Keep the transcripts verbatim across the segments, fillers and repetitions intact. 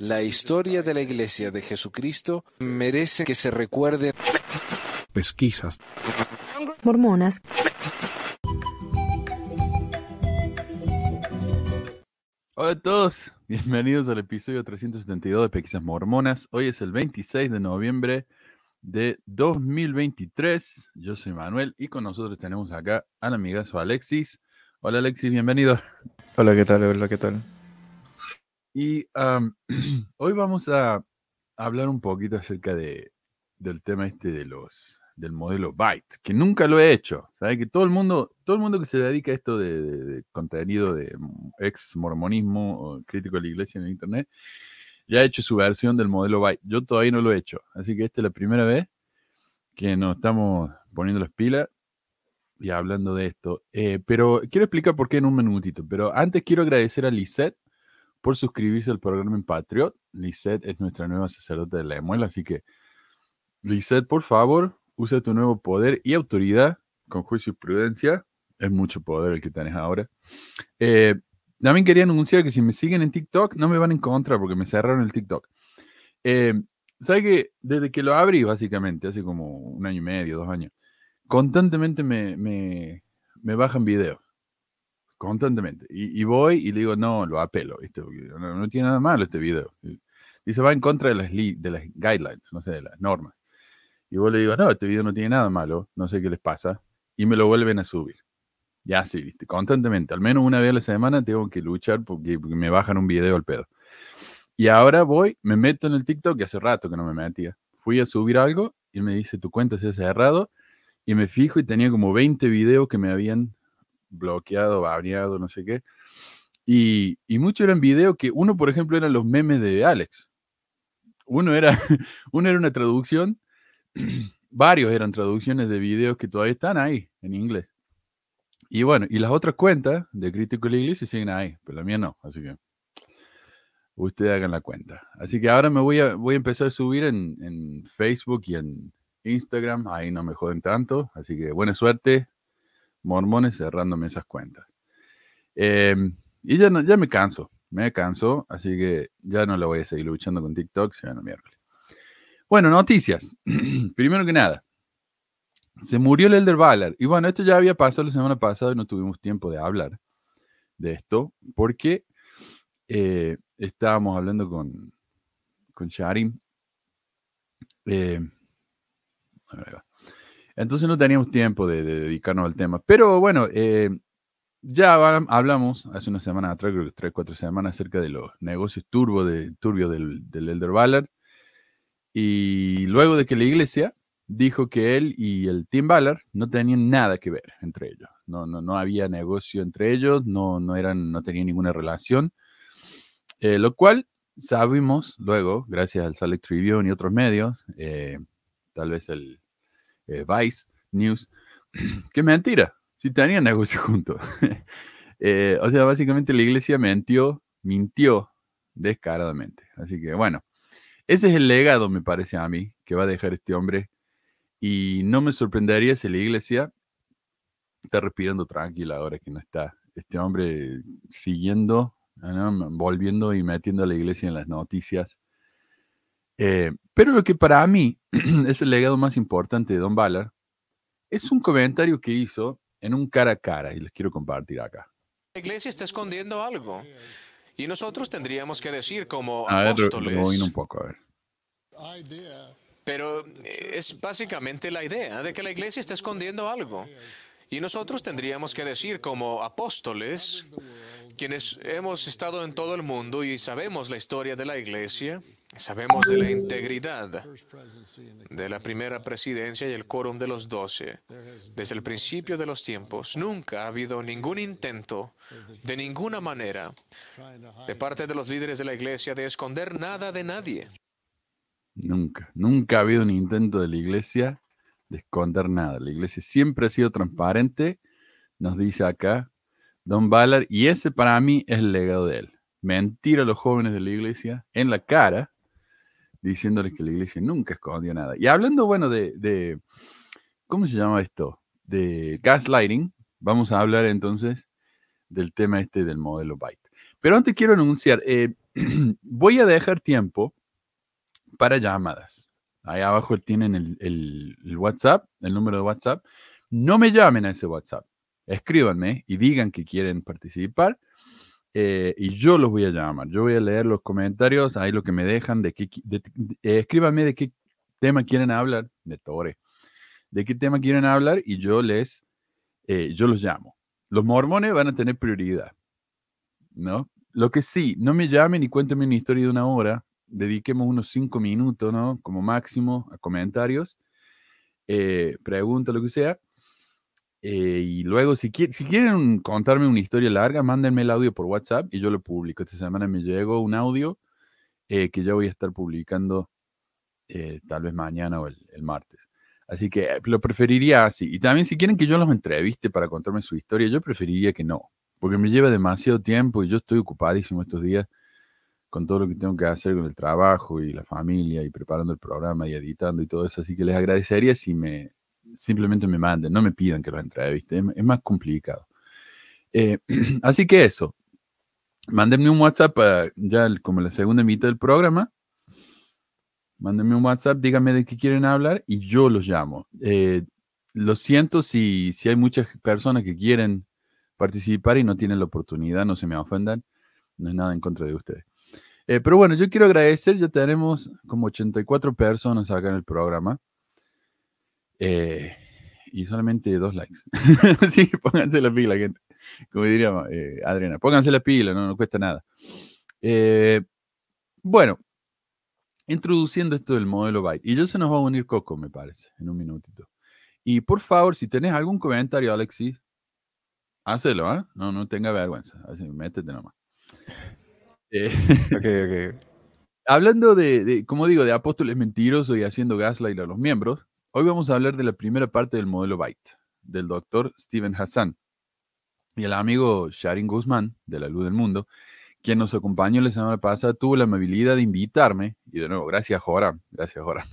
La historia de la Iglesia de Jesucristo merece que se recuerde. Pesquisas Mormonas. Hola a todos, bienvenidos al episodio trescientos setenta y dos de Pesquisas Mormonas. Hoy es el veintiséis de noviembre de dos mil veintitrés. Yo soy Manuel y con nosotros tenemos acá al amigazo Alexis. Hola Alexis, bienvenido. Hola, ¿qué tal? Hola, ¿qué tal? Y um, hoy vamos a hablar un poquito acerca de, del tema este de los, del modelo Byte, que nunca lo he hecho. ¿Sabes? Que todo el mundo, todo el mundo que se dedica a esto de, de, de contenido de ex mormonismo o crítico de la iglesia en el internet, ya ha hecho su versión del modelo Byte. Yo todavía no lo he hecho. Así que esta es la primera vez que nos estamos poniendo las pilas y hablando de esto. Eh, pero quiero explicar por qué en un minutito. Pero antes quiero agradecer a Lisette por suscribirse al programa en Patreon. Lisette es nuestra nueva sacerdote de la Emuela, así que Lisette, por favor, usa tu nuevo poder y autoridad con juicio y prudencia. Es mucho poder el que tenés ahora. Eh, también quería anunciar que si me siguen en TikTok, no me van a encontrar porque me cerraron el TikTok. Eh, ¿Sabes qué? Desde que lo abrí, básicamente, hace como un año y medio, dos años, constantemente me, me, me bajan videos. Constantemente. Y, y voy y le digo, no, lo apelo, ¿viste? No, no tiene nada malo este video. Y se va en contra de las, li- de las guidelines, no sé, de las normas. Y vos le digo, no, este video no tiene nada malo, no sé qué les pasa. Y me lo vuelven a subir. Y así, ¿viste? Constantemente. Al menos una vez a la semana tengo que luchar porque, porque me bajan un video al pedo. Y ahora voy, me meto en el TikTok, que hace rato que no me metía. Fui a subir algo y me dice, tu cuenta se ha cerrado. Y me fijo y tenía como veinte videos que me habían bloqueado, baneado, no sé qué. Y, y muchos eran videos que uno, por ejemplo, eran los memes de Alex. Uno era, uno era una traducción, varios eran traducciones de videos que todavía están ahí, en inglés. Y bueno, y las otras cuentas de Crítico de la Iglesia siguen ahí, pero la mía no, así que ustedes hagan la cuenta. Así que ahora me voy a, voy a empezar a subir en, en Facebook y en Instagram, ahí no me joden tanto, así que buena suerte, mormones cerrándome esas cuentas. Eh, y ya, no, ya me canso, me canso, así que ya no la voy a seguir luchando con TikTok, se van a miércoles. Bueno, noticias. Primero que nada, se murió el Elder Ballard. Y bueno, esto ya había pasado la semana pasada y no tuvimos tiempo de hablar de esto, porque eh, estábamos hablando con, con Sharim. Eh, ahí va. Entonces no teníamos tiempo de, de dedicarnos al tema. Pero bueno, eh, ya hablamos hace una semana atrás, creo que tres, cuatro semanas, acerca de los negocios turbios de, turbio del, del Elder Ballard. Y luego de que la iglesia dijo que él y el Team Ballard no tenían nada que ver entre ellos. No, no, no había negocio entre ellos, no, no, eran, no tenían ninguna relación. Eh, lo cual sabemos luego, gracias al Salt Lake Tribune y otros medios, eh, tal vez el Eh, Vice News, que mentira, si tenían negocio juntos. eh, o sea, básicamente la iglesia mintió, mintió descaradamente. Así que bueno, ese es el legado, me parece a mí, que va a dejar este hombre. Y no me sorprendería si la iglesia está respirando tranquila ahora que no está este hombre siguiendo, ¿no? Volviendo y metiendo a la iglesia en las noticias. Eh, pero lo que para mí es el legado más importante de Don Ballard es un comentario que hizo en un cara a cara, y les quiero compartir acá. La iglesia está escondiendo algo, y nosotros tendríamos que decir como apóstoles. A ver, un poco, a ver. Pero es básicamente la idea de que la iglesia está escondiendo algo, y nosotros tendríamos que decir como apóstoles, quienes hemos estado en todo el mundo y sabemos la historia de la iglesia. Sabemos de la integridad de la primera presidencia y el quórum de los doce. Desde el principio de los tiempos, nunca ha habido ningún intento, de ninguna manera, de parte de los líderes de la iglesia de esconder nada de nadie. Nunca, nunca ha habido un intento de la iglesia de esconder nada. La iglesia siempre ha sido transparente, nos dice acá Don Ballard, y ese para mí es el legado de él. Mentir a los jóvenes de la iglesia en la cara, diciéndoles que la iglesia nunca escondió nada. Y hablando, bueno, de, de ¿cómo se llama esto? De gaslighting, vamos a hablar entonces del tema este del modelo Byte. Pero antes quiero anunciar, eh, Voy a dejar tiempo para llamadas. Ahí abajo tienen el, el, el WhatsApp, el número de WhatsApp. No me llamen a ese WhatsApp. Escríbanme y digan que quieren participar. Eh, y yo los voy a llamar. Yo voy a leer los comentarios, ahí lo que me dejan, de qué, de, de, eh, escríbanme de qué tema quieren hablar, de Tore, de qué tema quieren hablar y yo les, eh, yo los llamo. Los mormones van a tener prioridad, ¿no? Lo que sí, no me llamen y cuéntenme una historia de una hora, dediquemos unos cinco minutos, ¿no? Como máximo a comentarios, eh, preguntas, lo que sea. Eh, y luego, si, qui- si quieren contarme una historia larga, mándenme el audio por WhatsApp y yo lo publico. Esta semana me llegó un audio eh, que ya voy a estar publicando eh, tal vez mañana o el, el martes. Así que eh, lo preferiría así. Y también si quieren que yo los entreviste para contarme su historia, yo preferiría que no. Porque me lleva demasiado tiempo y yo estoy ocupadísimo estos días con todo lo que tengo que hacer con el trabajo y la familia y preparando el programa y editando y todo eso. Así que les agradecería si me... simplemente me manden, no me pidan que los entrevisten, es más complicado. Eh, así que eso, mándenme un WhatsApp uh, ya el, como la segunda mitad del programa, mándenme un WhatsApp, díganme de qué quieren hablar y yo los llamo. Eh, lo siento si, si hay muchas personas que quieren participar y no tienen la oportunidad, no se me ofendan, no es nada en contra de ustedes. Eh, pero bueno, yo quiero agradecer, ya tenemos como ochenta y cuatro personas acá en el programa. Eh, y solamente dos likes. Sí, pónganse la pila, gente. Como diría eh, Adriana, pónganse la pila, no, no cuesta nada. Eh, bueno, introduciendo esto del modelo Byte. Y ya se nos va a unir Coco, me parece, en un minutito. Y por favor, si tenés algún comentario, Alexis, hácelo, ¿eh? No, no tenga vergüenza. Así, métete nomás. Eh, ok, ok. Hablando de, de, como digo, de apóstoles mentirosos y haciendo gaslight a los miembros. Hoy vamos a hablar de la primera parte del modelo Byte, del doctor Steven Hassan y el amigo Sharim Guzmán, de La Luz del Mundo, quien nos acompañó la semana pasada, tuvo la amabilidad de invitarme, y de nuevo, gracias Joram, gracias Joram,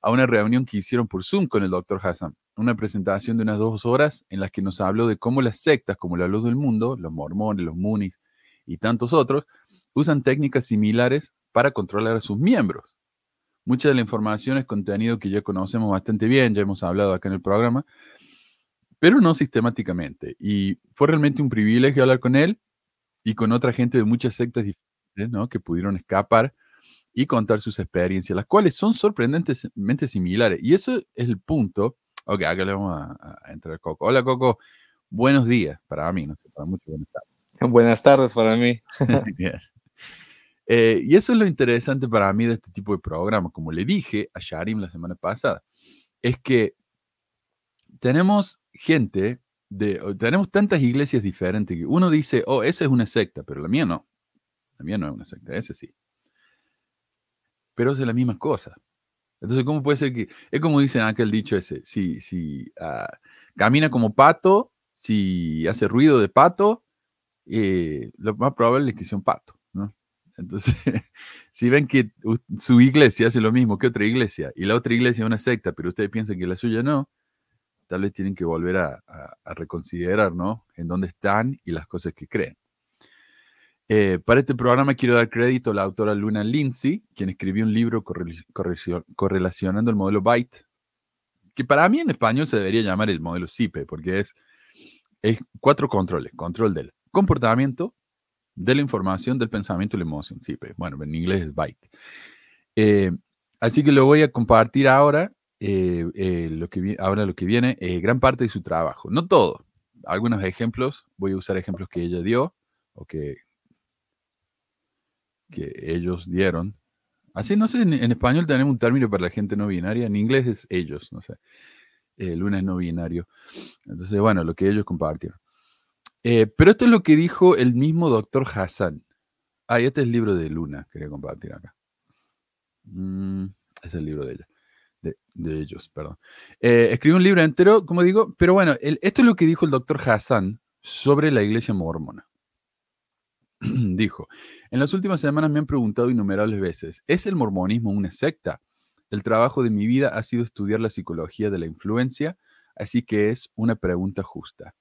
a una reunión que hicieron por Zoom con el doctor Hassan, una presentación de unas dos horas en las que nos habló de cómo las sectas como La Luz del Mundo, los mormones, los Moonies y tantos otros, usan técnicas similares para controlar a sus miembros. Mucha de la información es contenido que ya conocemos bastante bien, ya hemos hablado acá en el programa, pero no sistemáticamente. Y fue realmente un privilegio hablar con él y con otra gente de muchas sectas diferentes, ¿no? Que pudieron escapar y contar sus experiencias, las cuales son sorprendentemente similares. Y eso es el punto. Ok, acá le vamos a, a entrar Coco. Hola Coco, buenos días para mí, no sé, para muchos buenas tardes. Buenas tardes para mí. Bien. Eh, y eso es lo interesante para mí de este tipo de programa, como le dije a Sharim la semana pasada, es que tenemos gente, de, tenemos tantas iglesias diferentes que uno dice, oh, esa es una secta, pero la mía no, la mía no es una secta, esa sí, pero es la misma cosa. Entonces, ¿cómo puede ser que, es como dicen aquel dicho ese, si, si uh, camina como pato, si hace ruido de pato, eh, lo más probable es que sea un pato, ¿no? Entonces, si ven que su iglesia hace lo mismo que otra iglesia, y la otra iglesia es una secta, pero ustedes piensan que la suya no, tal vez tienen que volver a, a, a reconsiderar, ¿no? En dónde están y las cosas que creen. Eh, para este programa quiero dar crédito a la autora Luna Lindsay, quien escribió un libro corre, corre, correlacionando el modelo Byte, que para mí en español se debería llamar el modelo C I P E, porque es, es cuatro controles. Control del comportamiento, de la información, del pensamiento y la emoción. Sí, pero bueno, en inglés es Byte. Eh, así que lo voy a compartir ahora, eh, eh, lo que vi- ahora lo que viene, eh, gran parte de su trabajo. No todo. Algunos ejemplos. Voy a usar ejemplos que ella dio o que, que ellos dieron. Así, no sé, en, en español tenemos un término para la gente no binaria. En inglés es ellos, no sé. Eh, Luna es no binario. Entonces, bueno, lo que ellos compartieron. Eh, pero esto es lo que dijo el mismo doctor Hassan. Ah, y este es el libro de Luna, quería compartir acá. Mm, es el libro de ella, de, de ellos, perdón. Eh, escribió un libro entero, como digo, pero bueno, el, esto es lo que dijo el doctor Hassan sobre la iglesia mormona. Dijo, en las últimas semanas me han preguntado innumerables veces, ¿es el mormonismo una secta? El trabajo de mi vida ha sido estudiar la psicología de la influencia, así que es una pregunta justa.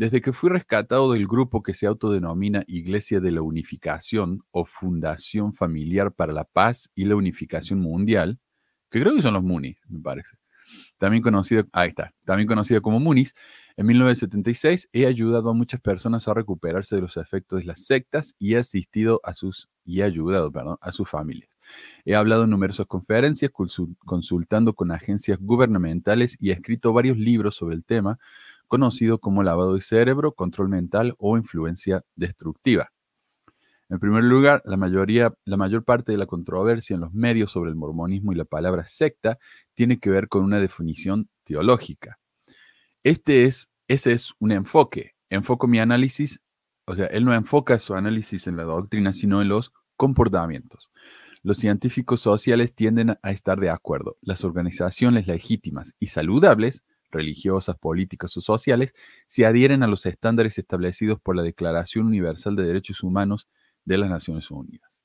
Desde que fui rescatado del grupo que se autodenomina Iglesia de la Unificación o Fundación Familiar para la Paz y la Unificación Mundial, que creo que son los Moonies, me parece, también conocida, ahí está, también conocida como Moonies, en mil novecientos setenta y seis he ayudado a muchas personas a recuperarse de los efectos de las sectas y he asistido a sus, y he ayudado, perdón, a sus familias. He hablado en numerosas conferencias, consultando con agencias gubernamentales y he escrito varios libros sobre el tema, conocido como lavado de cerebro, control mental o influencia destructiva. En primer lugar, la, mayoría, la mayor parte de la controversia en los medios sobre el mormonismo y la palabra secta tiene que ver con una definición teológica. Este es, ese es un enfoque. Enfoco mi análisis, o sea, él no enfoca su análisis en la doctrina, sino en los comportamientos. Los científicos sociales tienden a estar de acuerdo. Las organizaciones legítimas y saludables, religiosas, políticas o sociales, se adhieren a los estándares establecidos por la Declaración Universal de Derechos Humanos de las Naciones Unidas.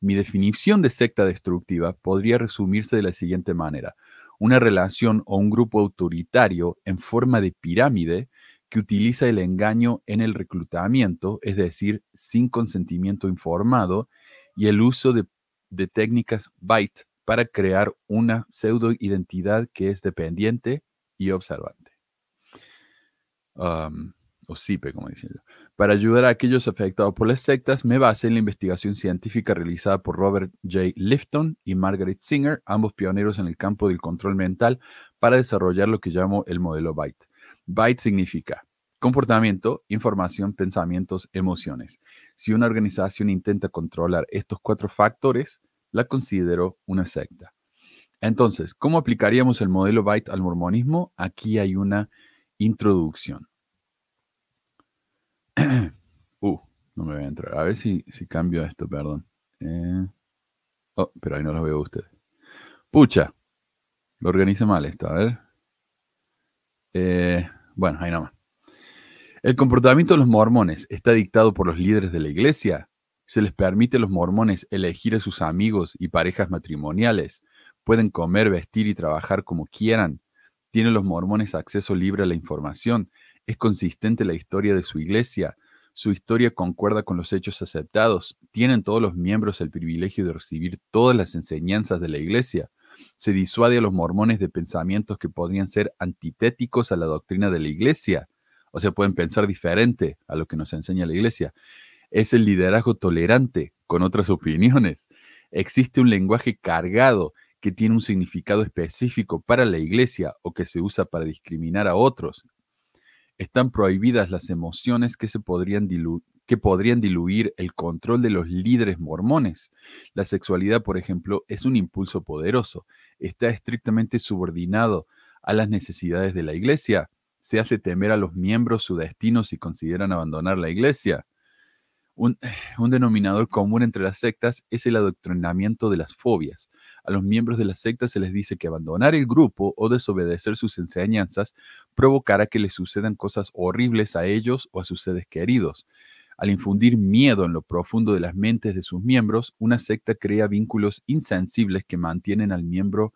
Mi definición de secta destructiva podría resumirse de la siguiente manera: una relación o un grupo autoritario en forma de pirámide que utiliza el engaño en el reclutamiento, es decir, sin consentimiento informado, y el uso de de técnicas B Y T para crear una pseudo-identidad que es dependiente y observante. Um, o S I P E, como dicen. Para ayudar a aquellos afectados por las sectas, me basé en la investigación científica realizada por Robert J. Lifton y Margaret Singer, ambos pioneros en el campo del control mental, para desarrollar lo que llamo el modelo B Y T. B Y T significa comportamiento, información, pensamientos, emociones. Si una organización intenta controlar estos cuatro factores, la considero una secta. Entonces, ¿cómo aplicaríamos el modelo B Y T al mormonismo? Aquí hay una introducción. Uh, no me voy a entrar. A ver si, si cambio esto, perdón. Eh, oh, pero ahí no los veo a ustedes. Pucha, lo organice mal esto, a ver. Eh, bueno, ahí nomás. El comportamiento de los mormones está dictado por los líderes de la iglesia. Se les permite a los mormones elegir a sus amigos y parejas matrimoniales. Pueden comer, vestir y trabajar como quieran. Tienen los mormones acceso libre a la información. Es consistente la historia de su iglesia. Su historia concuerda con los hechos aceptados. Tienen todos los miembros el privilegio de recibir todas las enseñanzas de la iglesia. Se disuade a los mormones de pensamientos que podrían ser antitéticos a la doctrina de la iglesia. O sea, pueden pensar diferente a lo que nos enseña la iglesia. Es el liderazgo tolerante con otras opiniones. Existe un lenguaje cargado que tiene un significado específico para la iglesia o que se usa para discriminar a otros. Están prohibidas las emociones que, se podrían, dilu- que podrían diluir el control de los líderes mormones. La sexualidad, por ejemplo, es un impulso poderoso. Está estrictamente subordinado a las necesidades de la iglesia. Se hace temer a los miembros su destino si consideran abandonar la iglesia. Un, un denominador común entre las sectas es el adoctrinamiento de las fobias. A los miembros de las sectas se les dice que abandonar el grupo o desobedecer sus enseñanzas provocará que les sucedan cosas horribles a ellos o a sus seres queridos. Al infundir miedo en lo profundo de las mentes de sus miembros, una secta crea vínculos insensibles que mantienen al miembro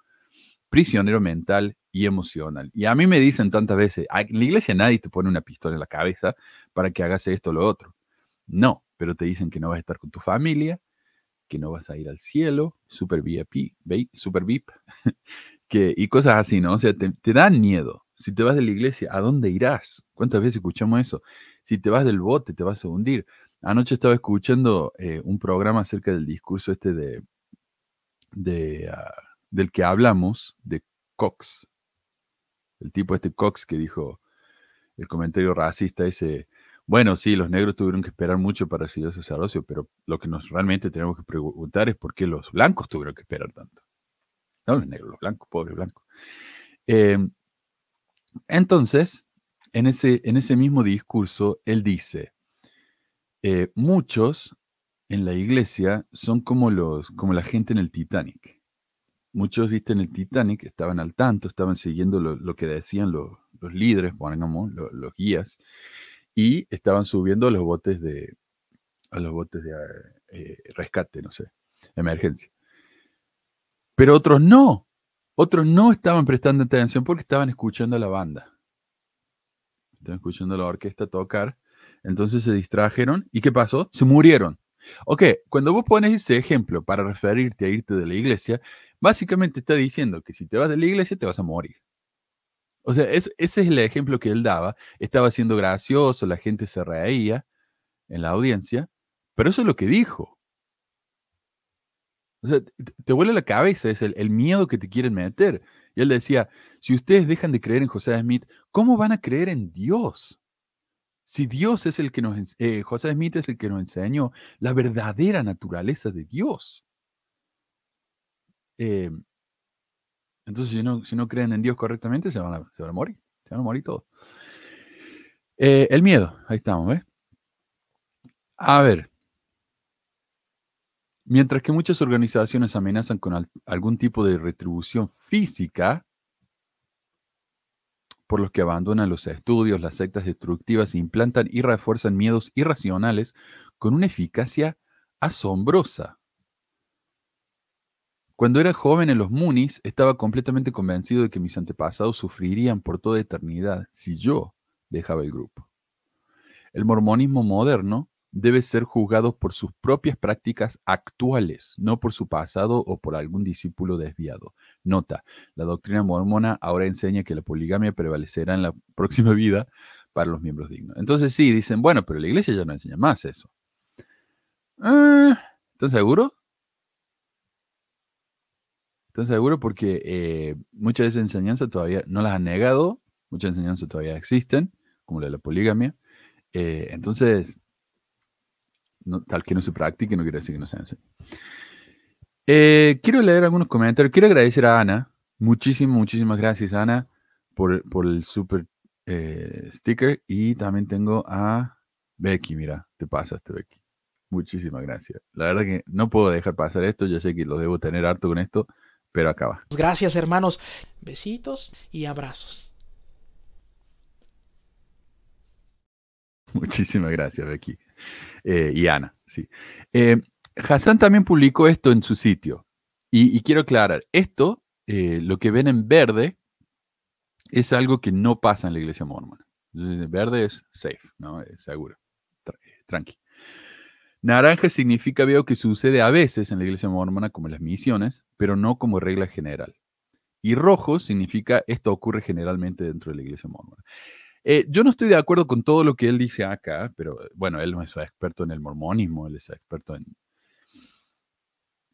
prisionero mental y emocional. Y a mí me dicen tantas veces, en la iglesia nadie te pone una pistola en la cabeza para que hagas esto o lo otro. No, pero te dicen que no vas a estar con tu familia, que no vas a ir al cielo, super V I P, super V I P, que, y cosas así, ¿no? O sea, te, te dan miedo. Si te vas de la iglesia, ¿a dónde irás? ¿Cuántas veces escuchamos eso? Si te vas del bote, te vas a hundir. Anoche estaba escuchando eh, un programa acerca del discurso este de... de uh, del que hablamos, de Cox. El tipo este Cox que dijo el comentario racista ese, bueno, sí, los negros tuvieron que esperar mucho para recibir el sacerdocio, pero lo que nos realmente tenemos que preguntar es por qué los blancos tuvieron que esperar tanto. No los negros, los blancos, pobres blancos. Eh, entonces, en ese, en ese mismo discurso, él dice, eh, muchos en la iglesia son como, los, como la gente en el Titanic. Muchos, viste, en el Titanic estaban al tanto, estaban siguiendo lo, lo que decían los, los líderes, pongamos, los, los guías, y estaban subiendo a los botes de, a los botes de eh, rescate, no sé, emergencia. Pero otros no, otros no estaban prestando atención porque estaban escuchando a la banda. Estaba escuchando a la orquesta tocar. Entonces se distrajeron. ¿Y qué pasó? Se murieron. Ok, cuando vos pones ese ejemplo para referirte a irte de la iglesia, básicamente está diciendo que si te vas de la iglesia te vas a morir. O sea, es, ese es el ejemplo que él daba. Estaba siendo gracioso, la gente se reía en la audiencia, pero eso es lo que dijo. O sea, te, te vuela la cabeza, es el, el miedo que te quieren meter. Y él decía, si ustedes dejan de creer en José Smith, ¿cómo van a creer en Dios? Si Dios es el que nos, eh, José Smith es el que nos enseñó la verdadera naturaleza de Dios. Eh, entonces, si no, si no creen en Dios correctamente, se van a, se van a morir. Se van a morir todos. Eh, el miedo. Ahí estamos, ¿ves? A ver. Mientras que muchas organizaciones amenazan con al, algún tipo de retribución física por los que abandonan los estudios, las sectas destructivas implantan y refuerzan miedos irracionales con una eficacia asombrosa. Cuando era joven en los Moonies, estaba completamente convencido de que mis antepasados sufrirían por toda eternidad si yo dejaba el grupo. El mormonismo moderno debe ser juzgado por sus propias prácticas actuales, no por su pasado o por algún discípulo desviado. Nota, la doctrina mormona ahora enseña que la poligamia prevalecerá en la próxima vida para los miembros dignos. Entonces sí, dicen, bueno, pero la iglesia ya no enseña más eso. ¿Están seguros? ¿Están seguros? Porque eh, muchas de esas enseñanzas todavía no las han negado, muchas enseñanzas todavía existen, como la de la poligamia. Eh, entonces, no, tal que no se practique, no quiero decir que no se enseñe. Eh, quiero leer algunos comentarios. Quiero agradecer a Ana. Muchísimas, muchísimas gracias, Ana, por, por el super eh, sticker. Y también tengo a Becky, mira, te pasaste, Becky. Muchísimas gracias. La verdad que no puedo dejar pasar esto, ya sé que lo debo tener harto con esto. Pero acaba. Gracias, hermanos. Besitos y abrazos. Muchísimas gracias, Becky. Eh, y Ana, sí. Eh, Hassan también publicó esto en su sitio. Y, y quiero aclarar, esto, eh, lo que ven en verde, es algo que no pasa en la iglesia mormona. Entonces, verde es safe, ¿no? Es seguro. Tranqui. Naranja significa veo que sucede a veces en la iglesia mormona como en las misiones, pero no como regla general. Y rojo significa esto ocurre generalmente dentro de la iglesia mormona. Eh, yo no estoy de acuerdo con todo lo que él dice acá, pero bueno, él no es experto en el mormonismo, él es experto en,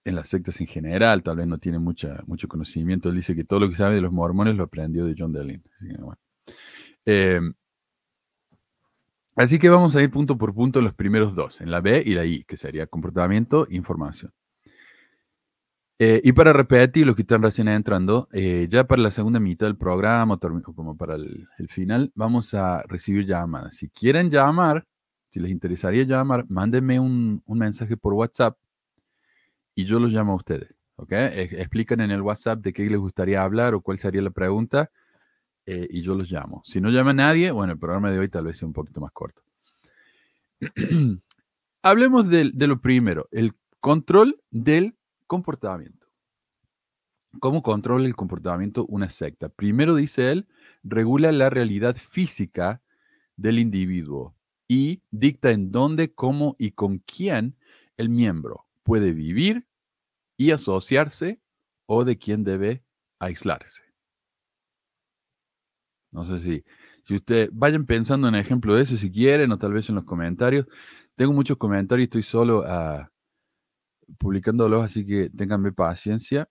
en las sectas en general, tal vez no tiene mucha, mucho conocimiento. Él dice que todo lo que sabe de los mormones lo aprendió de John Dilling. Así que, bueno. eh, Así que vamos a ir punto por punto en los primeros dos, en la B y la I, que sería comportamiento e información. Eh, y para repetir lo que están recién entrando, eh, ya para la segunda mitad del programa, o como para el, el final, vamos a recibir llamadas. Si quieren llamar, si les interesaría llamar, mándenme un, un mensaje por WhatsApp y yo los llamo a ustedes, ¿ok? Eh, explican en el WhatsApp de qué les gustaría hablar o cuál sería la pregunta. Eh, y yo los llamo. Si no llama a nadie, bueno, el programa de hoy tal vez sea un poquito más corto. Hablemos de, de lo primero, el control del comportamiento. ¿Cómo controla el comportamiento una secta? Primero, dice él, regula la realidad física del individuo y dicta en dónde, cómo y con quién el miembro puede vivir y asociarse o de quién debe aislarse. No sé si, si ustedes vayan pensando en ejemplo de eso, si quieren, o tal vez en los comentarios. Tengo muchos comentarios, estoy solo uh, publicándolos, así que ténganme paciencia.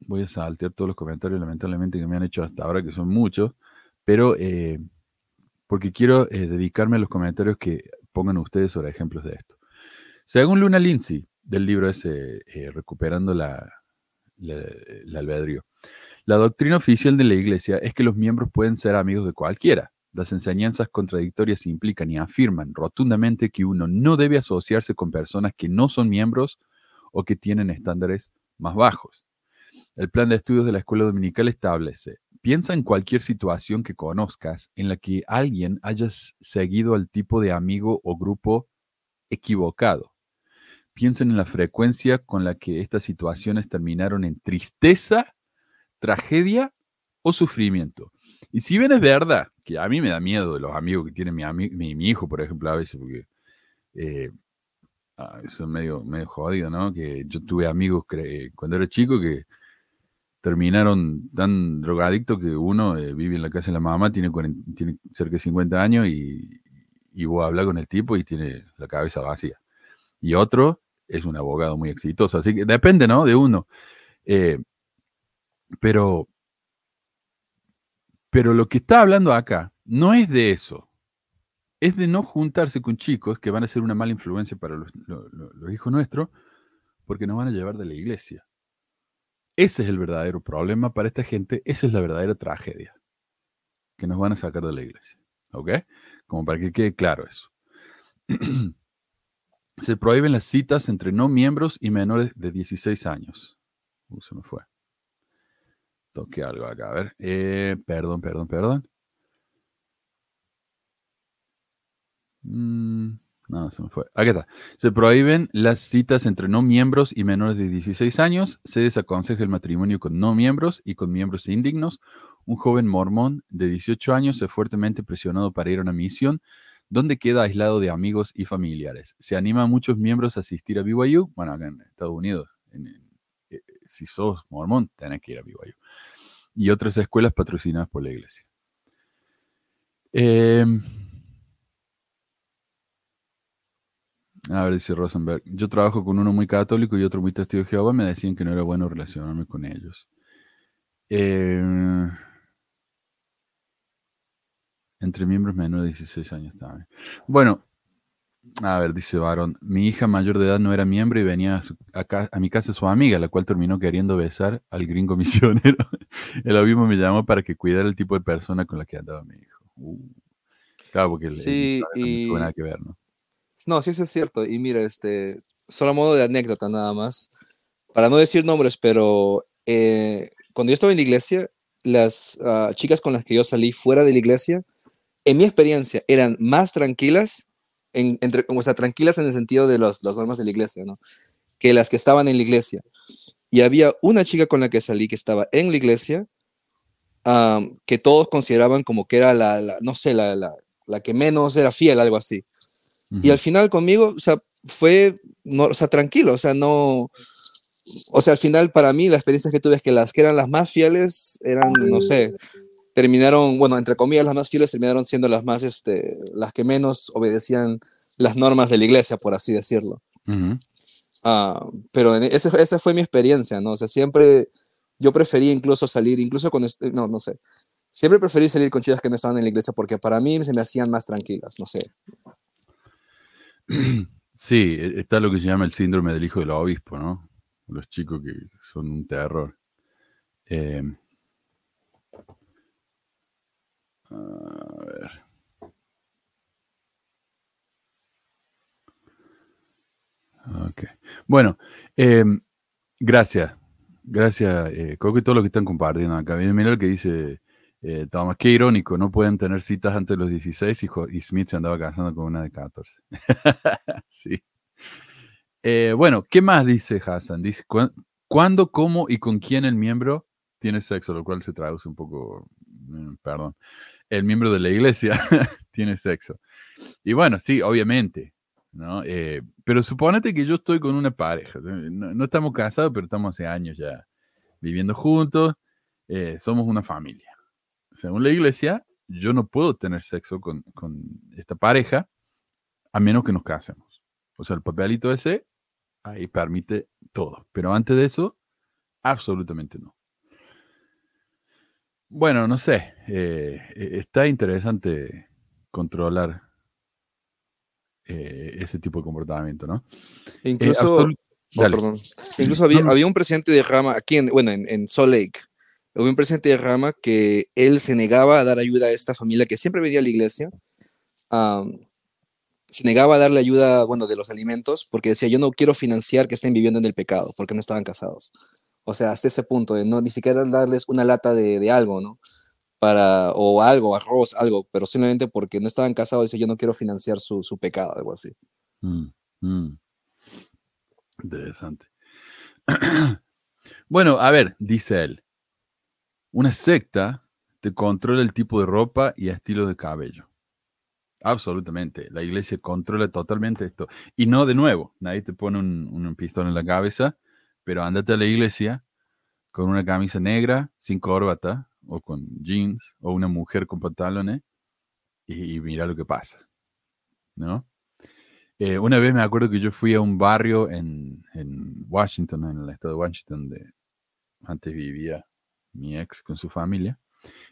Voy a saltear todos los comentarios, lamentablemente, que me han hecho hasta ahora, que son muchos, pero eh, porque quiero eh, dedicarme a los comentarios que pongan ustedes sobre ejemplos de esto. Según Luna Lindsay, del libro ese, eh, Recuperando la, la, el albedrío, la doctrina oficial de la Iglesia es que los miembros pueden ser amigos de cualquiera. Las enseñanzas contradictorias implican y afirman rotundamente que uno no debe asociarse con personas que no son miembros o que tienen estándares más bajos. El plan de estudios de la Escuela Dominical establece: piensa en cualquier situación que conozcas en la que alguien haya seguido al tipo de amigo o grupo equivocado. Piensen en la frecuencia con la que estas situaciones terminaron en tristeza, tragedia o sufrimiento. Y si bien es verdad, que a mí me da miedo de los amigos que tiene mi, ami- mi, mi hijo, por ejemplo, a veces, porque eh, eso es medio, medio jodido, ¿no? Que yo tuve amigos cre- cuando era chico que terminaron tan drogadictos que uno eh, vive en la casa de la mamá, tiene, cuarenta, tiene cerca de cincuenta años y, y vos hablas con el tipo y tiene la cabeza vacía. Y otro es un abogado muy exitoso, así que depende, ¿no? De uno. Eh, pero, pero lo que está hablando acá no es de eso. Es de no juntarse con chicos que van a ser una mala influencia para los, los, los hijos nuestros porque nos van a llevar de la iglesia. Ese es el verdadero problema para esta gente. Esa es la verdadera tragedia. Que nos van a sacar de la iglesia. ¿Ok? Como para que quede claro eso. Se prohíben las citas entre no miembros y menores de dieciséis años. Uh, se me fue. Toqué algo acá. A ver. Eh, perdón, perdón, perdón. Mm, no, se me fue. Aquí está. Se prohíben las citas entre no miembros y menores de dieciséis años. Se desaconseja el matrimonio con no miembros y con miembros indignos. Un joven mormón de dieciocho años es fuertemente presionado para ir a una misión donde queda aislado de amigos y familiares. Se anima a muchos miembros a asistir a B Y U. Bueno, acá en Estados Unidos, en, en, eh, si sos mormón, tenés que ir a B Y U. Y otras escuelas patrocinadas por la iglesia. Eh... A ver, dice Rosenberg. Yo trabajo con uno muy católico y otro muy testigo de Jehová. Me decían que no era bueno relacionarme con ellos. Eh, entre miembros menores de dieciséis años también. Bueno, a ver, dice Barón. Mi hija mayor de edad no era miembro y venía a, su, a, ca, a mi casa su amiga, la cual terminó queriendo besar al gringo misionero. El obispo me llamó para que cuidara el tipo de persona con la que andaba mi hijo. Uh, claro, porque sí, el, el, el, el, el, el, el, el, el, el, no tuvo nada que ver, ¿no? No, sí, eso es cierto. Y mira, este, solo a modo de anécdota nada más, para no decir nombres, pero eh, cuando yo estaba en la iglesia, las uh, chicas con las que yo salí fuera de la iglesia, en mi experiencia, eran más tranquilas, en, entre, o sea, tranquilas en el sentido de los, las normas de la iglesia, ¿no? Que las que estaban en la iglesia. Y había una chica con la que salí que estaba en la iglesia, um, que todos consideraban como que era la, la no sé, la, la, la que menos era fiel, algo así. Y al final conmigo, o sea, fue, no, o sea, tranquilo, o sea, no, o sea, al final para mí la experiencia que tuve es que las que eran las más fieles eran, no sé, terminaron, bueno, entre comillas, las más fieles terminaron siendo las más, este, las que menos obedecían las normas de la iglesia, por así decirlo. Uh-huh. Uh, pero en ese, esa fue mi experiencia, ¿no? O sea, siempre yo preferí incluso salir, incluso con, este, no, no sé, siempre preferí salir con chicas que no estaban en la iglesia porque para mí se me hacían más tranquilas, no sé. Sí, está lo que se llama el síndrome del hijo del obispo, ¿no? Los chicos que son un terror. Eh, a ver. Ok. Bueno, eh, gracias. Gracias, eh, Coco, y todos los que están compartiendo acá. Mira lo que dice eh, Tomás. Qué irónico, no pueden tener citas antes de los dieciséis y, y Smith se andaba casando con una de catorce. Sí. Eh, bueno, ¿qué más dice Hassan? Dice, cu- ¿cuándo, cómo y con quién el miembro tiene sexo? Lo cual se traduce un poco, perdón, el miembro de la iglesia tiene sexo. Y bueno, sí, obviamente, ¿no? Eh, pero suponete que yo estoy con una pareja. No, no estamos casados, pero estamos hace años ya viviendo juntos. Eh, somos una familia. Según la iglesia, yo no puedo tener sexo con, con esta pareja a menos que nos casemos. O sea, el papelito ese ahí permite todo. Pero antes de eso, absolutamente no. Bueno, no sé. Eh, está interesante controlar eh, ese tipo de comportamiento, ¿no? Incluso, eh, absolut- oh, perdón. Incluso había, había un presidente de rama aquí, en, bueno, en, en Salt Lake. Hubo un presidente de rama que él se negaba a dar ayuda a esta familia que siempre venía a la iglesia. Um, se negaba a darle ayuda, bueno, de los alimentos, porque decía, yo no quiero financiar que estén viviendo en el pecado, porque no estaban casados. O sea, hasta ese punto, de no, ni siquiera darles una lata de, de algo, ¿no? Para, o algo, arroz, algo, pero simplemente porque no estaban casados, dice, yo no quiero financiar su, su pecado, algo así. Mm, mm. Interesante. Bueno, a ver, dice él. Una secta Te controla el tipo de ropa y estilo de cabello. Absolutamente. La iglesia controla totalmente esto. Y no, de nuevo, nadie te pone un, un pistón en la cabeza, pero ándate a la iglesia con una camisa negra, sin corbata, o con jeans, o una mujer con pantalones, y, y mira lo que pasa, ¿no? Eh, una vez me acuerdo que yo fui a un barrio en, en Washington, en el estado de Washington, donde antes vivía mi ex con su familia,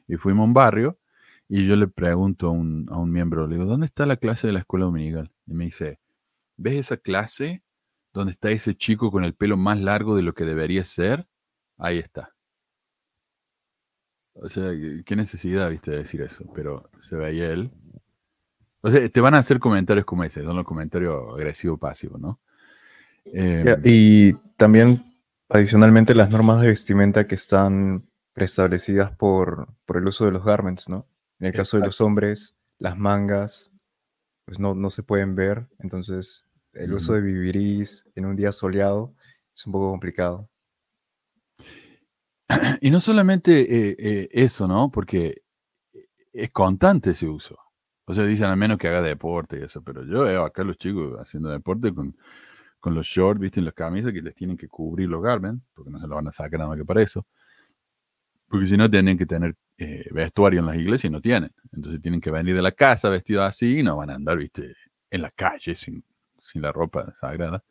y fuimos a un barrio, y yo le pregunto a un, a un miembro, le digo, ¿dónde está la clase de la escuela dominical? Y me dice, ¿ves esa clase donde está ese chico con el pelo más largo de lo que debería ser? Ahí está. O sea, qué necesidad, viste, de decir eso, pero se veía él. O sea, te van a hacer comentarios como ese, son los comentarios agresivo-pasivo, ¿no? Eh, y también, adicionalmente, las normas de vestimenta que están preestablecidas por, por el uso de los garments, ¿no? En el caso de los hombres, las mangas, pues no, no se pueden ver, entonces el uso de vivirís en un día soleado es un poco complicado. Y no solamente eh, eh, eso, ¿no? Porque es constante ese uso. O sea, dicen al menos que haga deporte y eso, pero yo veo acá los chicos haciendo deporte con, con los shorts, viste, en las camisas que les tienen que cubrir los garments, porque no se lo van a sacar nada más que para eso. Porque si no, tienen que tener eh, vestuario en las iglesias y no tienen. Entonces tienen que venir de la casa vestidos así y no van a andar, viste, en la calle sin, sin la ropa sagrada.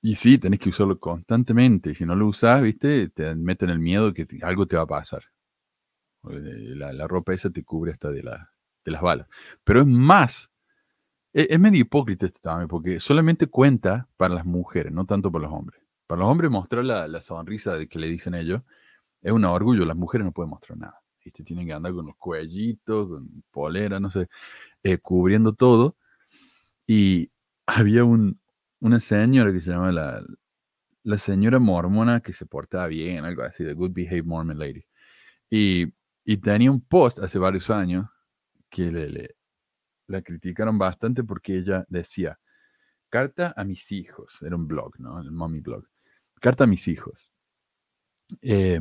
Y sí, tenés que usarlo constantemente. Y si no lo usás, ¿viste? Te meten el miedo que te, algo te va a pasar. La, la ropa esa te cubre hasta de, la, de las balas. Pero es más, es, es medio hipócrita esto también, porque solamente cuenta para las mujeres, no tanto para los hombres. Para los hombres mostrar la, la sonrisa de que le dicen ellos es un orgullo. Las mujeres no pueden mostrar nada, ¿viste? Tienen que andar con los cuellitos, con polera, no sé, eh, cubriendo todo. Y había un... una señora que se llama la, la señora mormona que se portaba bien, algo así, The Good Behaved Mormon Lady. Y, y tenía un post hace varios años que le, le, la criticaron bastante porque ella decía, carta a mis hijos, era un blog, ¿no? El mommy blog. Carta a mis hijos. Eh,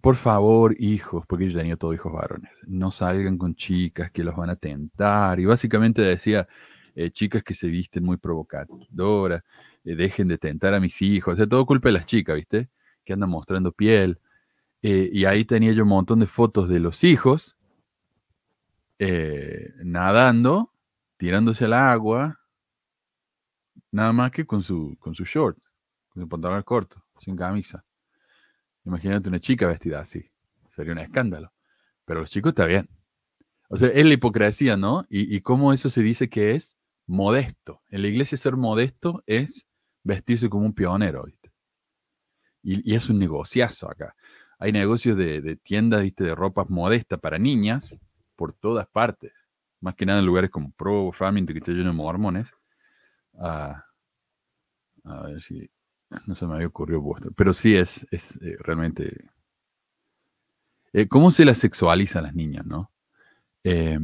por favor, hijos, porque ella tenía todos hijos varones, no salgan con chicas que los van a tentar. Y básicamente decía... Eh, chicas que se visten muy provocadoras, eh, dejen de tentar a mis hijos, o sea, todo culpa de las chicas, ¿viste? Que andan mostrando piel, eh, y ahí tenía yo un montón de fotos de los hijos, eh, nadando, tirándose al agua, nada más que con su, con su short, con su pantalón corto, sin camisa. Imagínate una chica vestida así, sería un escándalo, pero los chicos está bien. O sea, es la hipocresía, ¿no? Y, y cómo eso se dice que es modesto. En la iglesia ser modesto es vestirse como un pionero, ¿viste? Y, y es un negociazo acá. Hay negocios de, de tiendas, ¿viste? De ropas modestas para niñas por todas partes. Más que nada en lugares como Pro, Famington, que está lleno de mormones. Ah, a ver si... No se me había ocurrido vuestro. Pero sí es, es eh, realmente... Eh, ¿Cómo se las sexualizan las niñas, no? Eh,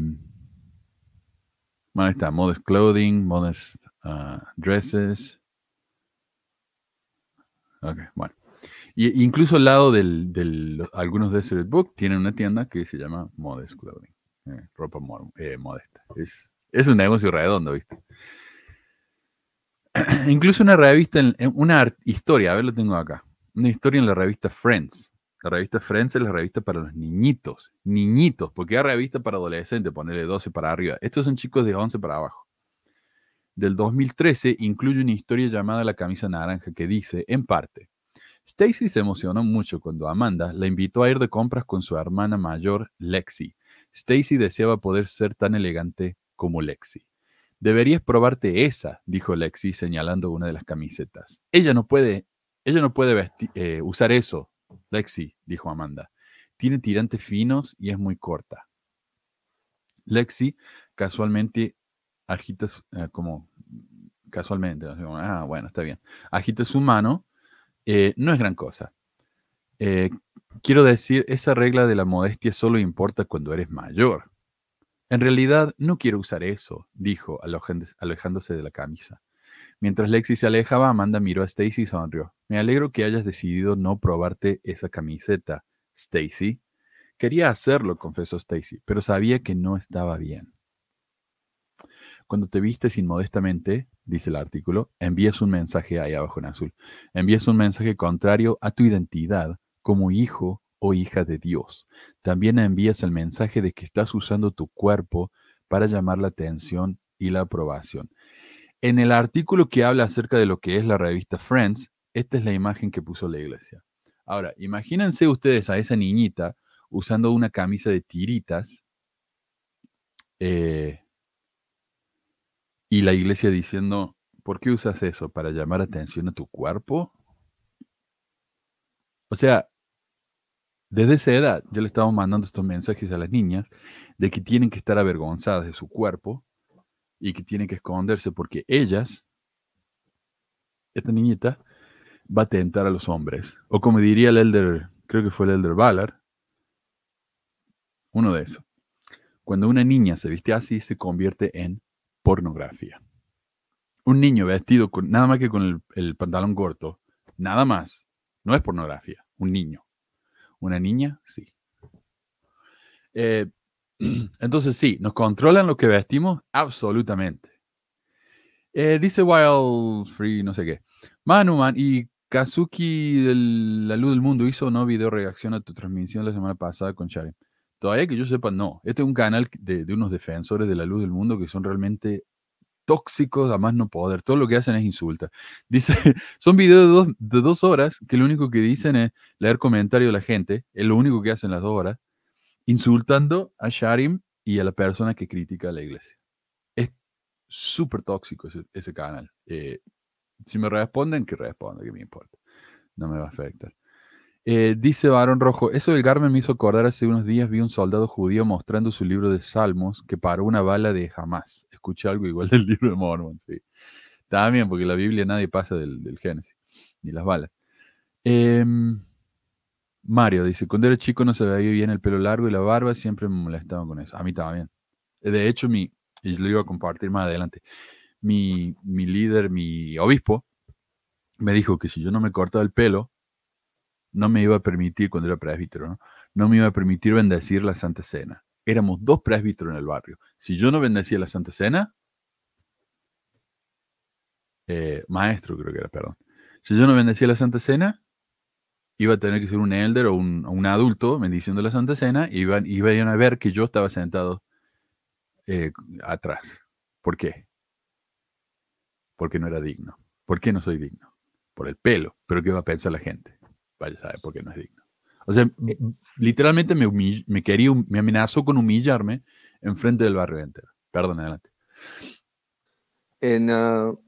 bueno, ahí está, modest clothing, modest uh, dresses. Ok, bueno. Y, incluso al lado del, del algunos Deseret Book tienen una tienda que se llama Modest Clothing, eh, ropa mor- eh, modesta. Es, es un negocio redondo, ¿viste? Incluso una revista, en, en una art- historia, a ver, lo tengo acá. Una historia en la revista Friends. La revista Friends es la revista para los niñitos. Niñitos, porque hay revista para adolescentes, ponerle doce para arriba. Estos son chicos de once para abajo. Del dos mil trece incluye una historia llamada La camisa naranja que dice, en parte, Stacy se emocionó mucho cuando Amanda la invitó a ir de compras con su hermana mayor, Lexi. Stacy deseaba poder ser tan elegante como Lexi. Deberías probarte esa, dijo Lexi señalando una de las camisetas. Ella no puede, ella no puede vestir, eh, usar eso. Lexi, dijo Amanda, tiene tirantes finos y es muy corta. Lexi casualmente agita, su, eh, como casualmente, ah, bueno, está bien, agita su mano, eh, no es gran cosa. Eh, quiero decir, esa regla de la modestia solo importa cuando eres mayor. En realidad, no quiero usar eso, dijo, alejándose de la camisa. Mientras Lexi se alejaba, Amanda miró a Stacy y sonrió. Me alegro que hayas decidido no probarte esa camiseta, Stacy. Quería hacerlo, confesó Stacy, pero sabía que no estaba bien. Cuando te vistes inmodestamente, dice el artículo, envías un mensaje ahí abajo en azul. Envías un mensaje contrario a tu identidad como hijo o hija de Dios. También envías el mensaje de que estás usando tu cuerpo para llamar la atención y la aprobación. En el artículo que habla acerca de lo que es la revista Friends, esta es la imagen que puso la iglesia. Ahora, imagínense ustedes a esa niñita usando una camisa de tiritas eh, y la iglesia diciendo, ¿por qué usas eso? ¿Para llamar atención a tu cuerpo? O sea, desde esa edad ya le estamos mandando estos mensajes a las niñas de que tienen que estar avergonzadas de su cuerpo y que tienen que esconderse porque ellas, esta niñita, va a tentar a los hombres. O como diría el Elder, creo que fue el Elder Ballard, uno de esos. Cuando una niña se viste así, se convierte en pornografía. Un niño vestido con, nada más que con el, el pantalón corto, nada más, no es pornografía, un niño. Una niña, sí. Eh, entonces sí, ¿nos controlan lo que vestimos? Absolutamente. Eh, dice Wild Free, no sé qué. Manuman y Kazuki de La Luz del Mundo hizo no video reacción a tu transmisión la semana pasada con Sharim. Todavía que yo sepa, no. Este es un canal de, de unos defensores de La Luz del Mundo que son realmente tóxicos a más no poder. Todo lo que hacen es insultar. Dice, son videos de dos, de dos horas que lo único que dicen es leer comentarios de la gente. Es lo único que hacen las dos horas. Insultando a Sharim y a la persona que critica a la iglesia. Súper tóxico ese, ese canal. Eh, si me responden, que respondan, que me importa. No me va a afectar. Eh, dice Barón Rojo, eso del Garmin me hizo acordar hace unos días, vi un soldado judío mostrando su libro de Salmos que paró una bala de jamás. Escuché algo igual del libro de Mormon, sí. También, porque la Biblia nadie pasa del, del Génesis, ni las balas. Eh, Mario dice, cuando era chico no se veía bien el pelo largo y la barba, siempre me molestaban con eso. A mí también. De hecho, mi... y lo iba a compartir más adelante, mi, mi líder, mi obispo, me dijo que si yo no me cortaba el pelo, no me iba a permitir, cuando era presbítero, ¿no? No me iba a permitir bendecir la Santa Cena. Éramos dos presbíteros en el barrio. Si yo no bendecía la Santa Cena, eh, maestro creo que era, perdón. Si yo no bendecía la Santa Cena, iba a tener que ser un elder o un, un adulto bendiciendo la Santa Cena, y iban, iban a ver que yo estaba sentado Eh, atrás. ¿Por qué? Porque no era digno. ¿Por qué no soy digno? Por el pelo. ¿Pero qué va a pensar la gente? Vaya a saber por qué no es digno. O sea, eh, literalmente me, humill- me, quería hum- me amenazó con humillarme enfrente del barrio entero. Perdón, adelante. En, uh,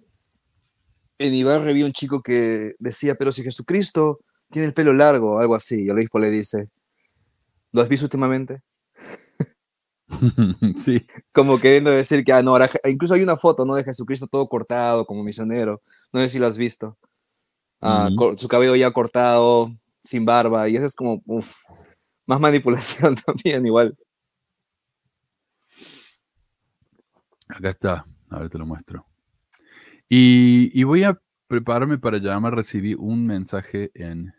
en Ibarra había un chico que decía, pero si Jesucristo tiene el pelo largo, algo así, y el obispo le dice, ¿lo has visto últimamente? Sí. Como queriendo decir que, ah, no, ahora, incluso hay una foto, ¿no? De Jesucristo todo cortado, como misionero. No sé si lo has visto. Ah, mm. co- su cabello ya cortado, sin barba, y eso es como, uff, más manipulación también, igual. Acá está, ahora te lo muestro. Y, y voy a prepararme para llamar, recibí un mensaje en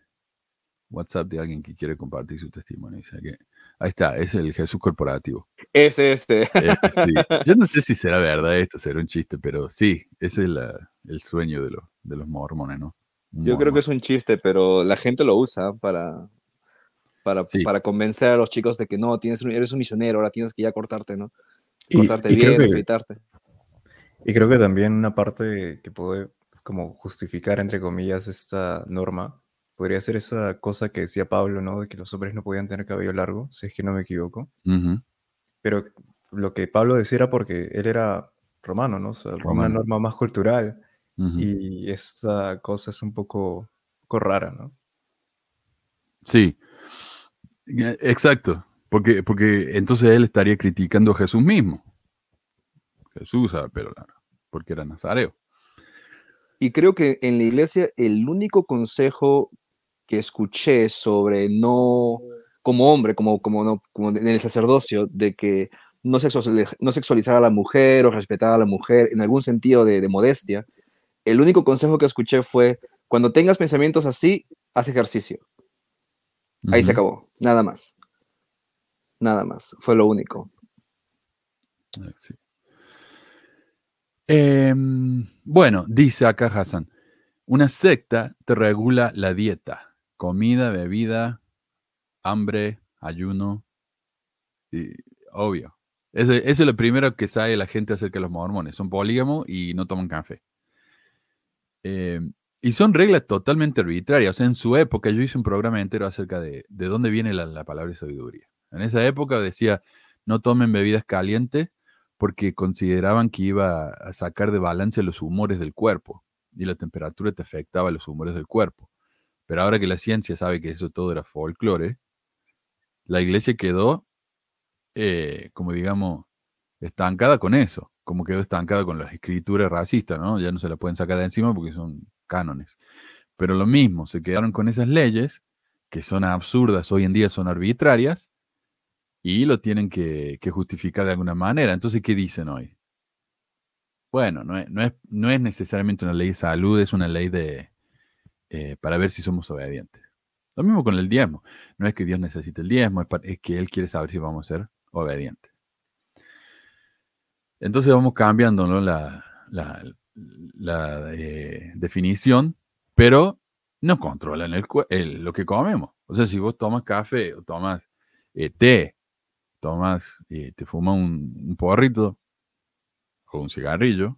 WhatsApp de alguien que quiere compartir su testimonio. O sea que, ahí está, es el Jesús corporativo. Es este. este sí. Yo no sé si será verdad esto, será un chiste, pero sí, ese es la, el sueño de, lo, de los mormones, ¿no? Mormon. Yo creo que es un chiste, pero la gente lo usa para, para, sí. para convencer a los chicos de que no, tienes un, eres un misionero, ahora tienes que ya cortarte, ¿no? Cortarte y, y bien, afeitarte. Y creo que también una parte que puede como justificar, entre comillas, esta norma podría ser esa cosa que decía Pablo, ¿no? De que los hombres no podían tener cabello largo, si es que no me equivoco. Uh-huh. Pero lo que Pablo decía era porque él era romano, ¿no? O sea, romano. Una norma más cultural. Uh-huh. Y esta cosa es un poco, un poco rara, ¿no? Sí. Exacto. Porque, porque entonces él estaría criticando a Jesús mismo. Jesús usaba pelo largo, porque era nazareo. Y creo que en la iglesia el único consejo que escuché sobre no, como hombre, como, como, no, como en el sacerdocio, de que no sexualizar a la mujer o respetar a la mujer en algún sentido de, de modestia, el único consejo que escuché fue, cuando tengas pensamientos así, haz ejercicio. Ahí uh-huh. se acabó, nada más. Nada más, fue lo único. Sí. Eh, bueno, dice acá Hassan, una secta te regula la dieta, comida, bebida, hambre, ayuno, y, obvio. Eso, eso es lo primero que sabe la gente acerca de los mormones. Son polígamos y no toman café. Eh, y son reglas totalmente arbitrarias. O sea, en su época yo hice un programa entero acerca de, de dónde viene la, la palabra sabiduría. En esa época decía, no tomen bebidas calientes porque consideraban que iba a sacar de balance los humores del cuerpo y la temperatura te afectaba los humores del cuerpo. Pero ahora que la ciencia sabe que eso todo era folclore, la iglesia quedó, eh, como digamos, estancada con eso, como quedó estancada con las escrituras racistas, ¿no? Ya no se la pueden sacar de encima porque son cánones. Pero lo mismo, se quedaron con esas leyes que son absurdas, hoy en día son arbitrarias, y lo tienen que, que justificar de alguna manera. Entonces, ¿qué dicen hoy? Bueno, no es, no es, no es necesariamente una ley de salud, es una ley de eh, para ver si somos obedientes. Lo mismo con el diezmo. No es que Dios necesite el diezmo, es, para, es que Él quiere saber si vamos a ser obedientes. Entonces vamos cambiando, ¿no?, la, la, la eh, definición, pero no controlan el, el, lo que comemos. O sea, si vos tomas café o tomas eh, té, tomas, eh, te fumas un, un porrito o un cigarrillo,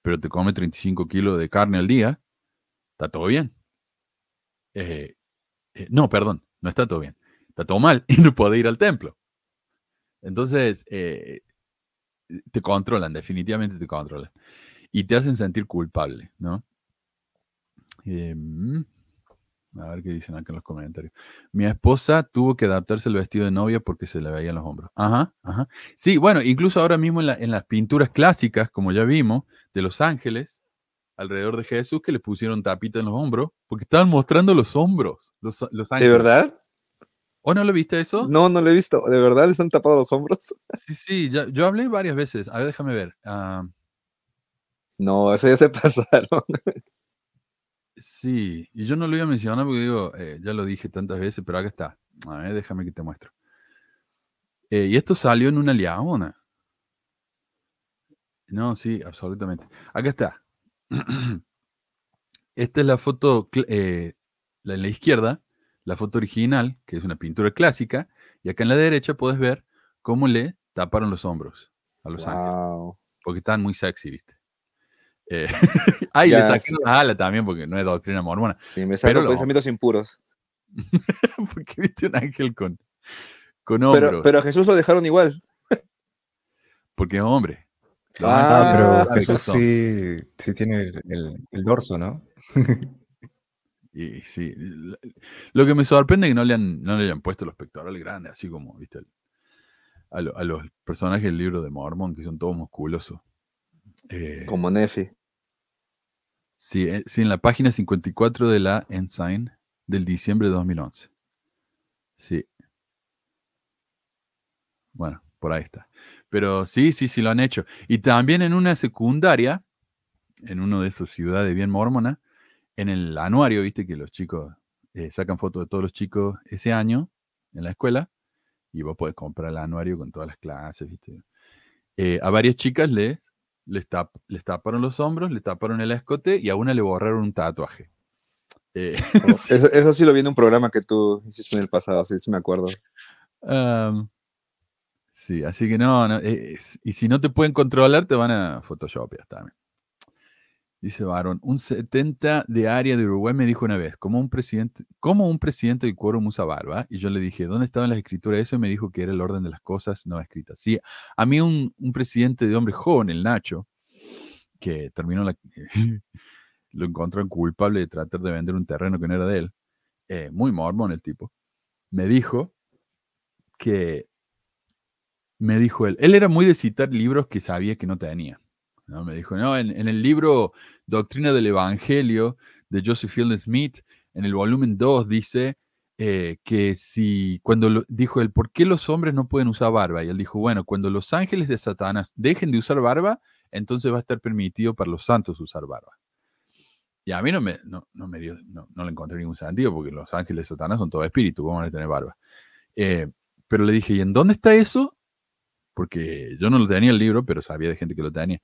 pero te comes treinta y cinco kilos de carne al día, está todo bien. Eh, eh, no, perdón, no está todo bien. Está todo mal y no puede ir al templo. Entonces, eh, te controlan, definitivamente te controlan. Y te hacen sentir culpable, ¿no? Eh, A ver qué dicen acá en los comentarios. Mi esposa tuvo que adaptarse el vestido de novia porque se le veían los hombros. Ajá, ajá. Sí, bueno, incluso ahora mismo en, la, en las pinturas clásicas, como ya vimos, de los ángeles, alrededor de Jesús, que le pusieron tapita en los hombros, porque estaban mostrando los hombros, los, los ángeles. ¿De verdad? ¿O no lo viste eso? No, no lo he visto. ¿De verdad les han tapado los hombros? Sí, sí, ya, yo hablé varias veces. A ver, déjame ver. Uh... No, eso ya se pasaron. Sí, y yo no lo iba a mencionar porque digo, eh, ya lo dije tantas veces, pero acá está. A ver, déjame que te muestro. Eh, y esto salió en una liaona. No, sí, absolutamente. Acá está. Esta es la foto, eh, la en la izquierda, la foto original, que es una pintura clásica, y acá en la derecha puedes ver cómo le taparon los hombros a los ángeles. Porque estaban muy sexy, ¿viste? Eh, ay, ya, le saqué sí. La ala también porque no es doctrina mormona. Sí, me saco pensamientos impuros. Porque viste un ángel con, con hombros. Pero, pero a Jesús lo dejaron igual. Porque es hombre. Ah, ah pero Jesús sí, sí tiene el, el, el dorso, ¿no? Y sí. Lo que me sorprende es que no le, han, no le hayan puesto los pectorales grandes, así como, viste, el, a, lo, a los personajes del libro de Mormón, que son todos musculosos. Eh, Como Nefi. Sí, sí, en la página cincuenta y cuatro de la Ensign del diciembre de dos mil once. Sí. Bueno, por ahí está. Pero sí, sí, sí lo han hecho. Y también en una secundaria, en una de esas ciudades bien mormona, en el anuario, viste que los chicos eh, sacan fotos de todos los chicos ese año en la escuela, y vos podés comprar el anuario con todas las clases, viste. Eh, a varias chicas les Les, tap, les taparon los hombros, le taparon el escote y a una le borraron un tatuaje. Eh, oh, sí. Eso, eso sí lo vi en un programa que tú hiciste en el pasado, sí, sí me acuerdo. Um, sí, así que no, no es, y si no te pueden controlar, te van a photoshopear también. Dice Barón, un setenta de área de Uruguay me dijo una vez, como un presidente, como un presidente del quórum usa barba, y yo le dije, ¿dónde estaban las escrituras eso? Y me dijo que era el orden de las cosas no escritas. Sí, a mí un, un presidente de hombre joven, el Nacho, que terminó la, lo encontraron culpable de tratar de vender un terreno que no era de él, eh, muy mormón el tipo, me dijo que, me dijo él, él era muy de citar libros que sabía que no tenía. No, me dijo, no, en, en el libro Doctrina del Evangelio de Joseph Fielding Smith, en el volumen dos dice eh, que si, cuando lo, dijo él, ¿por qué los hombres no pueden usar barba? Y él dijo, bueno, cuando los ángeles de Satanás dejen de usar barba, entonces va a estar permitido para los santos usar barba. Y a mí no me, no, no me dio, no, no le encontré ningún sentido, porque los ángeles de Satanás son todo espíritu, vamos a tener barba. Eh, Pero le dije, ¿y en dónde está eso? Porque yo no lo tenía el libro, pero sabía de gente que lo tenía.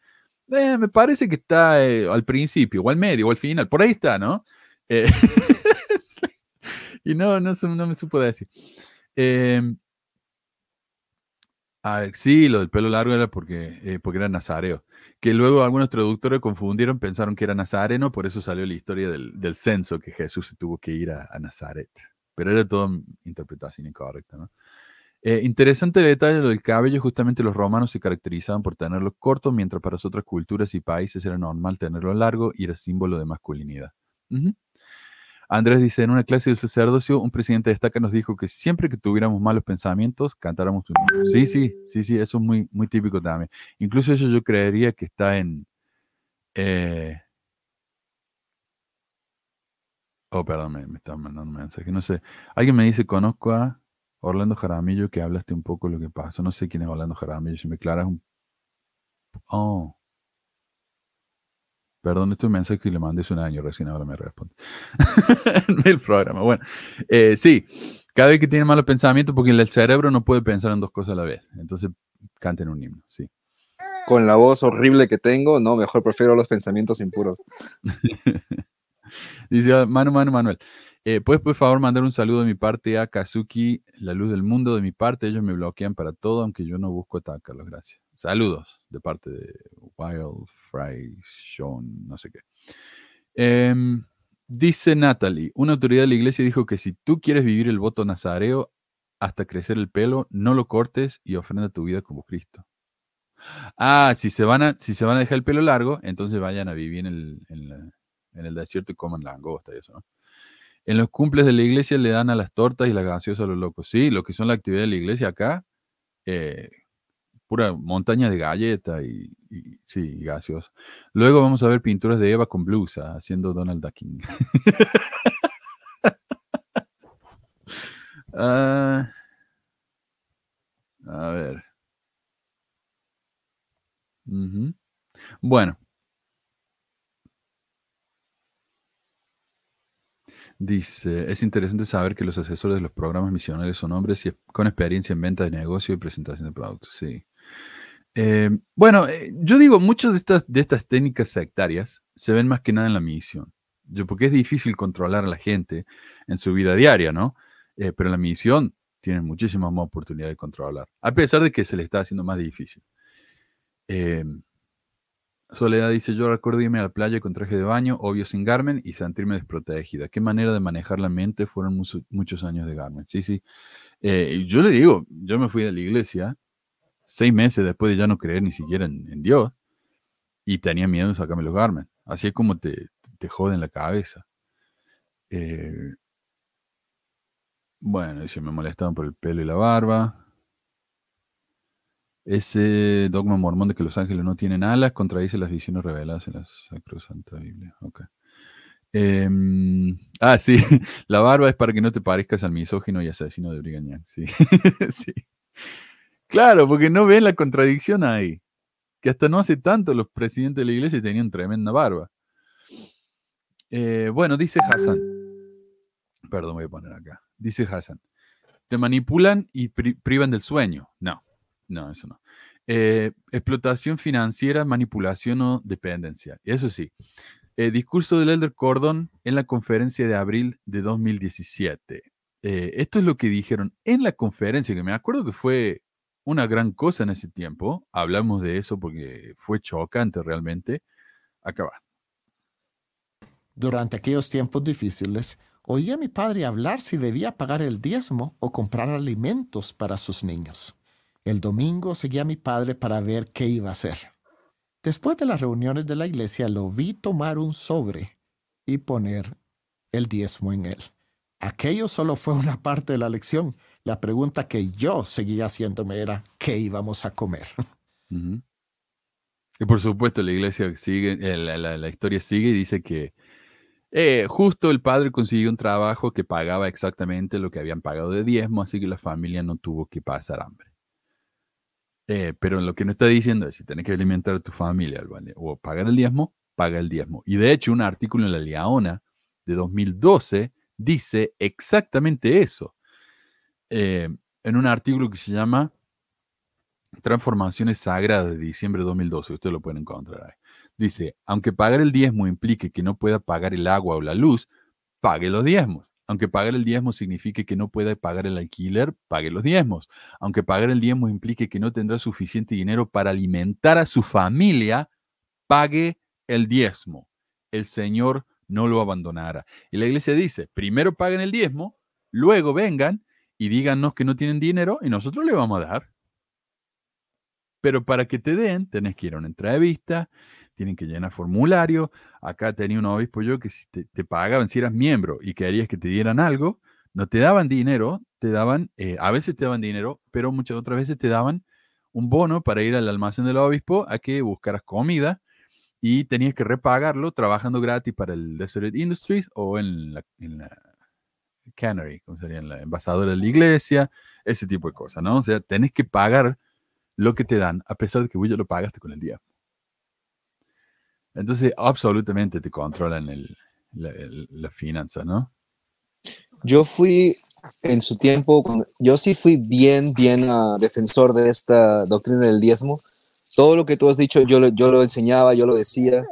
Eh, me parece que está eh, al principio, o al medio, o al final. Por ahí está, ¿no? Eh, y no, no, no me supo decir. Eh, a ver, sí, lo del pelo largo era porque, eh, porque era nazareo. Que luego algunos traductores confundieron, pensaron que era nazareno, por eso salió la historia del, del censo, que Jesús tuvo que ir a, a Nazaret. Pero era todo interpretación incorrecta, ¿no? Eh, interesante el detalle lo del cabello. Justamente los romanos se caracterizaban por tenerlo corto, mientras para las otras culturas y países era normal tenerlo largo y era símbolo de masculinidad. Uh-huh. Andrés dice, en una clase del sacerdocio, un presidente de estaca nos dijo que siempre que tuviéramos malos pensamientos, cantáramos tu nombre. Sí, sí, sí, sí, eso es muy, muy típico también. Incluso eso yo creería que está en... Eh... Oh, perdón, me, me están mandando un mensaje, no sé. Alguien me dice, conozco a... Orlando Jaramillo, que hablaste un poco de lo que pasó. No sé quién es Orlando Jaramillo, si me aclaras un... Oh. Perdón, este es un mensaje que le mandé hace un año, recién ahora me responde. El programa, bueno. Eh, sí, cada vez que tiene malos pensamientos, porque el cerebro no puede pensar en dos cosas a la vez. Entonces, canten un himno, sí. Con la voz horrible que tengo, no, mejor prefiero los pensamientos impuros. Dice, Manu, Manu, Manuel. Eh, ¿Puedes, por favor, mandar un saludo de mi parte a Kazuki, La Luz del Mundo? De mi parte, ellos me bloquean para todo, aunque yo no busco atacarlos. Gracias. Saludos de parte de Wild Fry Sean, no sé qué. Eh, dice Natalie, una autoridad de la iglesia dijo que si tú quieres vivir el voto nazareo hasta crecer el pelo, no lo cortes y ofrenda tu vida como Cristo. Ah, si se van a, si se van a dejar el pelo largo, entonces vayan a vivir en el, en la, en el desierto y coman langosta y eso, ¿no? En los cumples de la iglesia le dan a las tortas y las gaseosas a los locos. Sí, lo que son la actividad de la iglesia acá, eh, pura montaña de galletas y, y sí, gaseosas. Luego vamos a ver pinturas de Eva con blusa haciendo Donald Duck. uh, a ver. Uh-huh. Bueno. Dice, es interesante saber que los asesores de los programas misionarios son hombres y con experiencia en venta de negocio y presentación de productos. Sí. Eh, bueno, eh, yo digo, muchas de estas, de estas técnicas sectarias se ven más que nada en la misión. Yo, porque es difícil controlar a la gente en su vida diaria, ¿no? Eh, pero en la misión tienen muchísimas más oportunidades de controlar, a pesar de que se les está haciendo más difícil. Eh, Soledad dice, yo recuerdo irme a la playa con traje de baño, obvio sin Garmin, y sentirme desprotegida. Qué manera de manejar la mente, fueron mucho, muchos años de Garmin. Sí, sí. Eh, yo le digo, yo me fui de la iglesia seis meses después de ya no creer ni siquiera en, en Dios, y tenía miedo de sacarme los Garmin. Así es como te, te joden la cabeza. Eh, bueno, se me molestaban por el pelo y la barba. Ese dogma mormón de que los ángeles no tienen alas contradice las visiones reveladas en la Sacrosanta Biblia. Okay. Eh, ah, sí. La barba es para que no te parezcas al misógino y asesino de Brigham Young. Sí. Sí. Claro, porque no ven la contradicción ahí. Que hasta no hace tanto los presidentes de la iglesia tenían tremenda barba. Eh, bueno, dice Hassan. Perdón, voy a poner acá. Dice Hassan. Te manipulan y pri- privan del sueño. No. No, eso no. Eh, explotación financiera, manipulación o dependencia. Eso sí. Eh, discurso del Elder Cordon en la conferencia de abril de dos mil diecisiete. Eh, esto es lo que dijeron en la conferencia, que me acuerdo que fue una gran cosa en ese tiempo. Hablamos de eso porque fue chocante realmente. Acá va. Durante aquellos tiempos difíciles, oía a mi padre hablar si debía pagar el diezmo o comprar alimentos para sus niños. El domingo seguí a mi padre para ver qué iba a hacer. Después de las reuniones de la iglesia, lo vi tomar un sobre y poner el diezmo en él. Aquello solo fue una parte de la lección. La pregunta que yo seguía haciéndome era, ¿qué íbamos a comer? Uh-huh. Y por supuesto, la iglesia sigue, eh, la, la, la historia sigue y dice que eh, justo el padre consiguió un trabajo que pagaba exactamente lo que habían pagado de diezmo, así que la familia no tuvo que pasar hambre. Eh, pero lo que no está diciendo es si tenés que alimentar a tu familia, ¿vale? O pagar el diezmo, paga el diezmo. Y de hecho, un artículo en la Leona de dos mil doce dice exactamente eso. Eh, en un artículo que se llama Transformaciones Sagradas de diciembre de dos mil doce. Ustedes lo pueden encontrar ahí. Dice, aunque pagar el diezmo implique que no pueda pagar el agua o la luz, pague los diezmos. Aunque pagar el diezmo signifique que no pueda pagar el alquiler, pague los diezmos. Aunque pagar el diezmo implique que no tendrá suficiente dinero para alimentar a su familia, pague el diezmo. El Señor no lo abandonará. Y la iglesia dice, primero paguen el diezmo, luego vengan y díganos que no tienen dinero y nosotros le vamos a dar. Pero para que te den, tenés que ir a una entrevista, tienen que llenar formulario. Acá tenía un obispo yo que si te, te pagaban, si eras miembro y querías que te dieran algo, no te daban dinero, te daban, eh, a veces te daban dinero, pero muchas otras veces te daban un bono para ir al almacén del obispo a que buscaras comida y tenías que repagarlo trabajando gratis para el Deseret Industries o en la, en la cannery, como sería en la envasadora de la iglesia, ese tipo de cosas, ¿no? O sea, tenés que pagar lo que te dan, a pesar de que vos ya lo pagaste con el diezmo. Entonces, absolutamente te controlan el, la, el, la finanza, ¿no? Yo fui, en su tiempo, cuando, yo sí fui bien, bien uh, defensor de esta doctrina del diezmo. Todo lo que tú has dicho, yo lo, yo lo enseñaba, yo lo decía.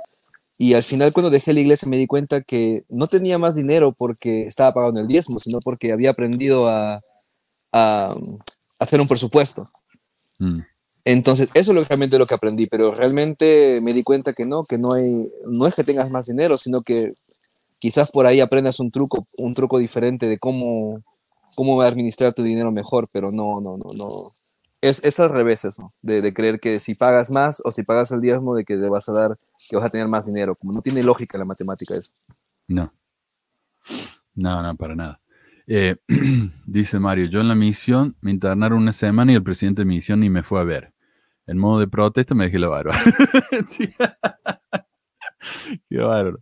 Y al final, cuando dejé la iglesia, me di cuenta que no tenía más dinero porque estaba pagando el diezmo, sino porque había aprendido a, a, a hacer un presupuesto. Mm. Entonces, eso es lo, realmente lo que aprendí, pero realmente me di cuenta que no, que no hay, no es que tengas más dinero, sino que quizás por ahí aprendas un truco, un truco diferente de cómo, cómo administrar tu dinero mejor, pero no, no, no, no. Es, es al revés eso, de, de creer que si pagas más o si pagas el diezmo de que le vas a dar, que vas a tener más dinero, como no tiene lógica la matemática eso. No, no, no, para nada. Eh, dice Mario, yo en la misión me internaron una semana y el presidente de misión ni me fue a ver. En modo de protesta me dejé la barba. Qué bárbaro.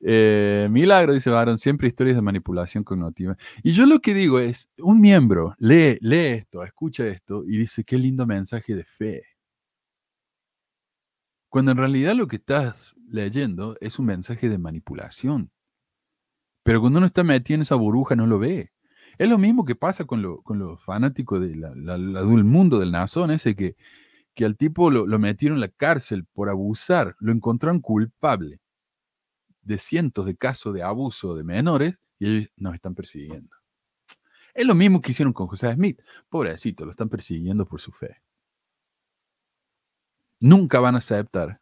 Eh, milagro, dice Barón, siempre historias de manipulación cognitiva. Y yo lo que digo es, un miembro lee, lee esto, escucha esto y dice, qué lindo mensaje de fe. Cuando en realidad lo que estás leyendo es un mensaje de manipulación. Pero cuando uno está metido en esa burbuja no lo ve. Es lo mismo que pasa con, lo, con los fanáticos de la, la, la, del mundo del Nazón, ese que, que al tipo lo, lo metieron en la cárcel por abusar, lo encontraron culpable de cientos de casos de abuso de menores y ellos nos están persiguiendo. Es lo mismo que hicieron con José Smith. Pobrecito, lo están persiguiendo por su fe. Nunca van a aceptar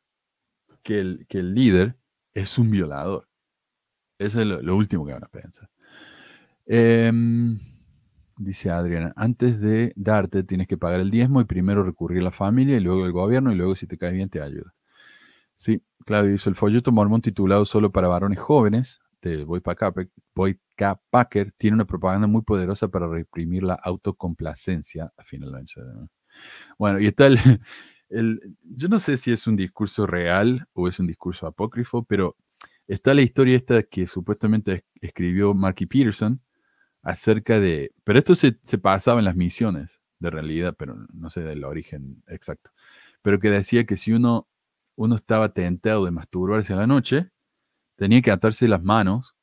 que el, que el líder es un violador. Eso es lo, lo último que van a pensar. Eh, dice Adriana, antes de darte tienes que pagar el diezmo y primero recurrir a la familia y luego al gobierno y luego si te cae bien te ayuda. Sí, Claudio hizo el folleto mormón titulado Solo para varones jóvenes de Boyd K. Packer, Boyd K. Packer tiene una propaganda muy poderosa para reprimir la autocomplacencia a final de año. Bueno, y está el, el... Yo no sé si es un discurso real o es un discurso apócrifo, pero está la historia esta que supuestamente escribió Marky Peterson acerca de... Pero esto se, se pasaba en las misiones, de realidad, pero no sé del origen exacto. Pero que decía que si uno, uno estaba tentado de masturbarse a la noche, tenía que atarse las manos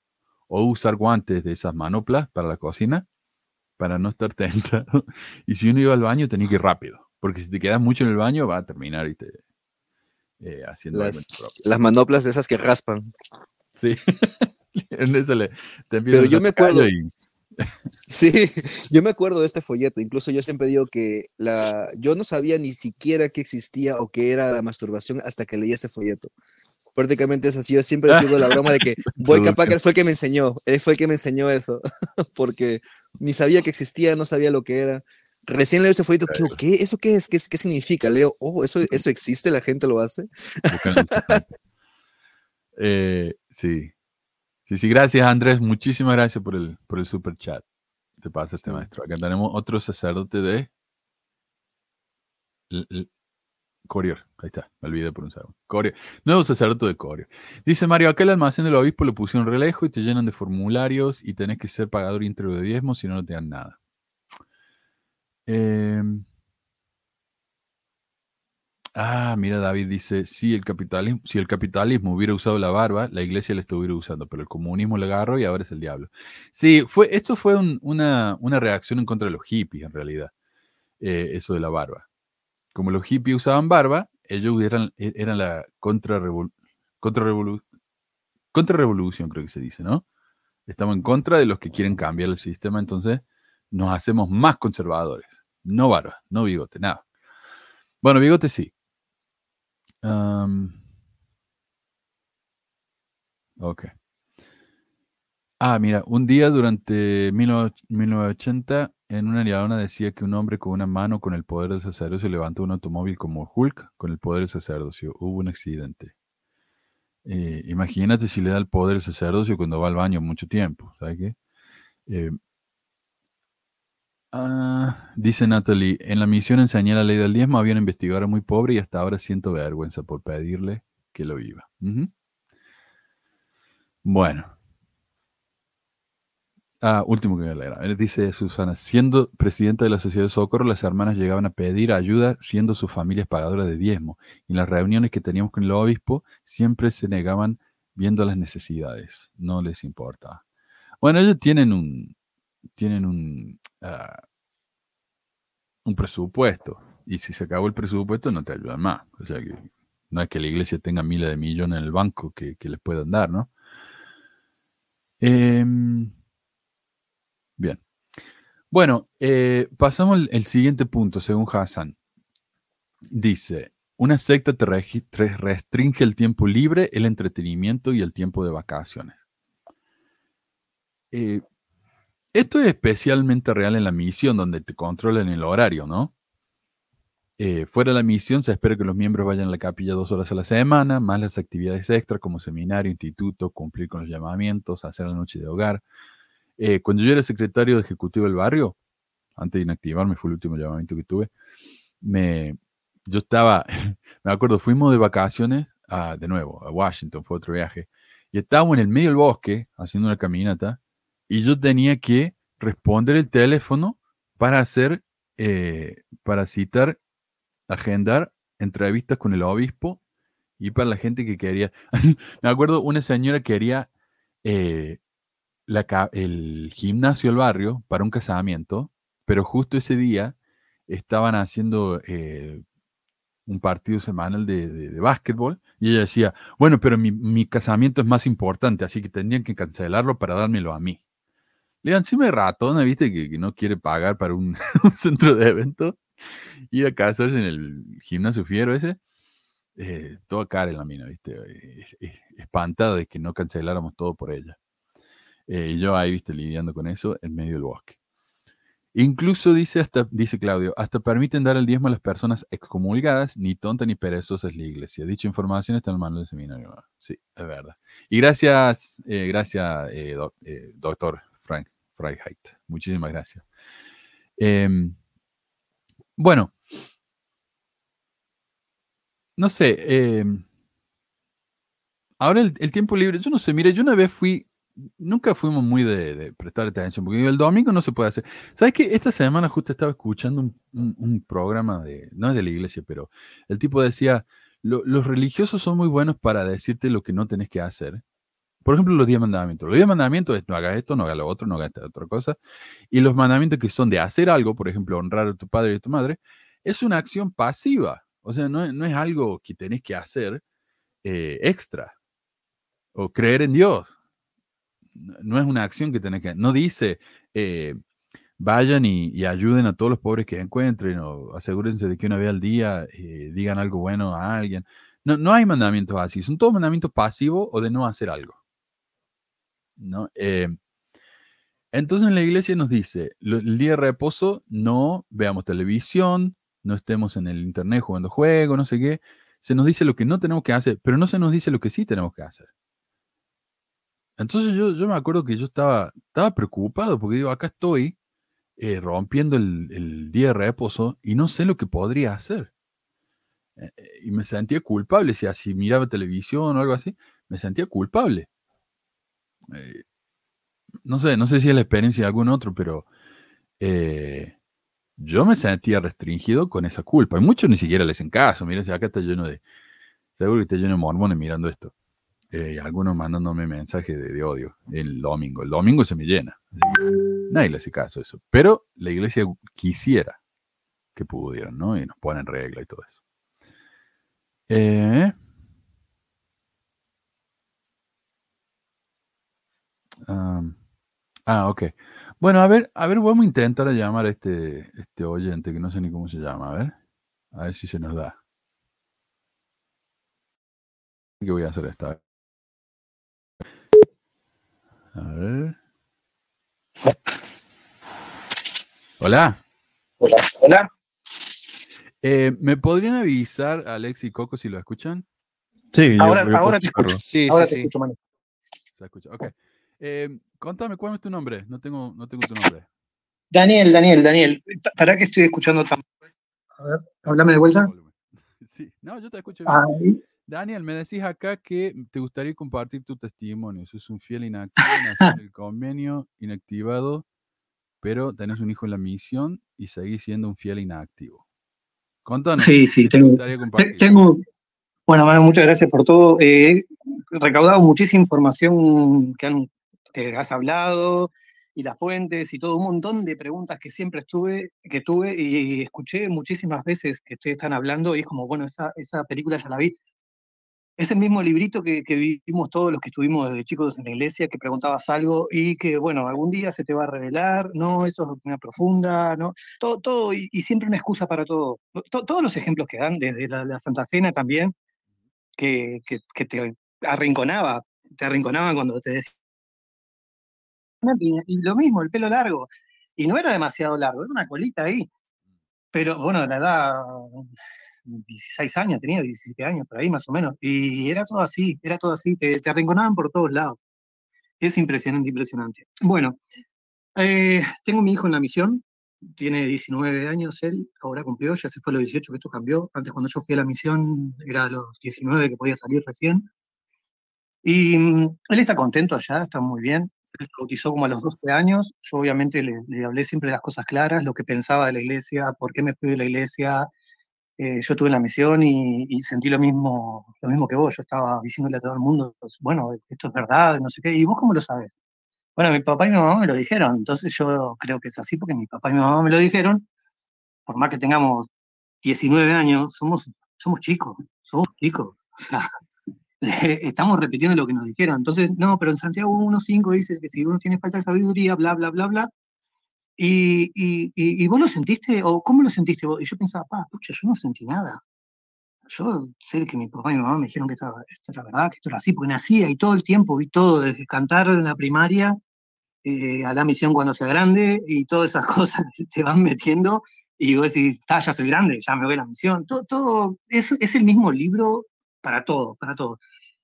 o usar guantes de esas manoplas para la cocina para no estar tentado. Y si uno iba al baño, tenía que ir rápido. Porque si te quedas mucho en el baño, va a terminar y te... Eh, haciendo las, las manoplas de esas que raspan. Sí. Eso le, te Pero yo me acuerdo. Y... sí, yo me acuerdo de este folleto. Incluso yo siempre digo que la, yo no sabía ni siquiera que existía o que era la masturbación hasta que leí ese folleto. Prácticamente es así. Yo siempre digo la broma de que Boyd K. Packer fue el que me enseñó. Él fue el que me enseñó eso. Porque ni sabía que existía, no sabía lo que era. Recién leo ese folleto, digo, ¿qué? ¿Eso qué es? ¿Qué, qué significa? Leo, oh, ¿eso, eso existe? ¿La gente lo hace? eh, sí. Sí, sí, gracias Andrés, muchísimas gracias por el, por el super chat. Te pasa este maestro. Acá tenemos otro sacerdote de L- L- Corior. Ahí está, me olvidé por un segundo. Corior. Nuevo sacerdote de Corior. Dice Mario, acá el almacén del obispo lo pusieron relejo y te llenan de formularios y tenés que ser pagador íntegro de diezmo, si no, no te dan nada. Eh, Ah, mira, David dice, si el capitalismo, si el capitalismo hubiera usado la barba, la iglesia la estuviera usando, pero el comunismo la agarró y ahora es el diablo. Sí, fue, esto fue un, una, una reacción en contra de los hippies, en realidad, eh, eso de la barba. Como los hippies usaban barba, ellos eran, eran la contrarrevol, contrarrevolu, contrarrevolución, creo que se dice, ¿no? Estamos en contra de los que quieren cambiar el sistema, entonces nos hacemos más conservadores. No barba, no bigote, nada. Bueno, bigote sí. Um, ok. Ah, mira, un día durante mil novecientos ochenta, en una liadona decía que un hombre con una mano con el poder del sacerdocio levantó un automóvil como Hulk con el poder del sacerdocio. Hubo un accidente. Eh, imagínate si le da el poder al sacerdocio cuando va al baño mucho tiempo, ¿sabes qué? Eh, ah, dice Natalie, en la misión enseñé la ley del diezmo, había una investigadora muy pobre y hasta ahora siento vergüenza por pedirle que lo viva. Uh-huh. Bueno. Ah, último que voy a leer. Dice Susana, siendo presidenta de la Sociedad de Socorro, las hermanas llegaban a pedir ayuda siendo sus familias pagadoras de diezmo. Y en las reuniones que teníamos con el obispo, siempre se negaban viendo las necesidades. No les importaba. Bueno, ellos tienen un, tienen un, uh, un presupuesto. Y si se acabó el presupuesto, no te ayudan más. O sea, que no es que la iglesia tenga miles de millones en el banco que, que les puedan dar, ¿no? Eh... Bien. Bueno, eh, pasamos al el siguiente punto, según Hassan. Dice, una secta te, re- te restringe el tiempo libre, el entretenimiento y el tiempo de vacaciones. Eh, esto es especialmente real en la misión, donde te controlan el horario, ¿no? Eh, fuera de la misión, se espera que los miembros vayan a la capilla dos horas a la semana, más las actividades extras como seminario, instituto, cumplir con los llamamientos, hacer la noche de hogar. Eh, cuando yo era secretario de ejecutivo del barrio, antes de inactivarme, fue el último llamamiento que tuve, me, yo estaba, me acuerdo, fuimos de vacaciones, a, de nuevo, a Washington, fue otro viaje, y estábamos en el medio del bosque, haciendo una caminata, y yo tenía que responder el teléfono para hacer, eh, para citar, agendar entrevistas con el obispo, y para la gente que quería, me acuerdo, una señora quería... Eh, La, el gimnasio del barrio para un casamiento, pero justo ese día estaban haciendo eh, un partido semanal de, de, de básquetbol y ella decía, bueno, pero mi, mi casamiento es más importante, así que tendrían que cancelarlo para dármelo a mí. Le dan encima de ratona, viste, que, que no quiere pagar para un, un centro de eventos, ir a casarse en el gimnasio fiero ese. Eh, toda cara en la mina, viste, eh, eh, espantada de que no canceláramos todo por ella. Eh, y yo ahí, viste, lidiando con eso en medio del bosque. Incluso, dice hasta dice Claudio, hasta permiten dar el diezmo a las personas excomulgadas, ni tonta ni perezosa es la iglesia. Dicha información está en el manual del seminario. Sí, es verdad. Y gracias, eh, gracias eh, doc, eh, doctor Frank Freiheit. Muchísimas gracias. Eh, bueno. No sé. Eh, ahora el, el tiempo libre. Yo no sé, mire, yo una vez fui... Nunca fuimos muy de, de prestar atención, porque el domingo no se puede hacer. ¿Sabes qué? Esta semana justo estaba escuchando un, un, un programa, de no es de la iglesia, pero el tipo decía, lo, los religiosos son muy buenos para decirte lo que no tenés que hacer. Por ejemplo, los diez mandamientos. Los diez mandamientos es no hagas esto, no hagas lo otro, no hagas esta otra cosa. Y los mandamientos que son de hacer algo, por ejemplo, honrar a tu padre y a tu madre, es una acción pasiva. O sea, no, no es algo que tenés que hacer eh, extra. O creer en Dios. No es una acción que tenés que... No dice, eh, vayan y, y ayuden a todos los pobres que encuentren o asegúrense de que una vez al día eh, digan algo bueno a alguien. No, no hay mandamientos así. Son todos mandamientos pasivos o de no hacer algo, ¿no? Eh, entonces la iglesia nos dice, lo, el día de reposo no veamos televisión, no estemos en el internet jugando juegos, no sé qué. Se nos dice lo que no tenemos que hacer, pero no se nos dice lo que sí tenemos que hacer. Entonces yo, yo me acuerdo que yo estaba, estaba preocupado porque digo, acá estoy eh, rompiendo el, el día de reposo y no sé lo que podría hacer. Eh, y me sentía culpable, si así miraba televisión o algo así, me sentía culpable. Eh, no sé, no sé si es la experiencia de algún otro, pero eh, Yo me sentía restringido con esa culpa. Y muchos ni siquiera les hacen caso. Miren, acá está lleno de... Seguro que está lleno de mormones mirando esto. Eh, algunos mandándome mensajes de, de odio el domingo. El domingo se me llena. Nadie le hace caso a eso. Pero la iglesia quisiera que pudieran, ¿no? Y nos ponen regla y todo eso. Eh... Um, ah, ok. Bueno, a ver, a ver, vamos a intentar llamar a este, este oyente que no sé ni cómo se llama. A ver, a ver si se nos da. ¿Qué voy a hacer esta? A ver. Hola. Hola. Hola. Eh, ¿me podrían avisar, Alex y Coco, si lo escuchan? Sí. Ahora, yo, yo ahora te escucho. Sí, ahora sí, te sí. escucho, Manu. Se escucha. Ok. Eh, contame, ¿cuál es tu nombre? No tengo, no tengo tu nombre. Daniel, Daniel, Daniel. ¿Para qué estoy escuchando tan? A ver, háblame de vuelta. Sí, no, yo te escucho bien. Ay. Daniel, me decís acá que te gustaría compartir tu testimonio. Sos un fiel inactivo, nació el convenio inactivado, pero tenés un hijo en la misión y seguís siendo un fiel inactivo. Contanos. Sí, sí, tengo, te tengo... Bueno, Manu, muchas gracias por todo. Eh, he recaudado muchísima información que, han, que has hablado, y las fuentes, y todo, un montón de preguntas que siempre estuve, que tuve, y escuché muchísimas veces que ustedes están hablando, y es como, bueno, esa, esa película ya la vi. Es el mismo librito que, que vimos todos los que estuvimos desde chicos en la iglesia, que preguntabas algo, y que, bueno, algún día se te va a revelar, no, eso es doctrina profunda, no, todo, todo, y, y siempre una excusa para todo. To, todos los ejemplos que dan, desde la, la Santa Cena también, Que, que, que te arrinconaba, te arrinconaban cuando te decían. Y, y lo mismo, el pelo largo. Y no era demasiado largo, era una colita ahí. Pero bueno, la edad, dieciséis años tenía, diecisiete años, por ahí más o menos. Y era todo así, era todo así, te, te arrinconaban por todos lados. Es impresionante, impresionante. Bueno, eh, tengo mi hijo en la misión, tiene diecinueve años él, ahora cumplió, ya se fue a los dieciocho, que esto cambió. Antes, cuando yo fui a la misión, era a los diecinueve que podía salir recién. Y él está contento allá, está muy bien. Él se bautizó como a los doce años. Yo obviamente le, le hablé siempre de las cosas claras, lo que pensaba de la iglesia, por qué me fui de la iglesia. Eh, yo estuve en la misión y, y sentí lo mismo, lo mismo que vos. Yo estaba diciéndole a todo el mundo, pues, bueno, esto es verdad, no sé qué. ¿Y vos cómo lo sabés? Bueno, mi papá y mi mamá me lo dijeron, entonces yo creo que es así porque mi papá y mi mamá me lo dijeron. Por más que tengamos diecinueve años, somos, somos chicos, somos chicos. O sea, estamos repitiendo lo que nos dijeron. Entonces, no, pero en Santiago uno cinco dice que si uno tiene falta de sabiduría, bla, bla, bla, bla. Y, y, y, y vos lo sentiste, o ¿cómo lo sentiste vos? Y yo pensaba, pa, pucha, yo no sentí nada. Yo sé que mi papá y mi mamá me dijeron que esta, esta es la verdad, que esto era así, porque nacía y todo el tiempo vi todo, desde cantar en la primaria, Eh, a la misión cuando sea grande, y todas esas cosas que te van metiendo, y vos decís, ah, ya soy grande, ya me voy a la misión, todo, todo es, es el mismo libro para todo, para todo.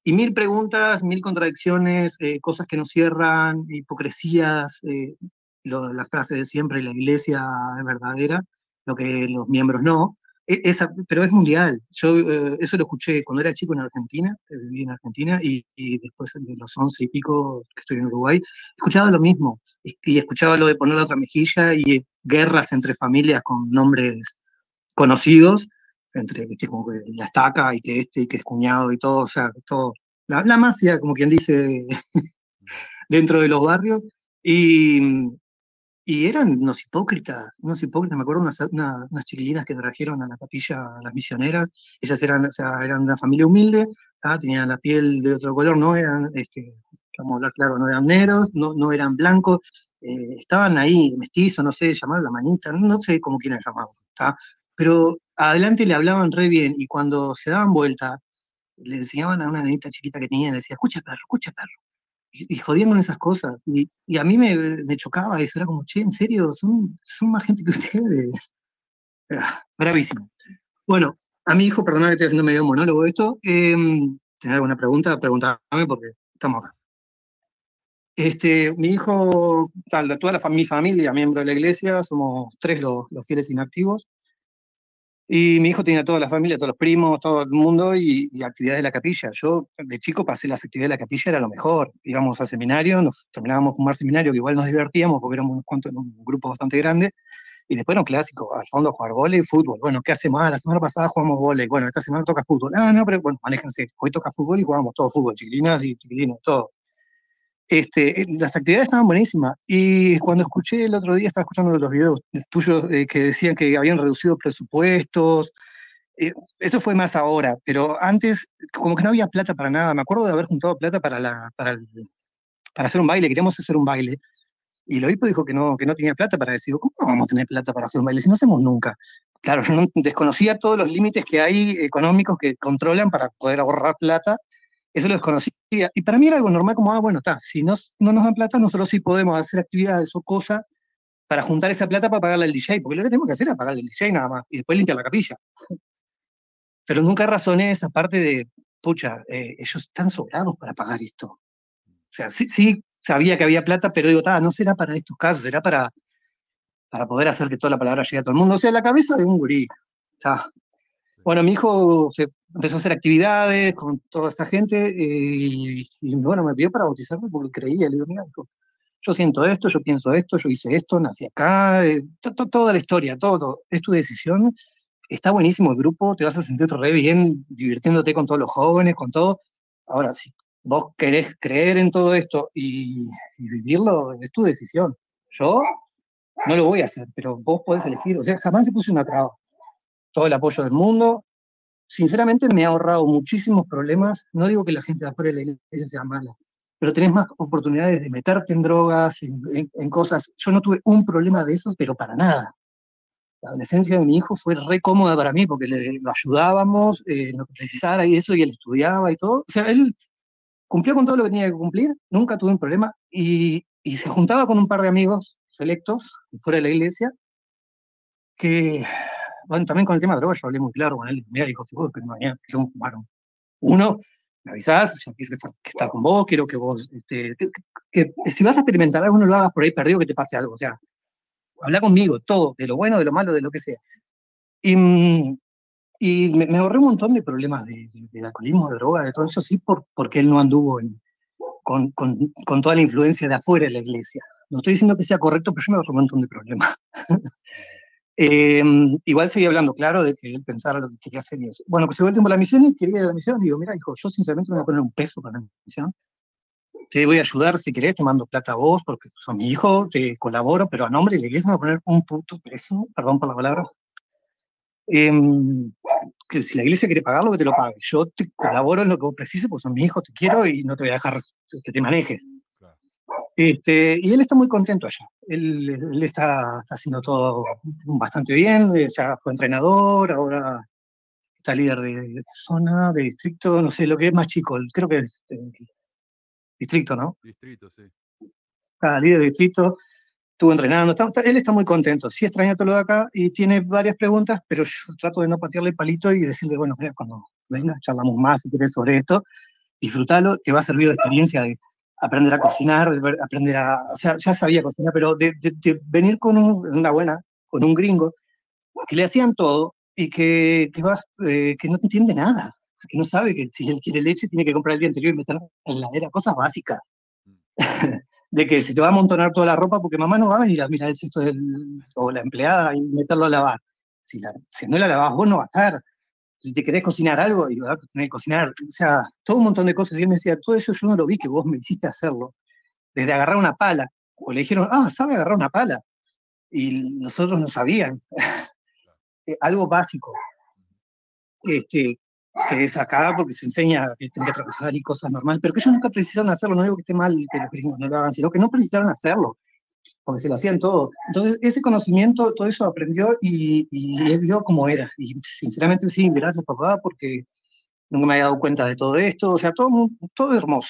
Y mil preguntas, mil contradicciones, eh, cosas que no cierran, hipocresías, eh, lo, la frase de siempre, la iglesia es verdadera, lo que los miembros no, es, es, pero es mundial. Yo eh, eso lo escuché cuando era chico en Argentina, eh, viví en Argentina, y, y después de los once y pico que estoy en Uruguay, escuchaba lo mismo, y, y escuchaba lo de poner la otra mejilla, y eh, guerras entre familias con nombres conocidos, entre, ¿viste? Como que la estaca, y que este, y que es cuñado, y todo, o sea, todo, la, la mafia, como quien dice, dentro de los barrios, y... Y eran unos hipócritas, unos hipócritas, me acuerdo unas, una, unas chiquilinas que trajeron a la capilla a las misioneras, ellas eran, o sea, eran una familia humilde, ¿ah? Tenían la piel de otro color, no eran, este, vamos a hablar claro, no eran negros, no, no eran blancos, eh, estaban ahí, mestizos, no sé, llamaron la manita, no sé cómo quieren llamarlo, ¿ah? Pero adelante le hablaban re bien, y cuando se daban vuelta, le enseñaban a una nenita chiquita que tenía, le decía, escucha perro, escucha perro. Y, y jodían con esas cosas, y, y a mí me, me chocaba eso, era como, che, en serio, son, son más gente que ustedes. Ah, bravísimo. Bueno, a mi hijo, perdona que estoy haciendo medio monólogo de esto, eh, ¿tenés alguna pregunta? Preguntame porque estamos acá. Este, mi hijo, tal, toda la fam- mi familia, miembro de la iglesia, somos tres los, los fieles inactivos, y mi hijo tenía toda la familia, todos los primos, todo el mundo, y, y actividades de la capilla. Yo, de chico, pasé las actividades de la capilla, era lo mejor. Íbamos a seminario, nos terminábamos de fumar seminario, que igual nos divertíamos, porque éramos unos cuantos, un grupo bastante grande, y después era un clásico, al fondo jugar vóley y fútbol. Bueno, ¿qué hace más? La semana pasada jugamos vóley, bueno, esta semana toca fútbol. Ah, no, pero bueno, manéjense, hoy toca fútbol y jugamos todo fútbol, chiquilinas y chiquilinos, todo. Este, las actividades estaban buenísimas, y cuando escuché el otro día, estaba escuchando los videos tuyos eh, que decían que habían reducido presupuestos, eh, esto fue más ahora, pero antes como que no había plata para nada. Me acuerdo de haber juntado plata para, la, para, el, para hacer un baile, queríamos hacer un baile, y el obispo dijo que no, que no tenía plata para decir, ¿cómo no vamos a tener plata para hacer un baile si no hacemos nunca? Claro, yo no, desconocía todos los límites que hay económicos que controlan para poder ahorrar plata. Eso lo desconocía, y para mí era algo normal, como, ah, bueno, está, si no, no nos dan plata, nosotros sí podemos hacer actividades o cosas para juntar esa plata para pagarle al D J, porque lo que tenemos que hacer es pagarle al D J nada más, y después limpiar la capilla. Pero nunca razoné esa parte de, pucha, eh, ellos están sobrados para pagar esto. O sea, sí, sí sabía que había plata, pero digo, está, no será para estos casos, será para, para poder hacer que toda la palabra llegue a todo el mundo. O sea, la cabeza de un gurí, está. Bueno, mi hijo se empezó a hacer actividades con toda esta gente, eh, y bueno, me pidió para bautizarme porque creía. Le digo, mira, yo siento esto, yo pienso esto, yo hice esto, nací acá, eh, to, to, toda la historia, todo, todo. Es tu decisión, está buenísimo el grupo, te vas a sentir re bien, divirtiéndote con todos los jóvenes, con todo. Ahora, si vos querés creer en todo esto y, y vivirlo, es tu decisión. Yo no lo voy a hacer, pero vos podés elegir. O sea, jamás se puso una traba. Todo el apoyo del mundo. Sinceramente me ha ahorrado muchísimos problemas. No digo que la gente de afuera de la iglesia sea mala, pero tenés más oportunidades de meterte en drogas, en, en, en cosas. Yo no tuve un problema de eso, pero para nada. La adolescencia de mi hijo fue re cómoda para mí, porque le, lo ayudábamos, eh, lo que precisara y eso, y él estudiaba y todo. O sea, él cumplió con todo lo que tenía que cumplir, nunca tuve un problema, y, y se juntaba con un par de amigos selectos fuera de la iglesia, que... Bueno, también con el tema de drogas yo hablé muy claro con él. Mira, dijo, si vos, pero mañana no fumaron. Uno, me avisás, o sea, quiero que está, que está con vos, quiero que vos, este, que, que, que si vas a experimentar algo, no lo hagas por ahí perdido que te pase algo. O sea, habla conmigo, todo, de lo bueno, de lo malo, de lo que sea. Y, y me, me ahorré un montón de problemas de, de, de alcoholismo, de droga, de todo eso, sí, por, porque él no anduvo en, con, con, con toda la influencia de afuera de la iglesia. No estoy diciendo que sea correcto, pero yo me ahorré un montón de problemas. Eh, igual seguí hablando, claro, de que él pensara lo que quería hacer y eso. Bueno, pues se vuelve para la misión y quería ir a la misión. Digo, mira, hijo, yo sinceramente me voy a poner un peso para la misión. Te voy a ayudar si querés, te mando plata a vos porque sos mi hijo, te colaboro, pero a nombre de la iglesia me voy a poner un puto peso, perdón por la palabra. Eh, que si la iglesia quiere pagarlo, que te lo pague. Yo te colaboro en lo que vos precises porque sos mi hijo, te quiero y no te voy a dejar que te manejes. Este, y él está muy contento allá, él, él está, está haciendo todo bastante bien, ya fue entrenador, ahora está líder de zona, de distrito, no sé, lo que es más chico, creo que es eh, distrito, ¿no? Distrito, sí. Está líder de distrito, estuvo entrenando, está, está, él está muy contento, sí extraña todo lo de acá y tiene varias preguntas, pero yo trato de no patearle el palito y decirle, bueno, mira, cuando vengas charlamos más si querés sobre esto, disfrútalo, te va a servir de experiencia de... aprender a cocinar, aprender a... O sea, ya sabía cocinar, pero de, de, de venir con un, una buena, con un gringo, que le hacían todo y que, que, va, eh, que no entiende nada, que no sabe que si él quiere leche tiene que comprar el día anterior y meter en la heladera cosas básicas. De que se te va a amontonar toda la ropa porque mamá no va a venir a mirar el cesto del, o la empleada y meterlo a lavar. Si, la, si no la lavás vos no va a estar. Si te querés cocinar algo, y vas a tener que cocinar, o sea, todo un montón de cosas. Y él me decía, todo eso yo no lo vi, que vos me hiciste hacerlo. Desde agarrar una pala, o le dijeron, ah, sabe agarrar una pala. Y nosotros no sabían. Algo básico. Este, que es acá, porque se enseña que tienen que trabajar y cosas normales, pero que ellos nunca precisaron hacerlo. No digo que esté mal que los gringos no lo hagan, sino que no precisaron hacerlo, porque se lo hacían todo. Entonces, ese conocimiento, todo eso aprendió y, y él vio cómo era. Y sinceramente, sí, gracias papá, porque nunca me había dado cuenta de todo esto. O sea, todo, todo hermoso.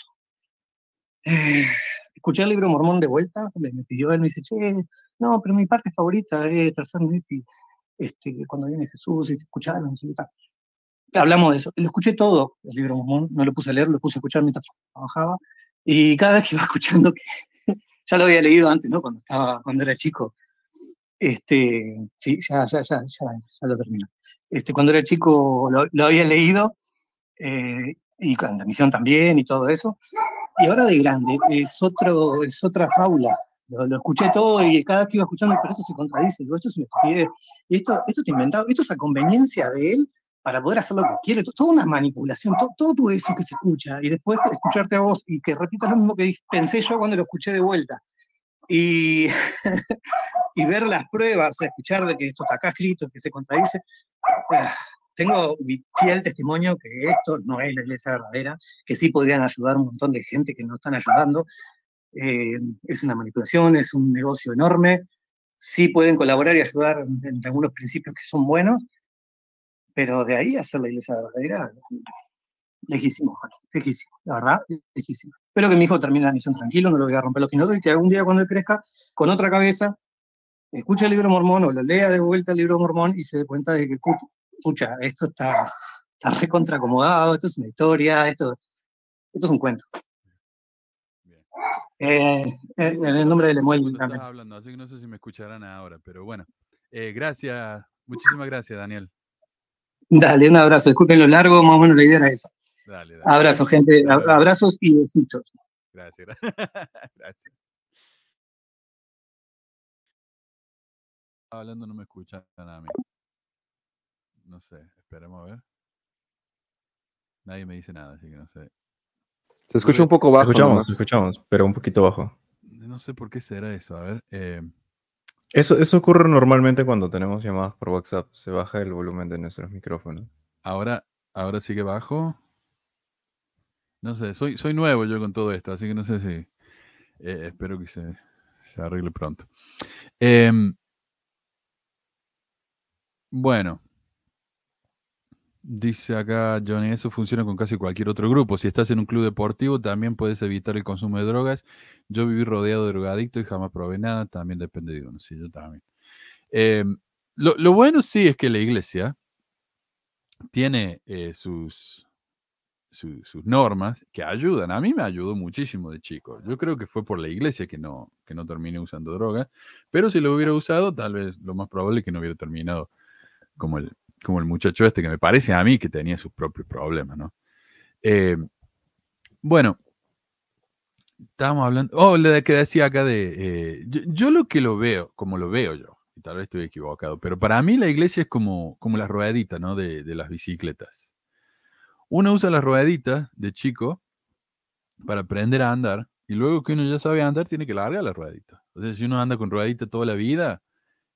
Eh, escuché el libro Mormón de vuelta, me, me pidió él, me dice, che, no, pero mi parte favorita es Tercer Nefi, este, cuando viene Jesús, y escucharon, no sé qué tal. Hablamos de eso. Lo escuché todo, el libro Mormón, no lo puse a leer, lo puse a escuchar mientras trabajaba. Y cada vez que iba escuchando que... Ya lo había leído antes, ¿no? Cuando estaba, cuando era chico. Este, sí, ya, ya, ya, ya, ya lo termino. Este, cuando era chico lo, lo había leído, eh, y con la misión también, y todo eso. Y ahora de grande, es, otro, es otra fábula Lo, lo escuché todo y cada vez que iba escuchando, pero esto se contradice, esto es una estupidez, esto, esto te inventado, esto es a conveniencia de él para poder hacer lo que quiere, todo, toda una manipulación, todo, todo eso que se escucha, y después escucharte a vos y que repitas lo mismo que pensé yo cuando lo escuché de vuelta, y, y ver las pruebas, escuchar de que esto está acá escrito, que se contradice. Bueno, tengo mi fiel testimonio que esto no es la iglesia verdadera, que sí podrían ayudar a un montón de gente que no están ayudando. Eh, es una manipulación, es un negocio enorme. Sí pueden colaborar y ayudar en algunos principios que son buenos, pero de ahí a hacer la iglesia verdadera, lejísimo, lejísimo, la verdad, lejísimo. Espero que mi hijo termine la misión tranquilo, no lo voy a romper los quinotos, y que algún día cuando él crezca, con otra cabeza, escuche el libro mormón o lo lea de vuelta el libro mormón y se dé cuenta de que, escucha, esto está, está recontra acomodado, esto es una historia, esto, esto es un cuento. Eh, eh, en el nombre de Lemuel estás hablando, así que no sé si me escucharán ahora, pero bueno, eh, gracias, muchísimas gracias, Daniel. Dale, un abrazo, disculpen lo largo, más o menos la idea era esa. Dale, dale. Abrazo, gente, dale. Abrazos y besitos. Gracias, gracias. Hablando no me escuchan a mí. No sé, esperemos a ver. Nadie me dice nada, así que no sé. Se escucha un poco bajo. Escuchamos, escuchamos, pero un poquito bajo. No sé por qué será eso. A ver. Eh... Eso, eso ocurre normalmente cuando tenemos llamadas por WhatsApp. Se baja el volumen de nuestros micrófonos. Ahora, ahora sigue bajo. No sé, soy, soy nuevo yo con todo esto, así que no sé si... Eh, espero que se, se arregle pronto. Eh, bueno. Dice acá, Johnny, eso funciona con casi cualquier otro grupo. Si estás en un club deportivo, también puedes evitar el consumo de drogas. Yo viví rodeado de drogadictos y jamás probé nada. También depende de uno. Sí, yo también. Eh, lo, lo bueno sí es que la iglesia tiene eh, sus, su, sus normas que ayudan. A mí me ayudó muchísimo de chico. Yo creo que fue por la iglesia que no, que no terminé usando drogas. Pero si lo hubiera usado, tal vez lo más probable es que no hubiera terminado como el... como el muchacho este, que me parece a mí que tenía sus propios problemas, ¿no? Eh, bueno, estábamos hablando... Oh, lo que decía acá de... Eh, yo, yo lo que lo veo, como lo veo yo, y tal vez estoy equivocado, pero para mí la iglesia es como, como las rueditas, ¿no? De, de las bicicletas. Uno usa las rueditas de chico para aprender a andar, y luego que uno ya sabe andar, tiene que largar las rueditas. Entonces, si uno anda con rueditas toda la vida...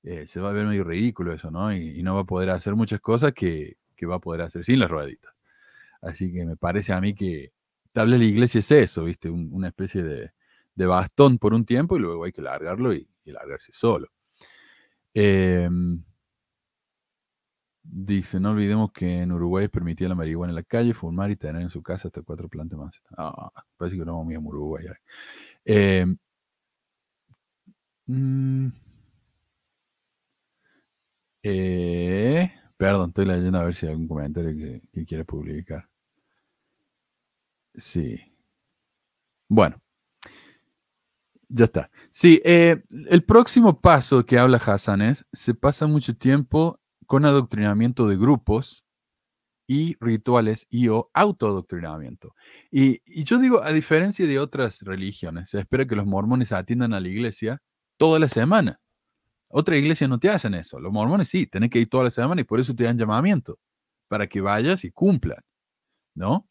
Eh, se va a ver medio ridículo eso, ¿no? Y, y no va a poder hacer muchas cosas que, que va a poder hacer sin las rueditas. Así que me parece a mí que tal vez la iglesia es eso, ¿viste? Un, una especie de, de bastón por un tiempo y luego hay que largarlo y, y largarse solo. Eh, dice, no olvidemos que en Uruguay permitía la marihuana en la calle, fumar y tener en su casa hasta cuatro plantas más. Ah, parece que no vamos a Uruguay. Eh, mmm, Eh, perdón, estoy leyendo a ver si hay algún comentario que, que quiera publicar. Sí. Bueno. Ya está. Sí, eh, el próximo paso que habla Hassan es, se pasa mucho tiempo con adoctrinamiento de grupos y rituales y o autoadoctrinamiento. Y, y yo digo, a diferencia de otras religiones, se espera que los mormones atiendan a la iglesia toda la semana. Otras iglesias no te hacen eso. Los mormones sí, tenés que ir toda la semana y por eso te dan llamamiento, para que vayas y cumplan, ¿no?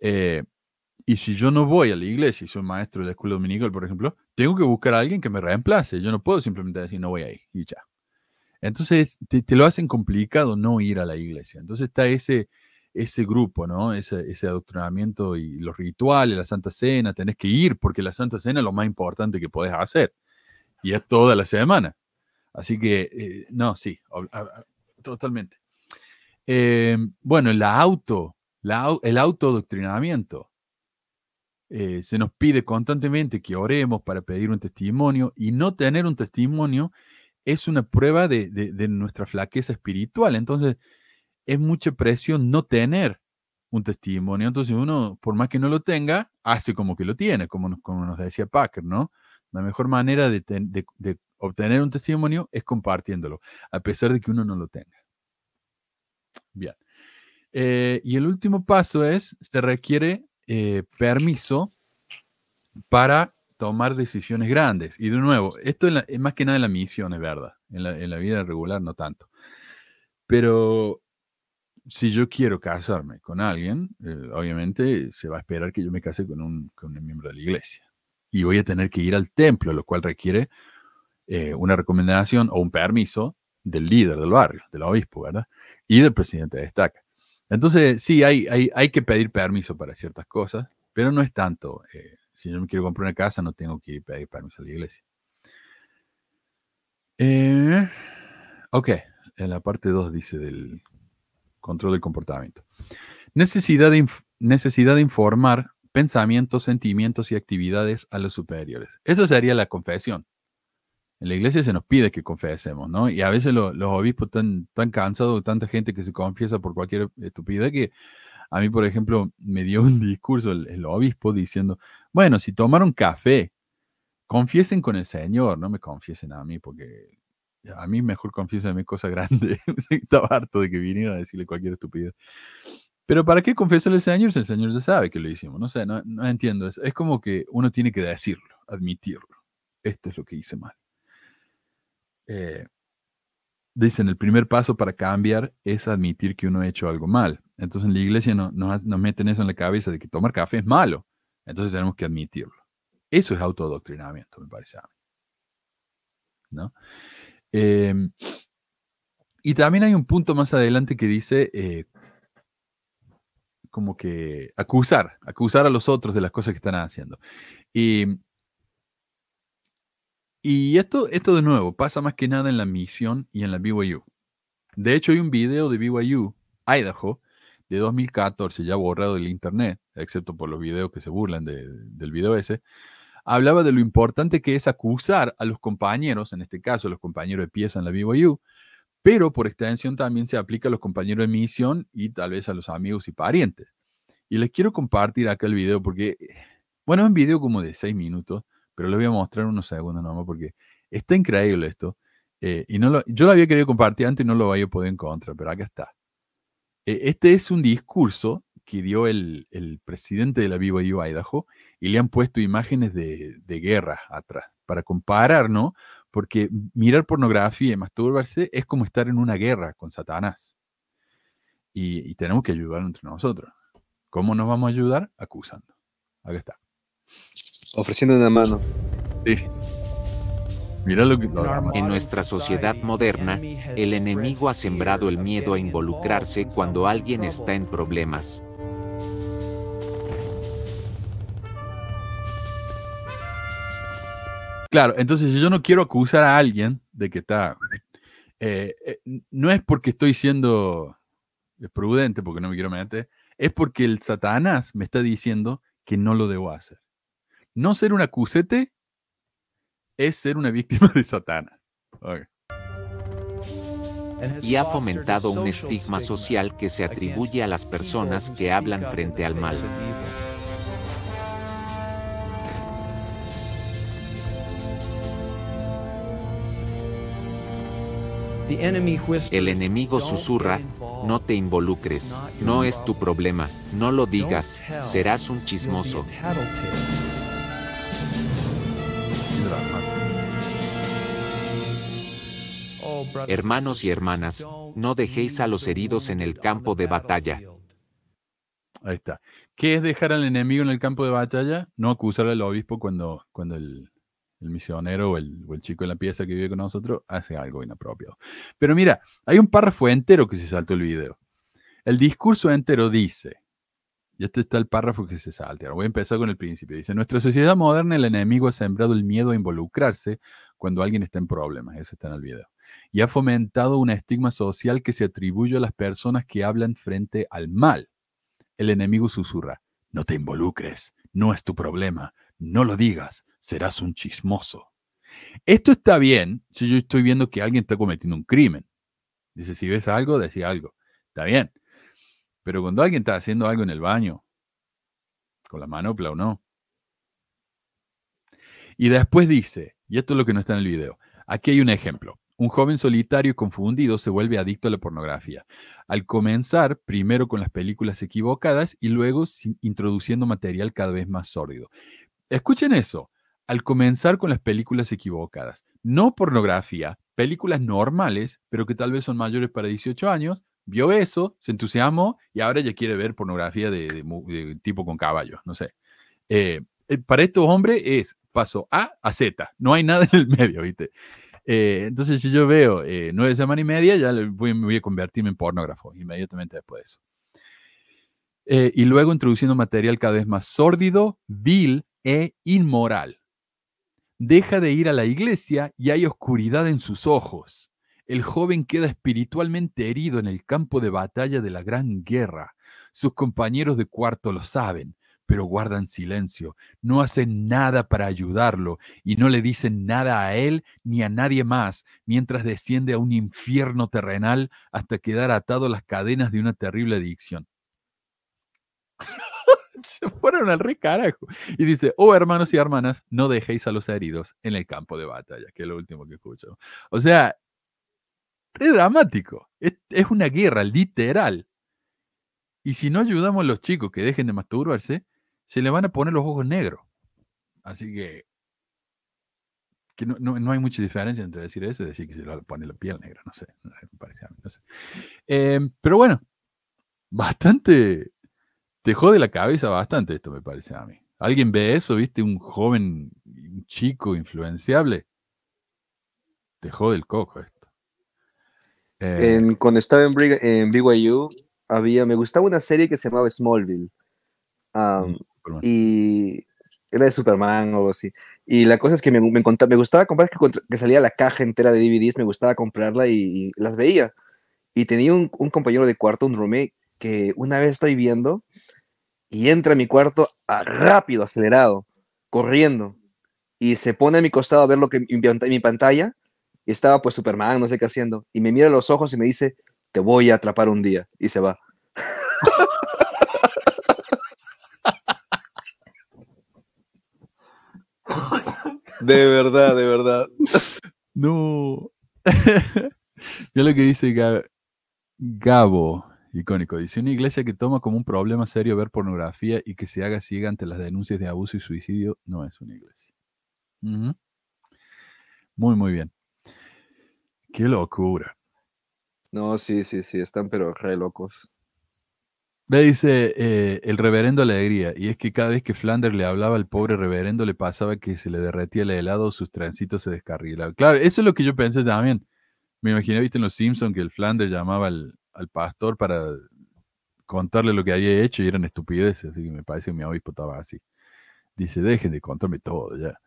Eh, y si yo no voy a la iglesia y soy maestro de la escuela dominical, por ejemplo, tengo que buscar a alguien que me reemplace. Yo no puedo simplemente decir no voy ahí y ya. Entonces te, te lo hacen complicado no ir a la iglesia. Entonces está ese, ese grupo, ¿no? Ese, ese adoctrinamiento y los rituales, la Santa Cena, tenés que ir porque la Santa Cena es lo más importante que podés hacer. Y es toda la semana. Así que, eh, no, sí, ob- ob- totalmente. Eh, bueno, la auto, la au- el autoadoctrinamiento. Eh, se nos pide constantemente que oremos para pedir un testimonio, y no tener un testimonio es una prueba de, de, de nuestra flaqueza espiritual. Entonces, es mucha presión no tener un testimonio. Entonces, uno, por más que no lo tenga, hace como que lo tiene, como nos, como nos decía Packer, ¿no? La mejor manera de, ten- de, de obtener un testimonio es compartiéndolo, a pesar de que uno no lo tenga. Bien. Eh, y el último paso es, se requiere eh, permiso para tomar decisiones grandes. Y de nuevo, esto en la, más que nada en la misión es verdad, en la, en la vida regular no tanto. Pero si yo quiero casarme con alguien, eh, obviamente se va a esperar que yo me case con un, con un miembro de la iglesia. Y voy a tener que ir al templo, lo cual requiere eh, una recomendación o un permiso del líder del barrio, del obispo, ¿verdad? Y del presidente de estaca. Entonces, sí, hay, hay, hay que pedir permiso para ciertas cosas, pero no es tanto. Eh, si yo me quiero comprar una casa, no tengo que pedir permiso a la iglesia. Eh, ok, en la parte dos dice del control del comportamiento. Necesidad de, inf- necesidad de informar pensamientos, sentimientos y actividades a los superiores. Eso sería la confesión. En la iglesia se nos pide que confesemos, ¿no? Y a veces lo, los obispos están tan cansados, tanta gente que se confiesa por cualquier estupidez, que a mí, por ejemplo, me dio un discurso el, el obispo diciendo, bueno, si tomaron café, confiesen con el Señor, no me confiesen a mí, porque a mí mejor confiesenme cosas grandes. Estaba harto de que vinieran a decirle cualquier estupidez. Pero ¿para qué confesarle al Señor si el Señor ya sabe que lo hicimos? No sé, no, no entiendo. Es, es como que uno tiene que decirlo, admitirlo. Esto es lo que hice mal. Eh, dicen, el primer paso para cambiar es admitir que uno ha hecho algo mal. Entonces en la iglesia no, no, nos meten eso en la cabeza de que tomar café es malo. Entonces tenemos que admitirlo. Eso es autoadoctrinamiento, me parece a mí, ¿no? Eh, y también hay un punto más adelante que dice eh, como que acusar, acusar a los otros de las cosas que están haciendo. Y Y esto, esto de nuevo pasa más que nada en la misión y en la B Y U. De hecho, hay un video de B Y U, Idaho, de dos mil catorce, ya borrado del internet, excepto por los videos que se burlan de, del video ese. Hablaba de lo importante que es acusar a los compañeros, en este caso los compañeros de pieza en la B Y U, pero por extensión también se aplica a los compañeros de misión y tal vez a los amigos y parientes. Y les quiero compartir acá el video porque, bueno, es un video como de seis minutos, pero les voy a mostrar unos segundos nomás porque está increíble esto. Eh, y no lo, yo lo había querido compartir antes y no lo había podido encontrar, pero acá está. Eh, este es un discurso que dio el, el presidente de la B Y U Idaho y le han puesto imágenes de, de guerra atrás para comparar, ¿no? Porque mirar pornografía y masturbarse es como estar en una guerra con Satanás. Y, y tenemos que ayudar entre nosotros. ¿Cómo nos vamos a ayudar? Acusando. Acá está. Ofreciendo una mano. Sí. Mira lo que... En nuestra sociedad moderna, el enemigo ha sembrado el miedo a involucrarse cuando alguien está en problemas. Claro, entonces si yo no quiero acusar a alguien de que está... Eh, eh, no es porque estoy siendo prudente, porque no me quiero meter, es porque el Satanás me está diciendo que no lo debo hacer. No ser un acusete es ser una víctima de Satanás. Okay. Y ha fomentado un estigma social que se atribuye a las personas que hablan frente al mal. El enemigo susurra, no te involucres, no es tu problema, no lo digas, serás un chismoso. Hermanos y hermanas, no dejéis a los heridos en el campo de batalla. Ahí está. ¿Qué es dejar al enemigo en el campo de batalla? No acusar al obispo cuando, cuando el, el misionero o el, o el chico de la pieza que vive con nosotros hace algo inapropiado. Pero mira, hay un párrafo entero que se saltó el video. El discurso entero dice... Y este está el párrafo que se salta. Voy a empezar con el principio. Dice, en nuestra sociedad moderna el enemigo ha sembrado el miedo a involucrarse cuando alguien está en problemas. Eso está en el video. Y ha fomentado un estigma social que se atribuye a las personas que hablan frente al mal. El enemigo susurra, no te involucres, no es tu problema, no lo digas, serás un chismoso. Esto está bien si yo estoy viendo que alguien está cometiendo un crimen. Dice, si ves algo, decí algo. Está bien. Pero cuando alguien está haciendo algo en el baño, con la manopla o no. Y después dice, y esto es lo que no está en el video, aquí hay un ejemplo. Un joven solitario y confundido se vuelve adicto a la pornografía. Al comenzar, primero con las películas equivocadas y luego introduciendo material cada vez más sórdido. Escuchen eso. al comenzar con las películas equivocadas. No pornografía, películas normales, pero que tal vez son mayores para dieciocho años, vio eso, se entusiasmó y ahora ya quiere ver pornografía de, de, de tipo con caballos, no sé. Eh, para estos hombres es paso A a Z, no hay nada en el medio, ¿viste? Eh, entonces, si yo veo eh, nueve semanas y media, ya voy, me voy a convertirme en pornógrafo inmediatamente después de eso. Eh, y luego introduciendo material cada vez más sórdido, vil e inmoral. Deja de ir a la iglesia y hay oscuridad en sus ojos. El joven queda espiritualmente herido en el campo de batalla de la Gran Guerra. Sus compañeros de cuarto lo saben, pero guardan silencio. No hacen nada para ayudarlo y no le dicen nada a él ni a nadie más mientras desciende a un infierno terrenal hasta quedar atado a las cadenas de una terrible adicción. Se fueron al re carajo. Y dice, oh hermanos y hermanas, no dejéis a los heridos en el campo de batalla, que es lo último que escucho. O sea, es dramático. Es, es una guerra literal. Y si no ayudamos a los chicos que dejen de masturbarse, se le van a poner los ojos negros. Así que, que no, no, no hay mucha diferencia entre decir eso y decir que se le pone la piel negra. No sé, no sé, me parece a mí, no sé. Eh, pero bueno, bastante... Te jode la cabeza bastante esto, me parece a mí. ¿Alguien ve eso, viste? Un joven, un chico influenciable. Te jode el coco esto. Eh, en, cuando estaba en, en B Y U, había, me gustaba una serie que se llamaba Smallville. Um, y era de Superman o algo así. Y la cosa es que me, me, me gustaba comprar, que, que salía la caja entera de D V Ds, me gustaba comprarla y, y las veía. Y tenía un, un compañero de cuarto, un roommate, que una vez estoy viendo... Y entra a mi cuarto a rápido, acelerado, corriendo. Y se pone a mi costado a ver lo que en mi pantalla. Y estaba pues Superman, no sé qué haciendo. Y me mira a los ojos y me dice, te voy a atrapar un día. Y se va. De verdad, de verdad. No. Ya lo que dice Gab- Gabo. Icónico. Dice, una iglesia que toma como un problema serio ver pornografía y que se haga ciega ante las denuncias de abuso y suicidio no es una iglesia. Uh-huh. Muy, muy bien. Qué locura. No, sí, sí, sí, están pero re locos. Me dice eh, el reverendo Alegría, y es que cada vez que Flanders le hablaba al pobre reverendo le pasaba que se le derretía el helado o sus trencitos se descarrilaban. Claro, eso es lo que yo pensé también. Me imaginé, viste en los Simpsons, que el Flanders llamaba al al pastor para contarle lo que había hecho y eran estupideces, así que me parece que mi obispo estaba así. Dice, dejen de contarme todo ya.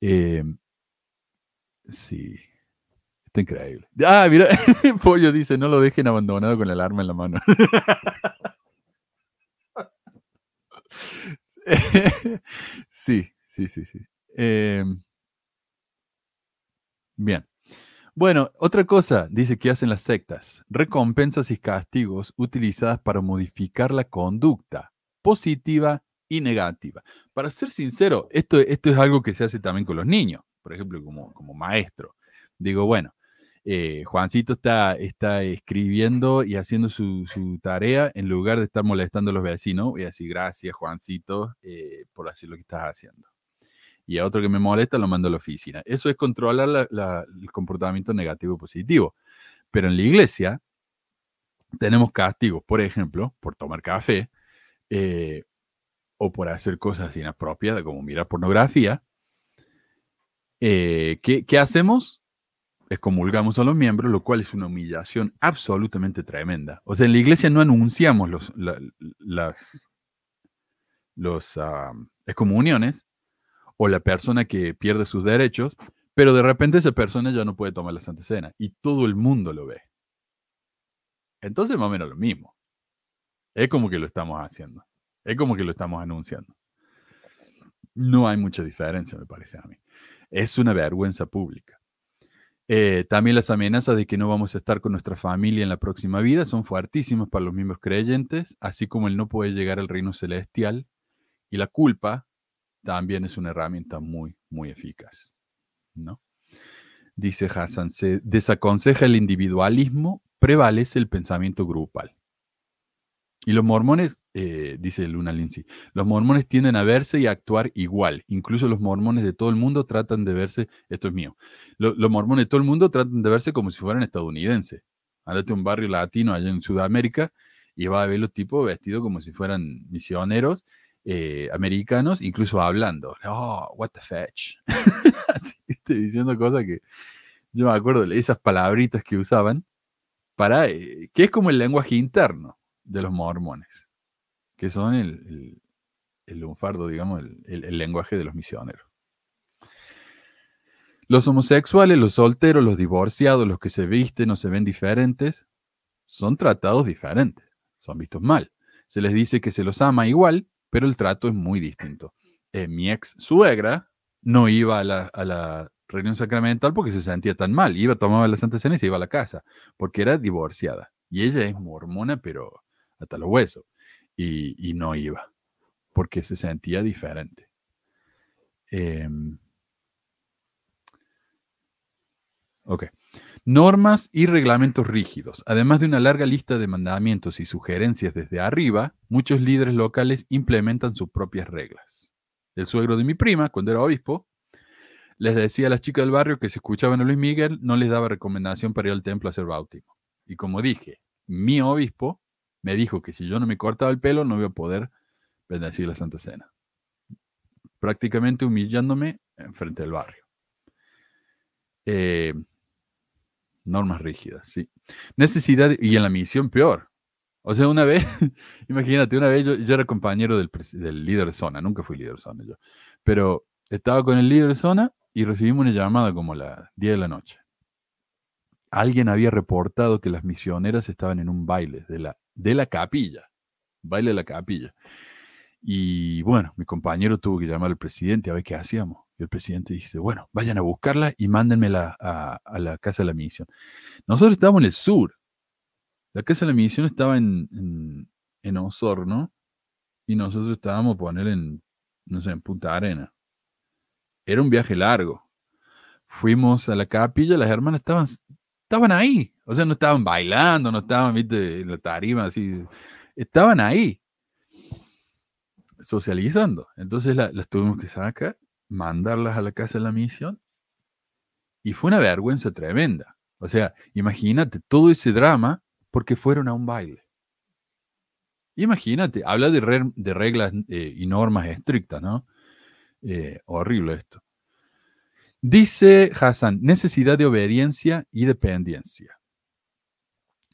Eh, sí, está increíble. Ah, mira, Pollo dice, no lo dejen abandonado con el arma en la mano. Sí, sí, sí, sí. Eh, bien. Bueno, otra cosa, dice que hacen las sectas, recompensas y castigos utilizadas para modificar la conducta positiva y negativa. Para ser sincero, esto, esto es algo que se hace también con los niños, por ejemplo, como, como maestro. Digo, bueno, eh, Juancito está, está escribiendo y haciendo su, su tarea en lugar de estar molestando a los vecinos. Voy a decir, gracias Juancito eh, por hacer lo que estás haciendo. Y a otro que me molesta lo mando a la oficina. Eso es controlar la, la, el comportamiento negativo y positivo. Pero en la iglesia tenemos castigos, por ejemplo, por tomar café eh, o por hacer cosas inapropiadas como mirar pornografía. Eh, ¿qué, ¿Qué hacemos? Excomulgamos a los miembros, lo cual es una humillación absolutamente tremenda. O sea, en la iglesia no anunciamos los, la, las los, uh, excomuniones, o la persona que pierde sus derechos, pero de repente esa persona ya no puede tomar la Santa Cena y todo el mundo lo ve. Entonces más o menos lo mismo. Es como que lo estamos haciendo. Es como que lo estamos anunciando. No hay mucha diferencia, me parece a mí. Es una vergüenza pública. Eh, también las amenazas de que no vamos a estar con nuestra familia en la próxima vida son fuertísimas para los mismos creyentes, así como el no poder llegar al reino celestial y la culpa también es una herramienta muy, muy eficaz, ¿no? Dice Hassan, se desaconseja el individualismo, prevalece el pensamiento grupal. Y los mormones, eh, dice Luna Lindsay, los mormones tienden a verse y a actuar igual. Incluso los mormones de todo el mundo tratan de verse, esto es mío, lo, los mormones de todo el mundo tratan de verse como si fueran estadounidenses. Ándate a un barrio latino allá en Sudamérica y vas a ver los tipos vestidos como si fueran misioneros eh, americanos, incluso hablando. Oh, what the fetch. Así, estoy diciendo cosas que yo me acuerdo, esas palabritas que usaban, para eh, que es como el lenguaje interno de los mormones, que son el, el, el lunfardo, digamos, el, el, el lenguaje de los misioneros. Los homosexuales, los solteros, los divorciados, los que se visten o se ven diferentes, son tratados diferentes, son vistos mal. Se les dice que se los ama igual, pero el trato es muy distinto. Eh, mi ex suegra no iba a la, a la reunión sacramental porque se sentía tan mal. Iba, tomaba la Santa Cena y se iba a la casa, porque era divorciada. Y ella es mormona, pero hasta los huesos. Y, y no iba, porque se sentía diferente. Eh, ok. Normas y reglamentos rígidos. Además de una larga lista de mandamientos y sugerencias desde arriba, muchos líderes locales implementan sus propias reglas. El suegro de mi prima, cuando era obispo, les decía a las chicas del barrio que si escuchaban a Luis Miguel, no les daba recomendación para ir al templo a hacer bautismo. Y como dije, mi obispo me dijo que si yo no me cortaba el pelo no iba a poder bendecir la Santa Cena. Prácticamente humillándome enfrente del barrio. Eh, normas rígidas, sí. Necesidad, y en la misión peor. O sea, una vez, imagínate, una vez yo, yo era compañero del, del líder zona, nunca fui líder zona yo, pero estaba con el líder zona y recibimos una llamada como a las diez de la noche. Alguien había reportado que las misioneras estaban en un baile de la, de la capilla. Baile de la capilla. Y bueno, mi compañero tuvo que llamar al presidente a ver qué hacíamos. Y el presidente dice, bueno, vayan a buscarla y mándenmela a, a la Casa de la Misión. Nosotros estábamos en el sur. La Casa de la Misión estaba en, en, en Osorno. Y nosotros estábamos a poner en, no sé, en Punta Arena. Era un viaje largo. Fuimos a la capilla, las hermanas estaban... Estaban ahí, o sea, no estaban bailando, no estaban, viste, en la tarima, así. Estaban ahí, socializando. Entonces la, las tuvimos que sacar, mandarlas a la Casa de la Misión, y fue una vergüenza tremenda. O sea, imagínate todo ese drama porque fueron a un baile. Imagínate, habla de, re, de reglas eh, y normas estrictas, ¿no? Eh, horrible esto. Dice Hassan, necesidad de obediencia y dependencia.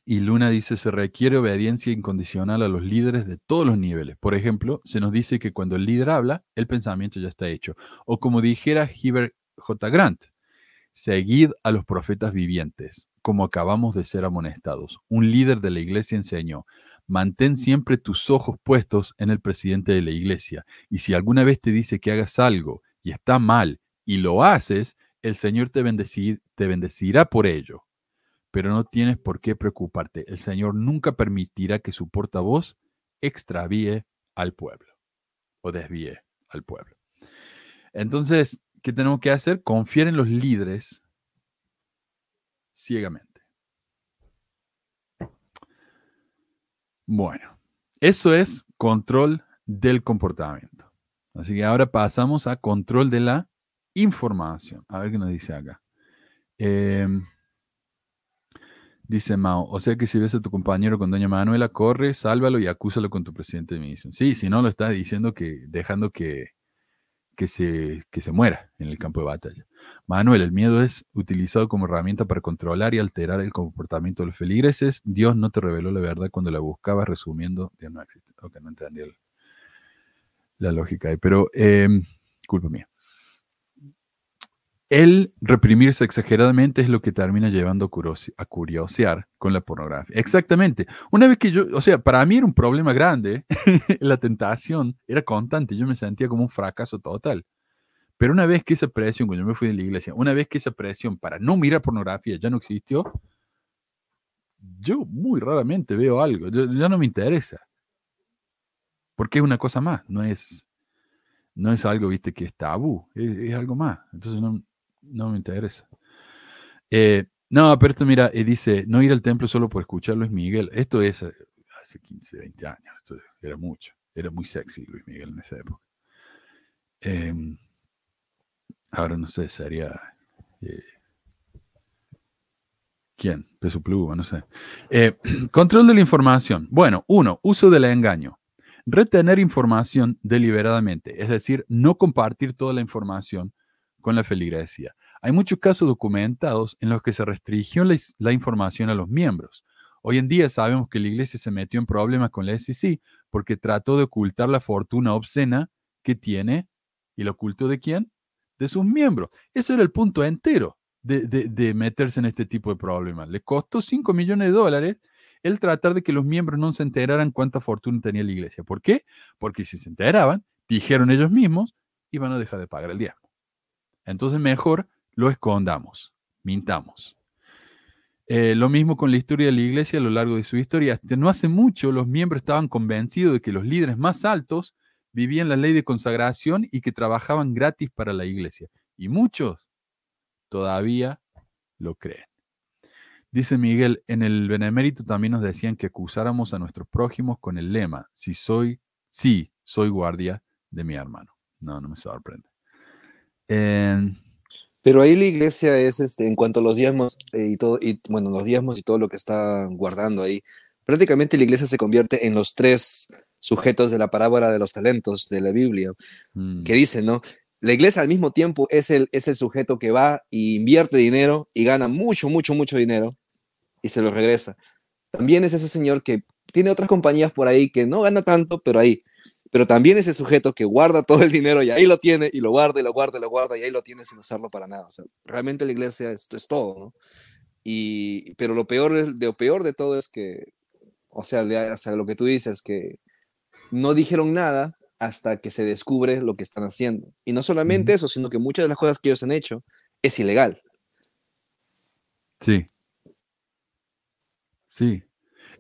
Y Luna dice, se requiere obediencia incondicional a los líderes de todos los niveles. Por ejemplo, se nos dice que cuando el líder habla, el pensamiento ya está hecho. O como dijera Heber J. Grant, seguid a los profetas vivientes, como acabamos de ser amonestados. Un líder de la iglesia enseñó, mantén siempre tus ojos puestos en el presidente de la iglesia. Y si alguna vez te dice que hagas algo y está mal, y lo haces, el Señor te, bendecir, te bendecirá por ello. Pero no tienes por qué preocuparte. El Señor nunca permitirá que su portavoz extravíe al pueblo o desvíe al pueblo. Entonces, ¿qué tenemos que hacer? Confiar en los líderes ciegamente. Bueno, eso es control del comportamiento. Así que ahora pasamos a control de la información. A ver qué nos dice acá. Eh, dice Mao, o sea que si ves a tu compañero con doña Manuela, corre, sálvalo y acúsalo con tu presidente de misión. Sí, si no, lo estás diciendo que dejando que, que, se, que se muera en el campo de batalla. Manuel, el miedo es utilizado como herramienta para controlar y alterar el comportamiento de los feligreses. Dios no te reveló la verdad cuando la buscabas, resumiendo. Dios no existe. Ok, no entendí el, la lógica ahí, pero eh, culpa mía. El reprimirse exageradamente es lo que termina llevando a curiosear con la pornografía. Exactamente. Una vez que yo, o sea, para mí era un problema grande, la tentación era constante, yo me sentía como un fracaso total. Pero una vez que esa presión, cuando yo me fui de la iglesia, una vez que esa presión para no mirar pornografía ya no existió, yo muy raramente veo algo, yo, ya no me interesa. Porque es una cosa más, no es, no es algo, viste, que es tabú, es, es algo más. Entonces no... No me interesa. Eh, no, pero esto mira, eh, dice, no ir al templo solo por escuchar Luis Miguel. Esto es, hace quince, veinte años. Esto era mucho. Era muy sexy Luis Miguel en esa época. Eh, ahora no sé, sería... Eh, ¿Quién? Peso Pluma, no sé. Eh, control de la información. Bueno, uno, uso del engaño. Retener información deliberadamente, es decir, no compartir toda la información con la feligresía. Hay muchos casos documentados en los que se restringió la, la información a los miembros. Hoy en día sabemos que la iglesia se metió en problemas con la S E C porque trató de ocultar la fortuna obscena que tiene, y lo ocultó ¿de quién? De sus miembros. Eso era el punto entero. De, de, de meterse en este tipo de problemas. Le costó cinco millones de dólares el tratar de que los miembros no se enteraran cuánta fortuna tenía la iglesia. ¿Por qué? Porque si se enteraban, dijeron ellos mismos, iban a dejar de pagar el diezmo. Entonces mejor lo escondamos, mintamos. Eh, lo mismo con la historia de la iglesia a lo largo de su historia. Hasta no hace mucho los miembros estaban convencidos de que los líderes más altos vivían la ley de consagración y que trabajaban gratis para la iglesia. Y muchos todavía lo creen. Dice Miguel, en el Benemérito también nos decían que acusáramos a nuestros prójimos con el lema, si soy, sí, soy guardia de mi hermano. No, no me sorprende. Eh, Pero ahí la iglesia es, este, en cuanto a los diezmos y todo, y bueno, los diezmos y todo lo que está guardando ahí, prácticamente la iglesia se convierte en los tres sujetos de la parábola de los talentos de la Biblia, mm. que dice, ¿no? La iglesia al mismo tiempo es el, es el sujeto que va e invierte dinero y gana mucho, mucho, mucho dinero y se lo regresa. También es ese señor que tiene otras compañías por ahí que no gana tanto, pero ahí. Pero también ese sujeto que guarda todo el dinero y ahí lo tiene y lo guarda y lo guarda y lo guarda y ahí lo tiene sin usarlo para nada. O sea, realmente la iglesia es, es todo, ¿no? Y, pero lo peor, lo peor de todo es que, o sea, le, o sea, lo que tú dices, que no dijeron nada hasta que se descubre lo que están haciendo. Y no solamente eso, sino que muchas de las cosas que ellos han hecho es ilegal. Sí. Sí.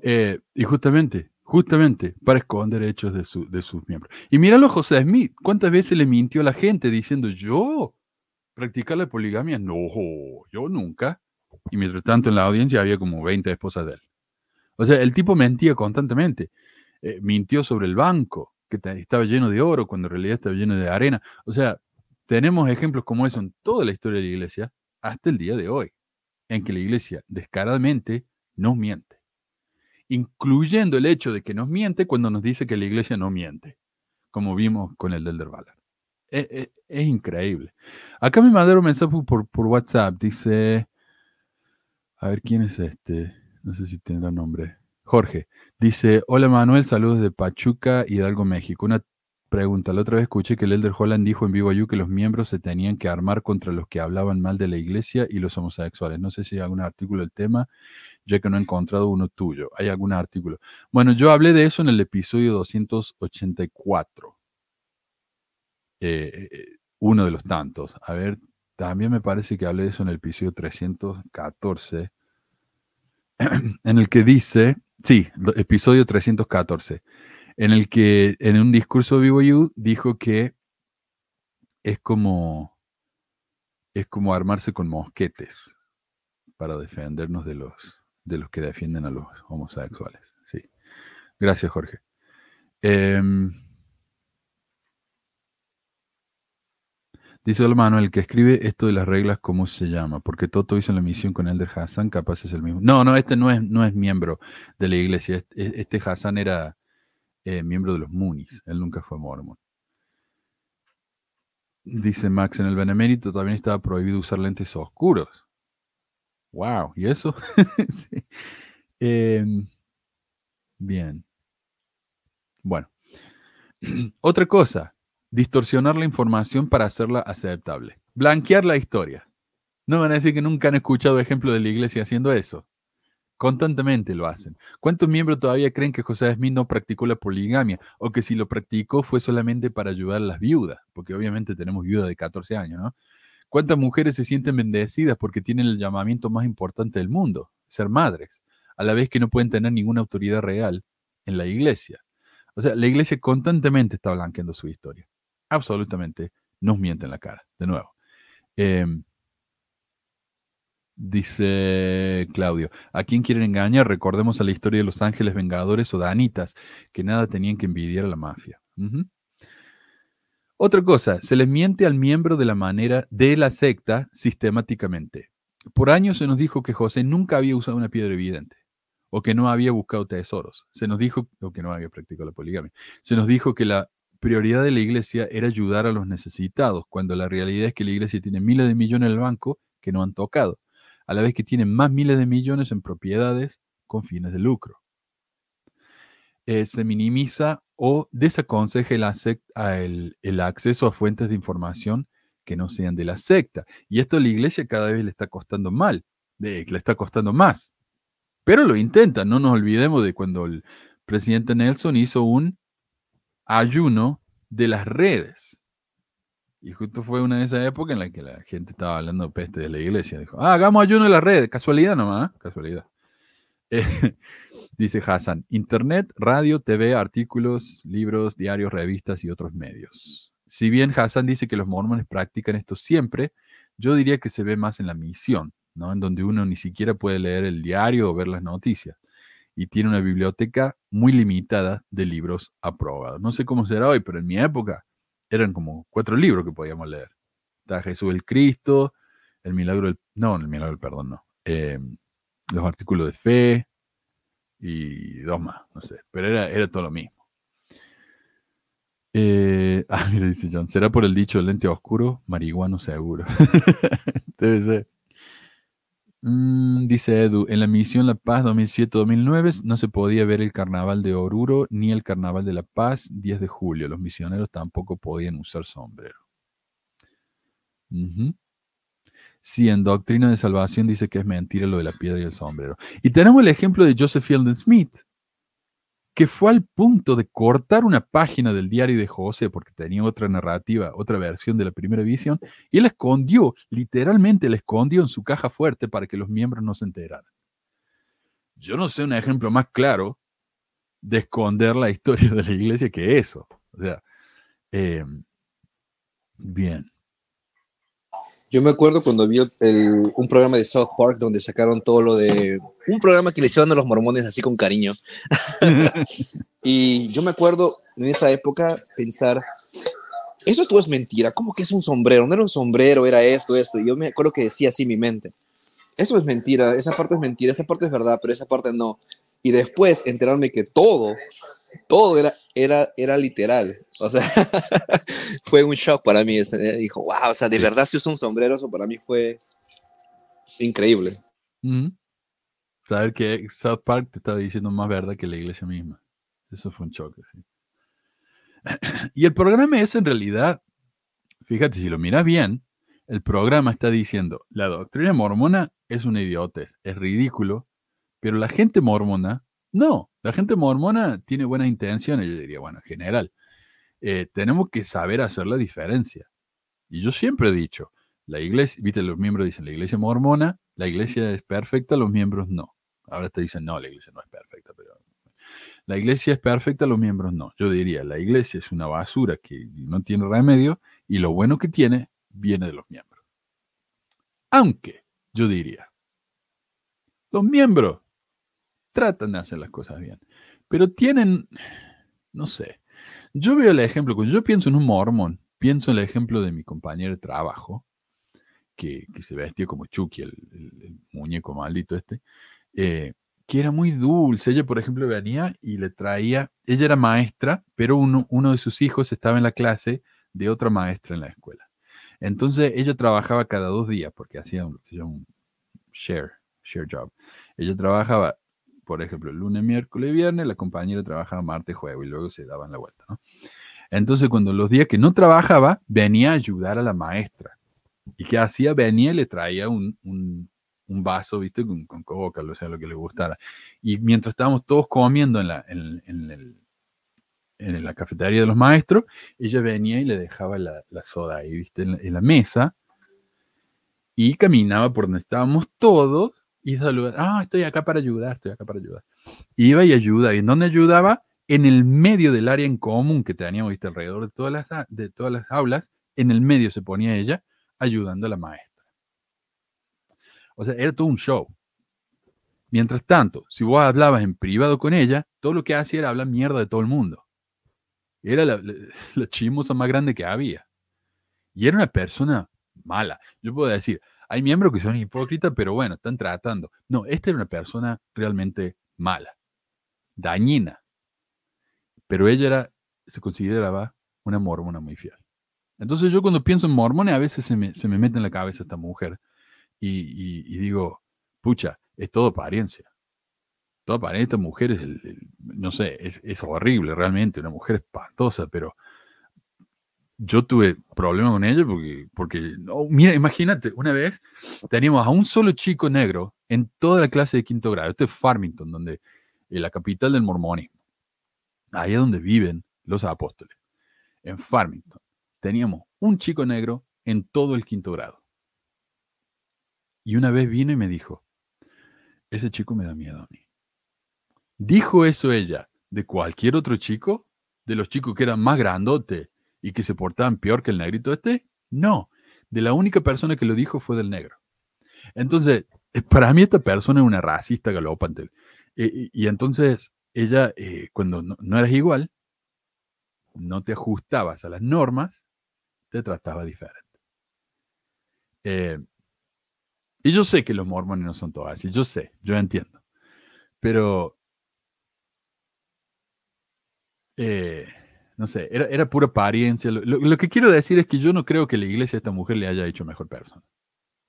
Eh, y justamente, justamente, para esconder hechos de, su, de sus miembros. Y míralo a José Smith, ¿cuántas veces le mintió a la gente diciendo, yo practicar la poligamia? No, yo nunca. Y mientras tanto en la audiencia había como veinte esposas de él. O sea, el tipo mentía constantemente. Eh, mintió sobre el banco, que estaba lleno de oro, cuando en realidad estaba lleno de arena. O sea, tenemos ejemplos como eso en toda la historia de la iglesia, hasta el día de hoy, en que la iglesia descaradamente nos miente, incluyendo el hecho de que nos miente cuando nos dice que la iglesia no miente, como vimos con el Elder Ballard. Es, es, es increíble. Acá me mandaron un mensaje por, por WhatsApp, dice, a ver, ¿quién es este? No sé si tendrá nombre. Jorge, dice, hola Manuel, saludos de Pachuca, Hidalgo, México. Una pregunta, la otra vez escuché que el Elder Holland dijo en B Y U que los miembros se tenían que armar contra los que hablaban mal de la iglesia y los homosexuales. No sé si hay algún artículo del tema, ya que no he encontrado uno tuyo. ¿Hay algún artículo? Bueno, yo hablé de eso en el episodio doscientos ochenta y cuatro. Eh, uno de los tantos. A ver, también me parece que hablé de eso en el episodio trescientos catorce, en el que dice... Sí, episodio trescientos catorce, en el que en un discurso de B Y U dijo que es como, es como armarse con mosquetes para defendernos de los, de los que defienden a los homosexuales. Sí. Gracias, Jorge. Eh, Dice el Manuel, el que escribe esto de las reglas, ¿cómo se llama? Porque Toto hizo la misión con Elder Hassan, capaz es el mismo. No, no, este no es, no es miembro de la iglesia. Este, este Hassan era eh, miembro de los Moonies. Él nunca fue mormón. Dice Max, en el Benemérito también estaba prohibido usar lentes oscuros. ¡Wow! ¿Y eso? Sí. eh, bien. Bueno. Otra cosa. Distorsionar la información para hacerla aceptable. Blanquear la historia. No van a decir que nunca han escuchado ejemplo de la iglesia haciendo eso. Constantemente lo hacen. ¿Cuántos miembros todavía creen que José Smith no practicó la poligamia? O que si lo practicó fue solamente para ayudar a las viudas. Porque obviamente tenemos viudas de catorce años, ¿no? ¿Cuántas mujeres se sienten bendecidas porque tienen el llamamiento más importante del mundo? Ser madres. A la vez que no pueden tener ninguna autoridad real en la iglesia. O sea, la iglesia constantemente está blanqueando su historia. Absolutamente nos miente en la cara, de nuevo. Eh, Dice Claudio, ¿a quién quieren engañar? Recordemos a la historia de los ángeles vengadores o danitas, que nada tenían que envidiar a la mafia. Uh-huh. Otra cosa, se les miente al miembro de la manera de la secta sistemáticamente. Por años se nos dijo que José nunca había usado una piedra evidente, o que no había buscado tesoros. Se nos dijo, o que no había practicado la poligamia. Se nos dijo que la prioridad de la iglesia era ayudar a los necesitados, cuando la realidad es que la iglesia tiene miles de millones en el banco que no han tocado, a la vez que tienen más miles de millones en propiedades con fines de lucro. Eh, se minimiza o desaconseja el, acec- a el, el acceso a fuentes de información que no sean de la secta. Y esto a la iglesia cada vez le está costando mal, de, le está costando más. Pero lo intenta, no nos olvidemos de cuando el presidente Nelson hizo un ayuno de las redes. Y justo fue una de esas épocas en la que la gente estaba hablando peste de la iglesia. Dijo, ah, hagamos ayuno en las redes. Casualidad nomás, ¿eh? Casualidad. Eh, dice Hassan, internet, radio, T V, artículos, libros, diarios, revistas y otros medios. Si bien Hassan dice que los mormones practican esto siempre, yo diría que se ve más en la misión, ¿no? En donde uno ni siquiera puede leer el diario o ver las noticias. Y tiene una biblioteca muy limitada de libros aprobados. No sé cómo será hoy, pero en mi época eran como cuatro libros que podíamos leer. Está Jesús el Cristo, el milagro del... No, el milagro del perdón, no. Eh, los artículos de fe y dos más, no sé. Pero era, era todo lo mismo. Eh, ah, mira, dice John. ¿Será por el dicho del lente oscuro? Marihuano seguro. Debe ser. Mm, dice Edu, en la misión La Paz dos mil siete dos mil nueve no se podía ver el carnaval de Oruro ni el carnaval de La Paz diez de julio. Los misioneros tampoco podían usar sombrero. Uh-huh. Sí, en Doctrina de Salvación dice que es mentira lo de la piedra y el sombrero. Y tenemos el ejemplo de Joseph Fielding Smith, que fue al punto de cortar una página del diario de José porque tenía otra narrativa, otra versión de la primera visión, y él escondió, literalmente la escondió en su caja fuerte para que los miembros no se enteraran. Yo no sé un ejemplo más claro de esconder la historia de la iglesia que eso. O sea, eh, bien. Yo me acuerdo cuando vi el, un programa de South Park donde sacaron todo lo de... Un programa que le hicieron a los mormones así con cariño. Y yo me acuerdo en esa época pensar, eso todo es mentira, ¿cómo que es un sombrero? No era un sombrero, era esto, esto. Y yo me acuerdo que decía así en mi mente, eso es mentira, esa parte es mentira, esa parte es verdad, pero esa parte no. Y después enterarme que todo, todo era, era, era literal. O sea, fue un shock para mí. Dijo, wow, o sea, de verdad si usa un sombrero, eso para mí fue increíble. Mm-hmm. Saber que South Park te estaba diciendo más verdad que la iglesia misma. Eso fue un choque, sí. Y el programa es en realidad, fíjate, si lo miras bien, el programa está diciendo, la doctrina mormona es una idiotez, es ridículo. Pero la gente mormona, no. La gente mormona tiene buenas intenciones, yo diría, bueno, en general. Eh, tenemos que saber hacer la diferencia. Y yo siempre he dicho, la iglesia, viste, los miembros dicen, la iglesia mormona, la iglesia es perfecta, los miembros no. Ahora te dicen, no, la iglesia no es perfecta. Pero la iglesia es perfecta, los miembros no. Yo diría, la iglesia es una basura que no tiene remedio y lo bueno que tiene viene de los miembros. Aunque, yo diría, los miembros tratan de hacer las cosas bien, pero tienen, no sé, yo veo el ejemplo, cuando yo pienso en un mormón, pienso en el ejemplo de mi compañero de trabajo, que, que se vestía como Chucky, el, el, el muñeco maldito este, eh, que era muy dulce. Ella, por ejemplo, venía y le traía, ella era maestra, pero uno, uno de sus hijos estaba en la clase de otra maestra en la escuela. Entonces ella trabajaba cada dos días, porque hacía un, un share, share job. Ella trabajaba, por ejemplo, lunes, miércoles y viernes, la compañera trabajaba martes, jueves, y luego se daban la vuelta, ¿no? Entonces, cuando los días que no trabajaba, venía a ayudar a la maestra. ¿Y qué hacía? Venía y le traía un, un, un vaso, ¿viste? Con, con Coca, o sea, lo que le gustara. Y mientras estábamos todos comiendo en la, en, en el, en la cafetería de los maestros, ella venía y le dejaba la, la soda ahí, ¿viste? En la, en la mesa. Y caminaba por donde estábamos todos, y saludar, ah, estoy acá para ayudar, estoy acá para ayudar. Iba y ayudaba, ¿y en dónde ayudaba? En el medio del área en común que teníamos, ¿viste? Alrededor de todas, las, de todas las aulas, en el medio se ponía ella, ayudando a la maestra. O sea, era todo un show. Mientras tanto, si vos hablabas en privado con ella, todo lo que hacía era hablar mierda de todo el mundo. Era la, la, la chismosa más grande que había. Y era una persona mala. Yo puedo decir, hay miembros que son hipócritas, pero bueno, están tratando. No, esta era una persona realmente mala, dañina. Pero ella era, se consideraba una mormona muy fiel. Entonces yo cuando pienso en mormones, a veces se me, se me mete en la cabeza esta mujer. Y, y, y digo, pucha, es todo apariencia. Toda apariencia. Esta mujer es, el, el, no sé, es, es horrible realmente, una mujer espantosa, pero... Yo tuve problemas con ella porque, porque oh, mira, imagínate, una vez teníamos a un solo chico negro en toda la clase de quinto grado. Esto es Farmington, donde, eh, la capital del mormonismo. Ahí es donde viven los apóstoles. En Farmington teníamos un chico negro en todo el quinto grado. Y una vez vino y me dijo, ese chico me da miedo a mí. Dijo eso ella de cualquier otro chico, de los chicos que eran más grandotes y que se portaban peor que el negrito este, no. De la única persona que lo dijo fue del negro. Entonces, para mí esta persona es una racista galopante. Eh, y, y entonces, ella, eh, cuando no, no eras igual, no te ajustabas a las normas, te trataba diferente. Eh, y yo sé que los mormones no son todos así, yo sé, yo entiendo. Pero... Eh, No sé, era, era pura apariencia. Lo, lo, lo que quiero decir es que yo no creo que la iglesia a esta mujer le haya hecho mejor persona.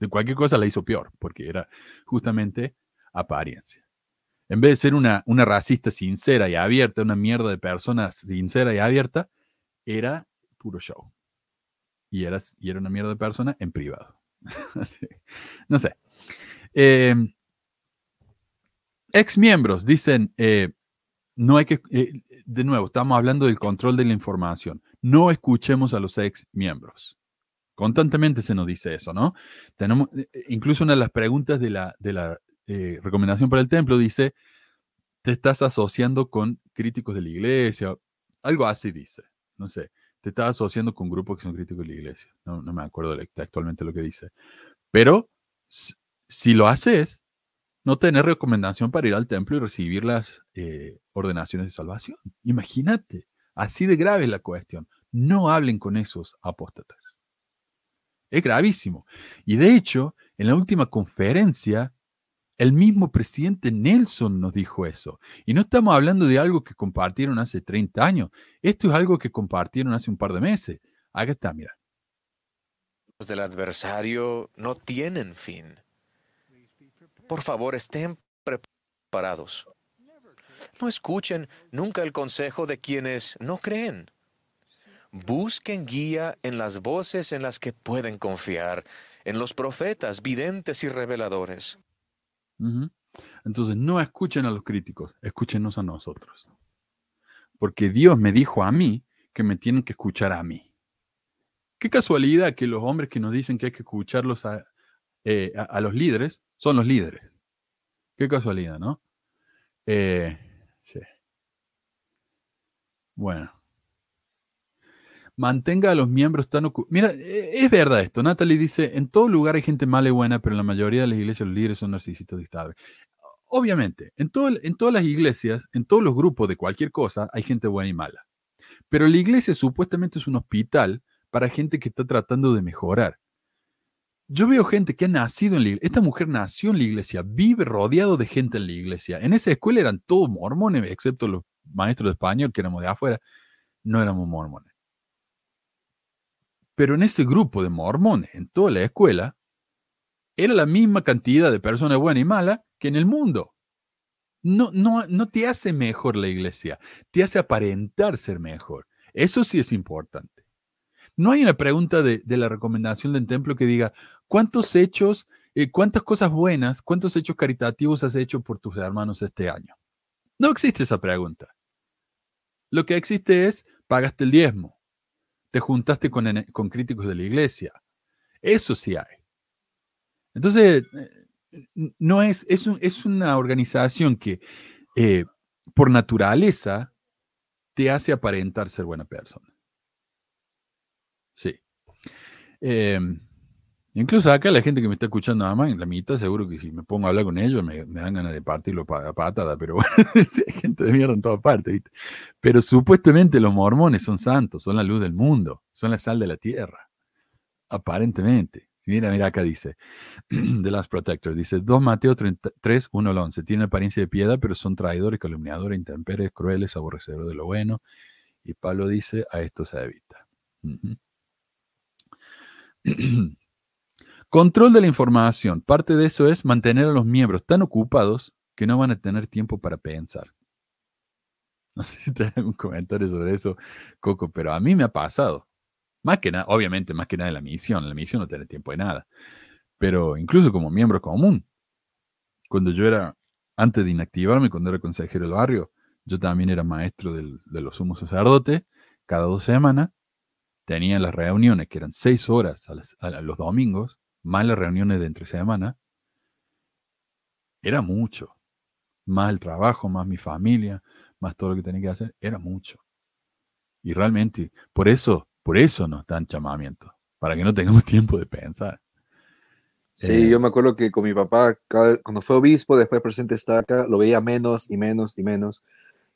De cualquier cosa la hizo peor, porque era justamente apariencia. En vez de ser una, una racista sincera y abierta, una mierda de persona sincera y abierta, era puro show. Y era, y era una mierda de persona en privado. No sé. Eh, ex miembros dicen... Eh, No hay que, eh, de nuevo, estamos hablando del control de la información. No escuchemos a los ex miembros. Constantemente se nos dice eso, ¿no? Tenemos, eh, incluso una de las preguntas de la, de la eh, recomendación para el templo dice, te estás asociando con críticos de la iglesia, algo así dice, no sé, te estás asociando con grupos que son críticos de la iglesia. No, no me acuerdo actualmente lo que dice. Pero si, si lo haces, no tener recomendación para ir al templo y recibir las eh, ordenaciones de salvación. Imagínate, así de grave es la cuestión. No hablen con esos apóstatas. Es gravísimo. Y de hecho, en la última conferencia, el mismo presidente Nelson nos dijo eso. Y no estamos hablando de algo que compartieron hace treinta años. Esto es algo que compartieron hace un par de meses. Acá está, mira. Los del adversario no tienen fin. Por favor, estén preparados. No escuchen nunca el consejo de quienes no creen. Busquen guía en las voces en las que pueden confiar, en los profetas, videntes y reveladores. Uh-huh. Entonces, no escuchen a los críticos, escúchenos a nosotros. Porque Dios me dijo a mí que me tienen que escuchar a mí. Qué casualidad que los hombres que nos dicen que hay que escucharlos a, eh, a, a los líderes, son los líderes. Qué casualidad, ¿no? Eh, yeah. Bueno. Mantenga a los miembros tan ocupados. Mira, es verdad esto. Natalie dice, en todo lugar hay gente mala y buena, pero en la mayoría de las iglesias los líderes son narcisistas dictadores. Obviamente, en, todo, en todas las iglesias, en todos los grupos de cualquier cosa, hay gente buena y mala. Pero la iglesia supuestamente es un hospital para gente que está tratando de mejorar. Yo veo gente que ha nacido en la iglesia. Esta mujer nació en la iglesia, vive rodeado de gente en la iglesia. En esa escuela eran todos mormones, excepto los maestros de español que éramos de afuera. No éramos mormones. Pero en ese grupo de mormones, en toda la escuela, era la misma cantidad de personas buenas y malas que en el mundo. No, no, no te hace mejor la iglesia, te hace aparentar ser mejor. Eso sí es importante. No hay una pregunta de, de la recomendación del templo que diga cuántos hechos, eh, cuántas cosas buenas, cuántos hechos caritativos has hecho por tus hermanos este año. No existe esa pregunta. Lo que existe es, pagaste el diezmo, te juntaste con, con críticos de la iglesia. Eso sí hay. Entonces, no es, es, un, es una organización que eh, por naturaleza te hace aparentar ser buena persona. Sí. Eh, Incluso acá la gente que me está escuchando, nada más, la mitad seguro que si me pongo a hablar con ellos me, me dan ganas de partirlo a patada, pero bueno, hay gente de mierda en todas partes, ¿viste? Pero supuestamente los mormones son santos, son la luz del mundo, son la sal de la tierra, aparentemente. Mira, mira, acá dice, The Last Protector, dice, dos Mateo tres, uno al once, tienen apariencia de piedad, pero son traidores, calumniadores, intemperes, crueles, aborrecedores de lo bueno, y Pablo dice, a esto se evita. Uh-huh. Control de la información. Parte de eso es mantener a los miembros tan ocupados que no van a tener tiempo para pensar. No sé si tenés algún comentario sobre eso, Coco, pero a mí me ha pasado. Más que nada, obviamente, más que nada en la misión. En la misión no tenés tiempo de nada. Pero incluso como miembro común. Cuando yo era, antes de inactivarme, cuando era consejero del barrio, yo también era maestro del, de los sumos sacerdotes. Cada dos semanas tenían las reuniones, que eran seis horas a, las, a los domingos, más las reuniones de entre semana, era mucho. Más el trabajo, más mi familia, más todo lo que tenía que hacer, era mucho. Y realmente, por eso, por eso nos dan llamamientos, para que no tengamos tiempo de pensar. Sí, eh, yo me acuerdo que con mi papá, cada, cuando fue obispo, después presente está acá, lo veía menos y menos y menos.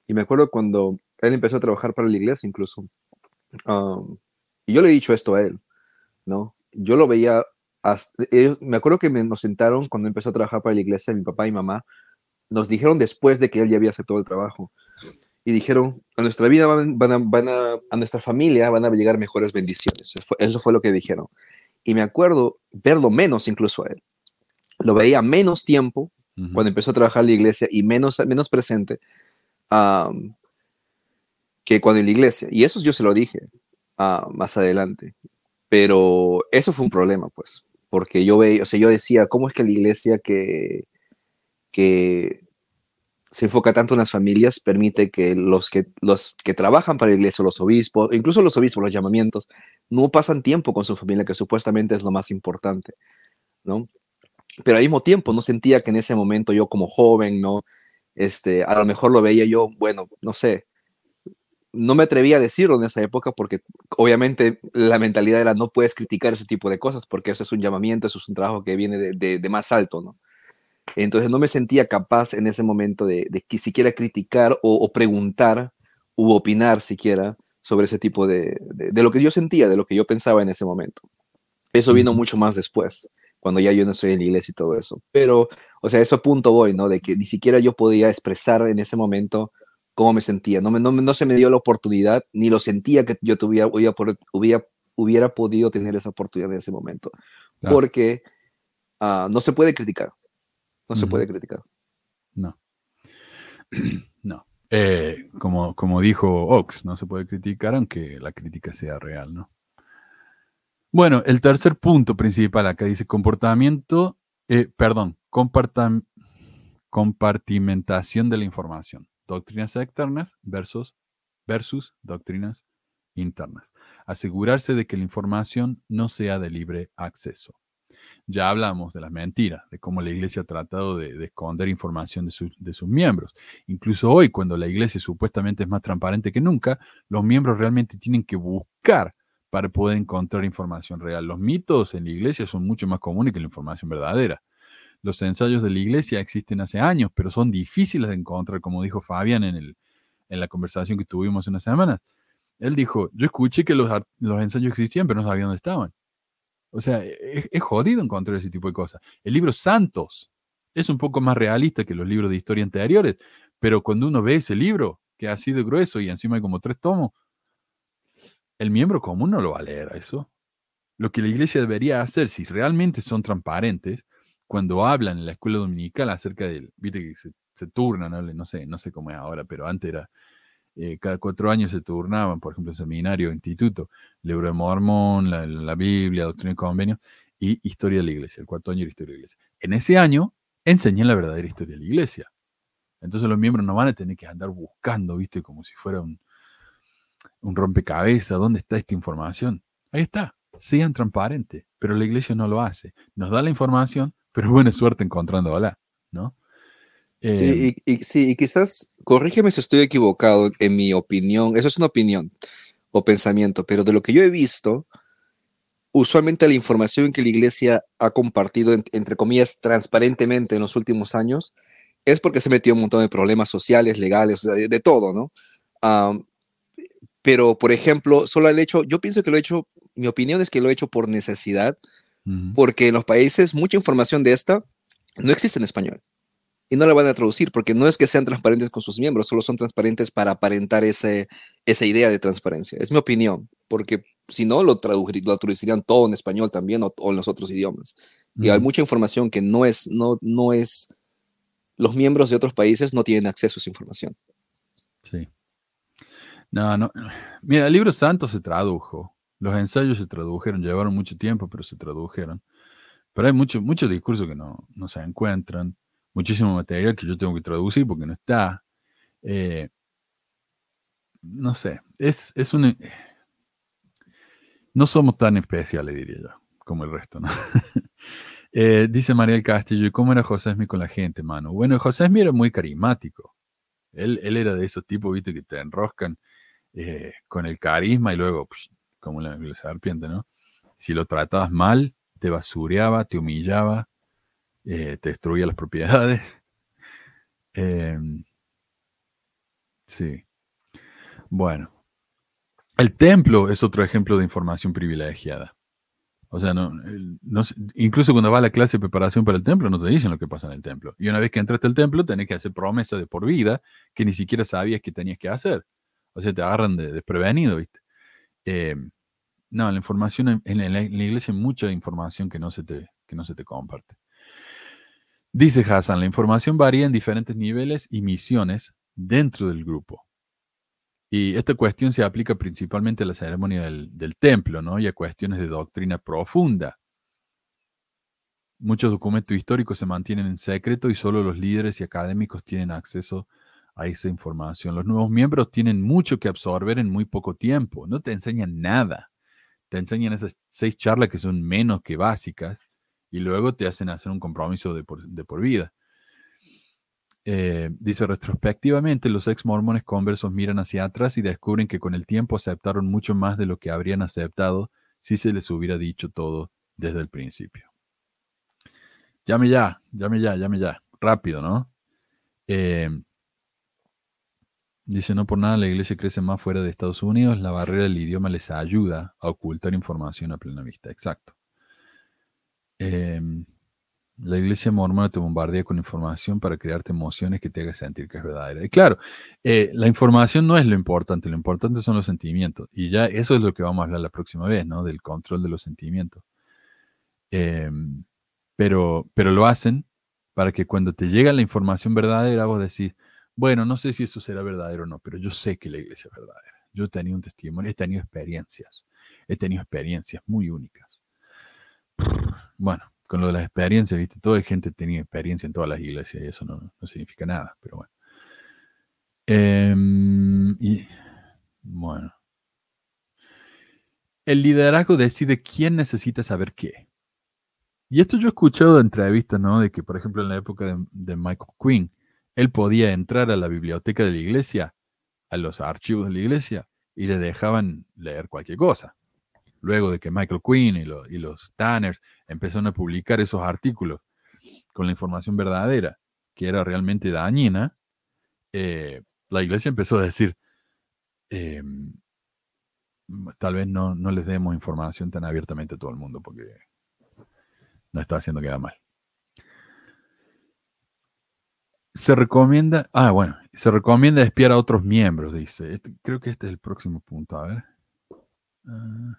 Y me acuerdo cuando él empezó a trabajar para la iglesia incluso. Um, y yo le he dicho esto a él, ¿no? Yo lo veía... Hasta, ellos, me acuerdo que me, nos sentaron cuando empezó a trabajar para la iglesia, mi papá y mamá, nos dijeron después de que él ya había aceptado el trabajo, y dijeron, a nuestra vida van, van, a, van a, a nuestra familia van a llegar mejores bendiciones. Eso fue, eso fue lo que dijeron. Y me acuerdo verlo menos incluso a él. Lo veía menos tiempo uh-huh. cuando empezó a trabajar en la iglesia y menos, menos presente um, que cuando en la iglesia. Y eso yo se lo dije uh, más adelante. Pero eso fue un problema, pues. Porque yo veía, o sea, yo decía, ¿cómo es que la iglesia que, que se enfoca tanto en las familias permite que los, que los que trabajan para la iglesia, los obispos, incluso los obispos, los llamamientos, no pasan tiempo con su familia, que supuestamente es lo más importante, ¿no? Pero al mismo tiempo no sentía que en ese momento yo como joven, ¿no? Este, a lo mejor lo veía yo, bueno, no sé, no me atrevía a decirlo en esa época porque obviamente la mentalidad era no puedes criticar ese tipo de cosas porque eso es un llamamiento, eso es un trabajo que viene de, de, de más alto, ¿no? Entonces no me sentía capaz en ese momento de, de que siquiera criticar o, o preguntar u opinar siquiera sobre ese tipo de, de, de lo que yo sentía, de lo que yo pensaba en ese momento. Eso vino mucho más después, cuando ya yo no estoy en la iglesia y todo eso. Pero, o sea, a ese punto voy, ¿no? De que ni siquiera yo podía expresar en ese momento cómo me sentía, no, me, no, no se me dio la oportunidad, ni lo sentía que yo tuviera, hubiera, hubiera, hubiera podido tener esa oportunidad en ese momento, claro. Porque uh, no se puede criticar, no uh-huh. se puede criticar. No, no, eh, como, como dijo Ox, no se puede criticar aunque la crítica sea real, ¿no? Bueno, el tercer punto principal acá dice comportamiento, eh, perdón, compartam, compartimentación de la información. Doctrinas externas versus, versus doctrinas internas. Asegurarse de que la información no sea de libre acceso. Ya hablamos de las mentiras, de cómo la iglesia ha tratado de, de esconder información de, su, de sus miembros. Incluso hoy, cuando la iglesia supuestamente es más transparente que nunca, los miembros realmente tienen que buscar para poder encontrar información real. Los mitos en la iglesia son mucho más comunes que la información verdadera. Los ensayos de la iglesia existen hace años, pero son difíciles de encontrar, como dijo Fabián en, el, en la conversación que tuvimos hace unas semanas. Él dijo, yo escuché que los, los ensayos existían, pero no sabía dónde estaban. O sea, es, es jodido encontrar ese tipo de cosas. El libro Santos es un poco más realista que los libros de historia anteriores, pero cuando uno ve ese libro, que ha sido grueso y encima hay como tres tomos, el miembro común no lo va a leer a eso. Lo que la iglesia debería hacer, si realmente son transparentes, cuando hablan en la escuela dominical acerca del, viste que se, se turnan, no, no sé, no sé cómo es ahora, pero antes era, eh, cada cuatro años se turnaban, por ejemplo, en seminario, instituto, libro de Mormón, la, la Biblia, doctrina y convenio, y historia de la iglesia, el cuarto año era historia de la iglesia. En ese año enseñé la verdadera historia de la iglesia. Entonces los miembros no van a tener que andar buscando, viste, como si fuera un, un rompecabezas, ¿dónde está esta información? Ahí está, sean transparentes, pero la iglesia no lo hace. Nos da la información, pero buena suerte encontrándola, ¿no? Eh, sí, y, y, sí, y quizás, corrígeme si estoy equivocado, en mi opinión, eso es una opinión o pensamiento, pero de lo que yo he visto, usualmente la información que la Iglesia ha compartido, entre comillas, transparentemente en los últimos años, es porque se metió un montón de problemas sociales, legales, de, de todo, ¿no? Um, pero, por ejemplo, solo el hecho, yo pienso que lo he hecho, mi opinión es que lo he hecho por necesidad, uh-huh. porque en los países mucha información de esta no existe en español y no la van a traducir, porque no es que sean transparentes con sus miembros, solo son transparentes para aparentar ese, esa idea de transparencia. Es mi opinión, porque si no, lo, traducir, lo traducirían todo en español también o, o en los otros idiomas. Uh-huh. Y hay mucha información que no es, no, no es... los miembros de otros países no tienen acceso a esa información. Sí. No, no. Mira, el libro Santos se tradujo. Los ensayos se tradujeron. Llevaron mucho tiempo, pero se tradujeron. Pero hay muchos mucho discursos que no, no se encuentran. Muchísimo material que yo tengo que traducir porque no está. Eh, no sé. Es, es un... No somos tan especiales, diría yo, como el resto, ¿no? Eh, dice Mariel Castillo, ¿y cómo era José Smith con la gente, mano? Bueno, José Smith era muy carismático. Él, él era de esos tipos, viste, que te enroscan eh, con el carisma y luego, psh, como la, la serpiente, ¿no? Si lo tratabas mal, te basureaba, te humillaba, eh, te destruía las propiedades. Eh, sí. Bueno. El templo es otro ejemplo de información privilegiada. O sea, no, no, incluso cuando va a la clase de preparación para el templo, no te dicen lo que pasa en el templo. Y una vez que entraste al templo, tenés que hacer promesas de por vida que ni siquiera sabías que tenías que hacer. O sea, te agarran de desprevenido, ¿viste? Eh, no, la información, en, en, la, en la iglesia hay mucha información que no se te, que no se te comparte. Dice Hassan, la información varía en diferentes niveles y misiones dentro del grupo. Y esta cuestión se aplica principalmente a la ceremonia del, del templo, ¿no? Y a cuestiones de doctrina profunda. Muchos documentos históricos se mantienen en secreto y solo los líderes y académicos tienen acceso a esa información. Los nuevos miembros tienen mucho que absorber en muy poco tiempo. No te enseñan nada. Te enseñan esas seis charlas que son menos que básicas y luego te hacen hacer un compromiso de por, de por vida. Eh, dice, retrospectivamente, los ex mormones conversos miran hacia atrás y descubren que con el tiempo aceptaron mucho más de lo que habrían aceptado si se les hubiera dicho todo desde el principio. Llame ya, llame ya, llame ya. Rápido, ¿no? Eh, dice, no por nada la iglesia crece más fuera de Estados Unidos. La barrera del idioma les ayuda a ocultar información a plena vista. Exacto. Eh, La iglesia mormona te bombardea con información para crearte emociones que te hagan sentir que es verdadera. Y claro, eh, la información no es lo importante, lo importante son los sentimientos. Y ya eso es lo que vamos a hablar la próxima vez, ¿no? Del control de los sentimientos. Eh, pero, pero lo hacen para que cuando te llega la información verdadera, vos decís, bueno, no sé si eso será verdadero o no, pero yo sé que la iglesia es verdadera. Yo he tenido un testimonio, he tenido experiencias. He tenido experiencias muy únicas. Bueno. Con lo de las experiencias, ¿viste? Toda gente tenía experiencia en todas las iglesias y eso no, no significa nada, pero bueno. Eh, y, bueno. El liderazgo decide quién necesita saber qué. Y esto yo he escuchado de entrevistas, ¿no? De que, por ejemplo, en la época de, de Michael Quinn, él podía entrar a la biblioteca de la iglesia, a los archivos de la iglesia, y le dejaban leer cualquier cosa. Luego de que Michael Quinn y, lo, y los Tanners empezaron a publicar esos artículos con la información verdadera, que era realmente dañina, eh, la iglesia empezó a decir, eh, tal vez no, no les demos información tan abiertamente a todo el mundo, porque no está haciendo que haga mal. Se recomienda, ah bueno, se recomienda espiar a otros miembros, dice. Este, creo que este es el próximo punto, a ver. Uh,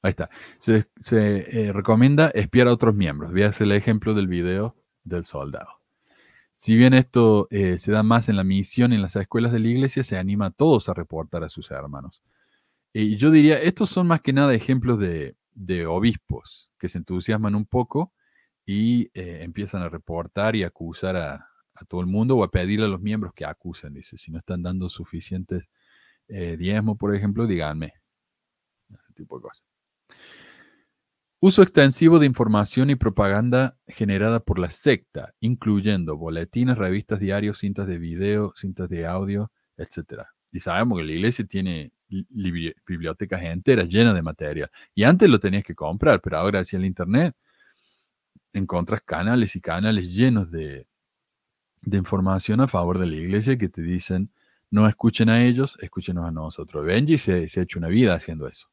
Ahí está. Se, se eh, recomienda espiar a otros miembros. Veas el ejemplo del video del soldado. Si bien esto eh, se da más en la misión y en las escuelas de la iglesia, se anima a todos a reportar a sus hermanos. Y eh, yo diría, estos son más que nada ejemplos de, de obispos que se entusiasman un poco y eh, empiezan a reportar y acusar a, a todo el mundo o a pedirle a los miembros que acusen. Dice, si no están dando suficientes eh, diezmos, por ejemplo, díganme. Ese tipo de cosas. Uso extensivo de información y propaganda generada por la secta, incluyendo boletines, revistas, diarios, cintas de video, cintas de audio, etcétera. Y sabemos que la iglesia tiene bibliotecas enteras llenas de material. Y antes lo tenías que comprar, pero ahora hacia el internet encontras canales y canales llenos de, de información a favor de la iglesia que te dicen, no escuchen a ellos, escúchenos a nosotros. Benji se, se ha hecho una vida haciendo eso.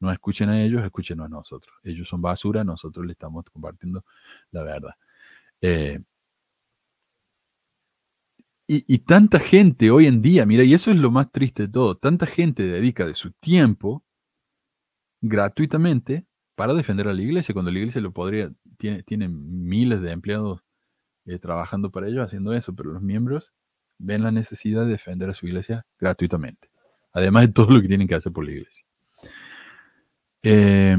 No escuchen a ellos, escúchenos a nosotros. Ellos son basura, nosotros les estamos compartiendo la verdad. Eh, y, y tanta gente hoy en día, mira, y eso es lo más triste de todo, tanta gente dedica de su tiempo gratuitamente para defender a la iglesia, cuando la iglesia lo podría, tiene, tiene miles de empleados eh, trabajando para ellos, haciendo eso, pero los miembros ven la necesidad de defender a su iglesia gratuitamente, además de todo lo que tienen que hacer por la iglesia. Eh,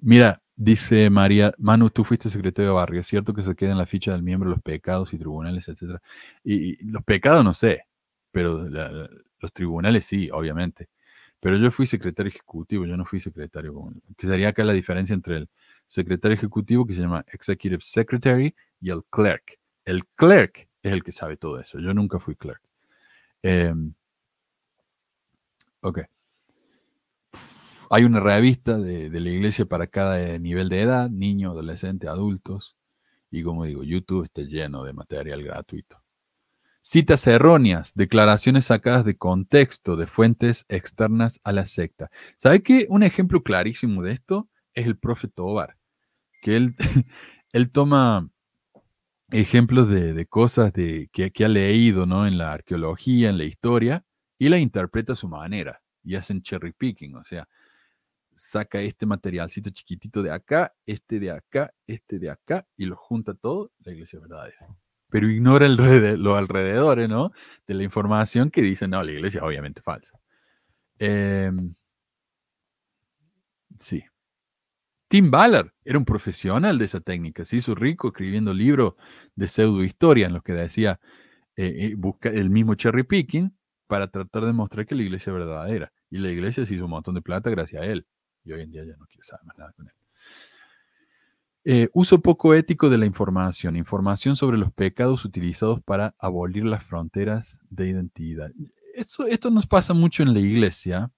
mira, dice María, Manu, tú fuiste secretario de barrio, ¿es cierto que se queda en la ficha del miembro los pecados y tribunales, etcétera? Y, y los pecados no sé, pero la, la, los tribunales sí, obviamente. Pero yo fui secretario ejecutivo, yo no fui secretario. Que sería acá la diferencia entre el secretario ejecutivo, que se llama Executive Secretary, y el clerk. El clerk es el que sabe todo eso. Yo nunca fui clerk. Eh, ok. Hay una revista de, de la iglesia para cada nivel de edad, niños, adolescentes, adultos, y como digo, YouTube está lleno de material gratuito. Citas erróneas, declaraciones sacadas de contexto de fuentes externas a la secta. ¿Sabe qué? Un ejemplo clarísimo de esto es el profe Tobar, que él, él toma ejemplos de, de cosas de, que, que ha leído, ¿no?, en la arqueología, en la historia, y la interpreta a su manera, y hacen cherry picking, o sea, saca este materialcito chiquitito de acá, este de acá, este de acá, y lo junta todo, la iglesia es verdadera. Pero ignora el rede- los alrededores, ¿no?, de la información que dice, no, la iglesia es obviamente falsa. Eh, sí. Tim Ballard era un profesional de esa técnica, se hizo rico escribiendo libros de pseudohistoria en los que decía, eh, busca el mismo cherry picking para tratar de mostrar que la iglesia es verdadera. Y la iglesia se hizo un montón de plata gracias a él. Y hoy en día ya no quiere saber más nada con él. Eh, uso poco ético de la información. Información sobre los pecados utilizados para abolir las fronteras de identidad. Esto, esto nos pasa mucho en la iglesia.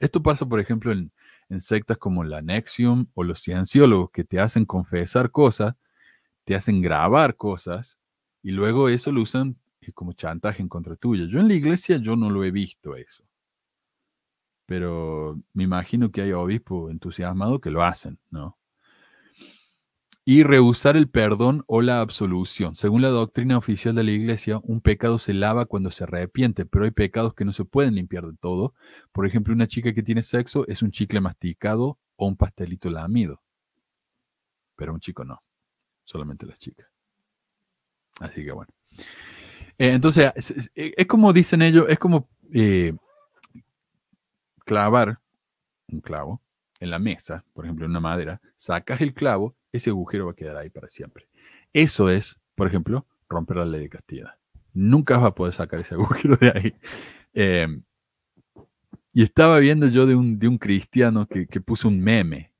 Esto pasa, por ejemplo, en, en sectas como la Nexium o los cienciólogos, que te hacen confesar cosas, te hacen grabar cosas, y luego eso lo usan como chantaje en contra tuya. Yo en la iglesia yo no lo he visto eso. Pero me imagino que hay obispos entusiasmados que lo hacen, ¿no? Y rehusar el perdón o la absolución. Según la doctrina oficial de la iglesia, un pecado se lava cuando se arrepiente, pero hay pecados que no se pueden limpiar de todo. Por ejemplo, una chica que tiene sexo es un chicle masticado o un pastelito lamido. Pero un chico no, solamente las chicas. Así que bueno. Eh, entonces, es, es como dicen ellos, es como... Eh, clavar un clavo en la mesa, por ejemplo, en una madera, sacas el clavo, ese agujero va a quedar ahí para siempre. Eso es, por ejemplo, romper la ley de castidad. Nunca vas a poder sacar ese agujero de ahí. Eh, y estaba viendo yo de un, de un cristiano que, que puso un meme,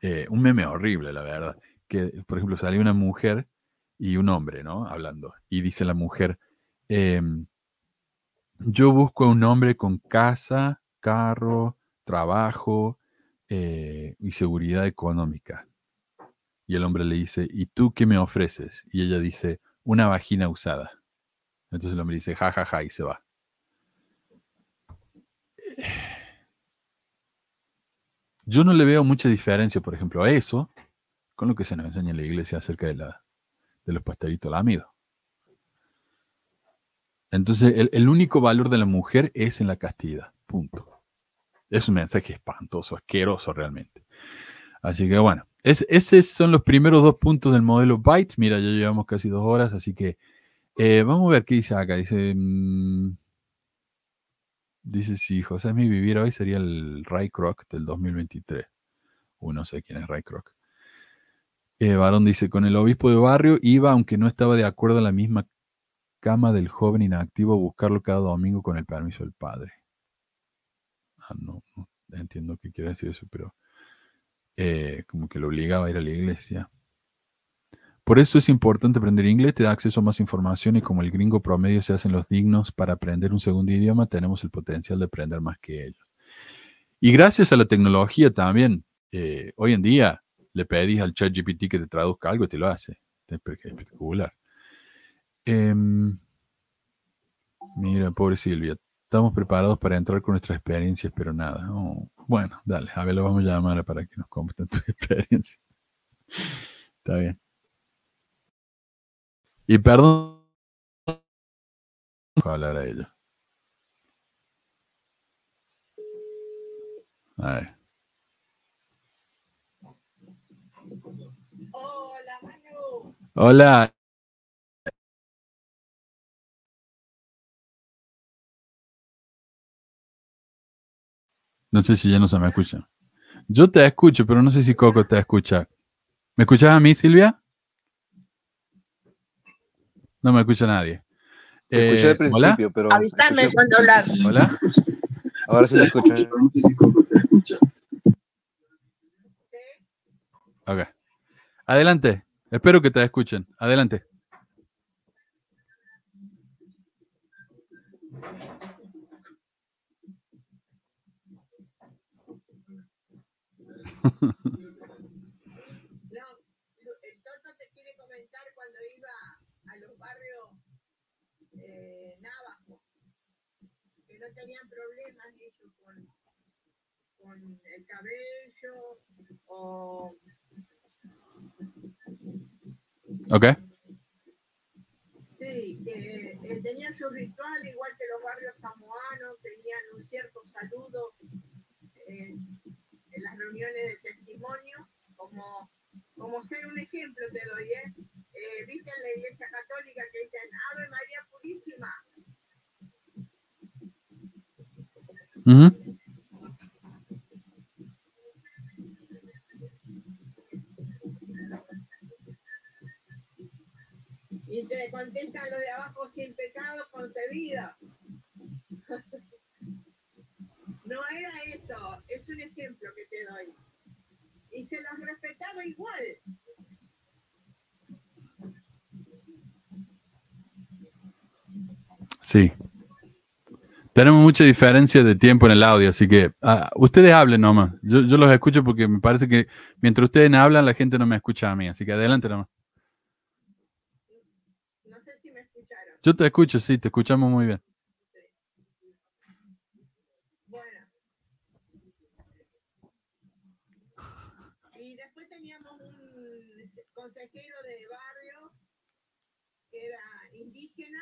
eh, un meme horrible, la verdad, que, por ejemplo, salió una mujer y un hombre, ¿no?, hablando, y dice la mujer... Eh, yo busco a un hombre con casa, carro, trabajo eh, y seguridad económica. Y el hombre le dice, ¿y tú qué me ofreces? Y ella dice, una vagina usada. Entonces el hombre dice, ja, ja, ja, y se va. Yo no le veo mucha diferencia, por ejemplo, a eso con lo que se nos enseña en la iglesia acerca de, la, de los pastelitos lamidos. Entonces, el, el único valor de la mujer es en la castidad. Punto. Es un mensaje espantoso, asqueroso realmente. Así que bueno, es, esos son los primeros dos puntos del modelo Bytes. Mira, ya llevamos casi dos horas, así que eh, vamos a ver qué dice acá. Dice, mmm, dice, si José Smith viviera hoy sería el Ray Kroc del dos mil veintitrés. Uy, no sé quién es Ray Kroc. Eh, Barón dice, con el obispo de barrio iba, aunque no estaba de acuerdo a la misma cama del joven inactivo, buscarlo cada domingo con el permiso del padre. Ah, no, no entiendo qué quiere decir eso, pero eh, como que lo obligaba a ir a la iglesia. Por eso es importante aprender inglés, te da acceso a más información y como el gringo promedio se hacen los dignos para aprender un segundo idioma, tenemos el potencial de aprender más que ellos. Y gracias a la tecnología también, eh, hoy en día le pedís al ChatGPT que te traduzca algo y te lo hace. Es espectacular. Eh, mira, pobre Silvia, estamos preparados para entrar con nuestras experiencias, pero nada. Oh, bueno, dale, a ver, lo vamos a llamar para que nos compartan tus experiencias. Está bien. Y perdón, para hablar a ella. A ver. Hola, Manu. Hola. No sé si ya no se me escucha. Yo te escucho, pero no sé si Coco te escucha. ¿Me escuchas a mí, Silvia? No me escucha nadie. Te eh, escuché al principio, ¿hola? Pero... avísame cuando hablar. ¿Hola? Ahora sí lo escucho. Okay. Adelante. Espero que te escuchen. Adelante. Tenían problemas ellos con, con el cabello o... Ok. Sí, eh, eh, tenían su ritual igual que los barrios samoanos, tenían un cierto saludo eh, en las reuniones de testimonio, como, como ser un ejemplo te doy, ¿eh? Eh, viste en la iglesia católica que dicen Ave María Purísima. Uh-huh. Y te contestan lo de abajo sin pecado concebida. No era eso, es un ejemplo que te doy. Y se los respetaba igual. Sí. Tenemos mucha diferencia de tiempo en el audio, así que uh, ustedes hablen nomás. Yo, yo los escucho porque me parece que mientras ustedes hablan, la gente no me escucha a mí. Así que adelante nomás. No sé si me escucharon. Yo te escucho, sí, te escuchamos muy bien. Bueno. Y después teníamos un consejero de barrio que era indígena.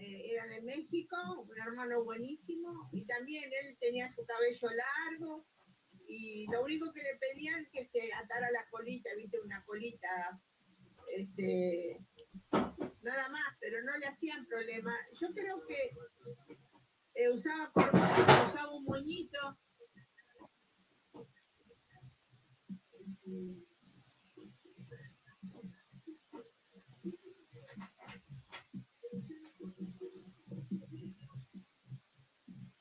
Eh, era de México, un hermano buenísimo, y también él tenía su cabello largo, y lo único que le pedían es que se atara la colita, viste, una colita, este, nada más, pero no le hacían problema. Yo creo que eh, usaba, por, usaba un moñito.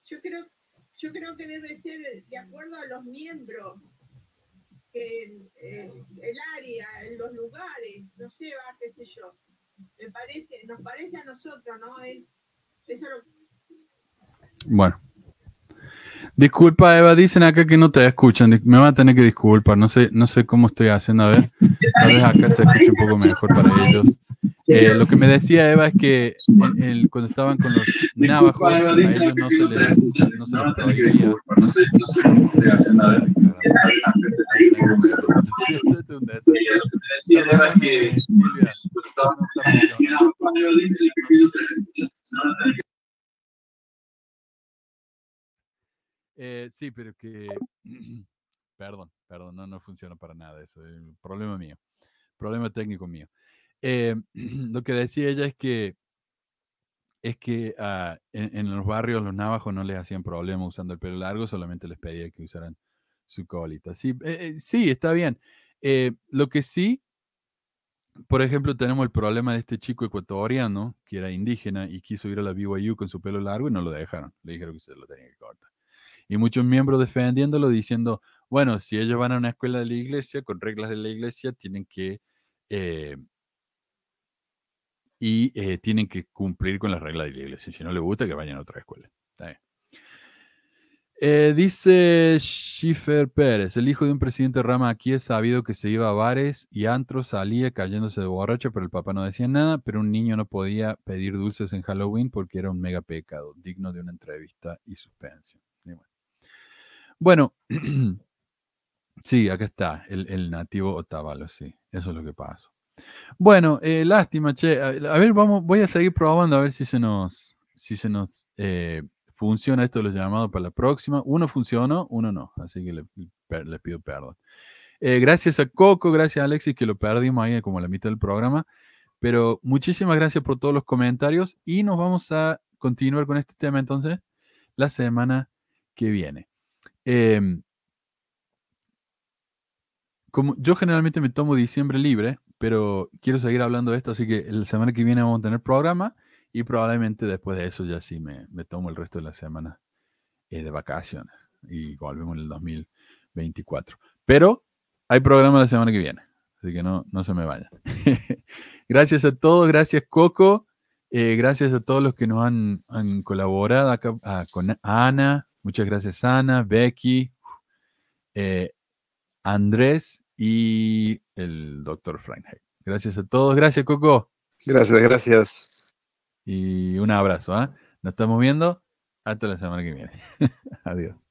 Yo creo, yo creo que debe ser de acuerdo a los miembros, que eh, el área, los lugares, no sé, va, qué sé yo. Me parece, nos parece a nosotros, ¿no? Es, eso lo... Bueno. Disculpa, Eva, dicen acá que no te escuchan. Me van a tener que disculpar. No sé, no sé cómo estoy haciendo. A ver, tal vez acá se escucha un poco mejor para ellos. Eh, lo que me decía Eva es que el, el, cuando estaban con los navajos, a ellos no se les, no se les prohibía. No sé, no sé cómo te hacen nada. Lo que me decía Eva es que cuando estaban con los navajos, dice que ellos no van a tener que... Eh, sí, pero que... Perdón, perdón, no, no funciona para nada eso. Eh, problema mío. Problema técnico mío. Eh, lo que decía ella es que es que uh, en, en los barrios los navajos no les hacían problema usando el pelo largo, solamente les pedía que usaran su colita. Sí, eh, eh, sí está bien. Eh, lo que sí, por ejemplo, tenemos el problema de este chico ecuatoriano que era indígena y quiso ir a la B Y U con su pelo largo y no lo dejaron. Le dijeron que se lo tenía que cortar. Y muchos miembros defendiéndolo diciendo, bueno, si ellos van a una escuela de la iglesia, con reglas de la iglesia, tienen que... Eh, y eh, tienen que cumplir con las reglas de la iglesia. Si no les gusta, que vayan a otra escuela. Está bien. Eh, dice Schiffer Pérez, el hijo de un presidente Rama aquí es sabido que se iba a bares y antros, salía cayéndose de borracho, pero el papá no decía nada, pero un niño no podía pedir dulces en Halloween porque era un mega pecado, digno de una entrevista y suspensión. Y bueno, bueno sí, acá está, el, el nativo Otavalo, sí, eso es lo que pasó. Bueno, eh, lástima, che, a, a ver, vamos, voy a seguir probando a ver si se nos, si se nos... Eh, funciona esto de los llamados para la próxima. Uno funcionó, uno no. Así que le, le pido perdón. Eh, gracias a Coco, gracias a Alexis, que lo perdimos ahí como a la mitad del programa. Pero muchísimas gracias por todos los comentarios. Y nos vamos a continuar con este tema entonces la semana que viene. Eh, como yo generalmente me tomo diciembre libre, pero quiero seguir hablando de esto. Así que la semana que viene vamos a tener programa. Y probablemente después de eso ya sí me, me tomo el resto de la semana eh, de vacaciones. Y volvemos en el dos mil veinticuatro. Pero hay programa la semana que viene. Así que no, no se me vayan. Gracias a todos. Gracias, Coco. Eh, gracias a todos los que nos han, han colaborado acá, a, con Ana. Muchas gracias, Ana, Becky, eh, Andrés y el doctor Freiheit. Gracias a todos. Gracias, Coco. Gracias, gracias. Y un abrazo, ¿eh? Nos estamos viendo hasta la semana que viene. Adiós.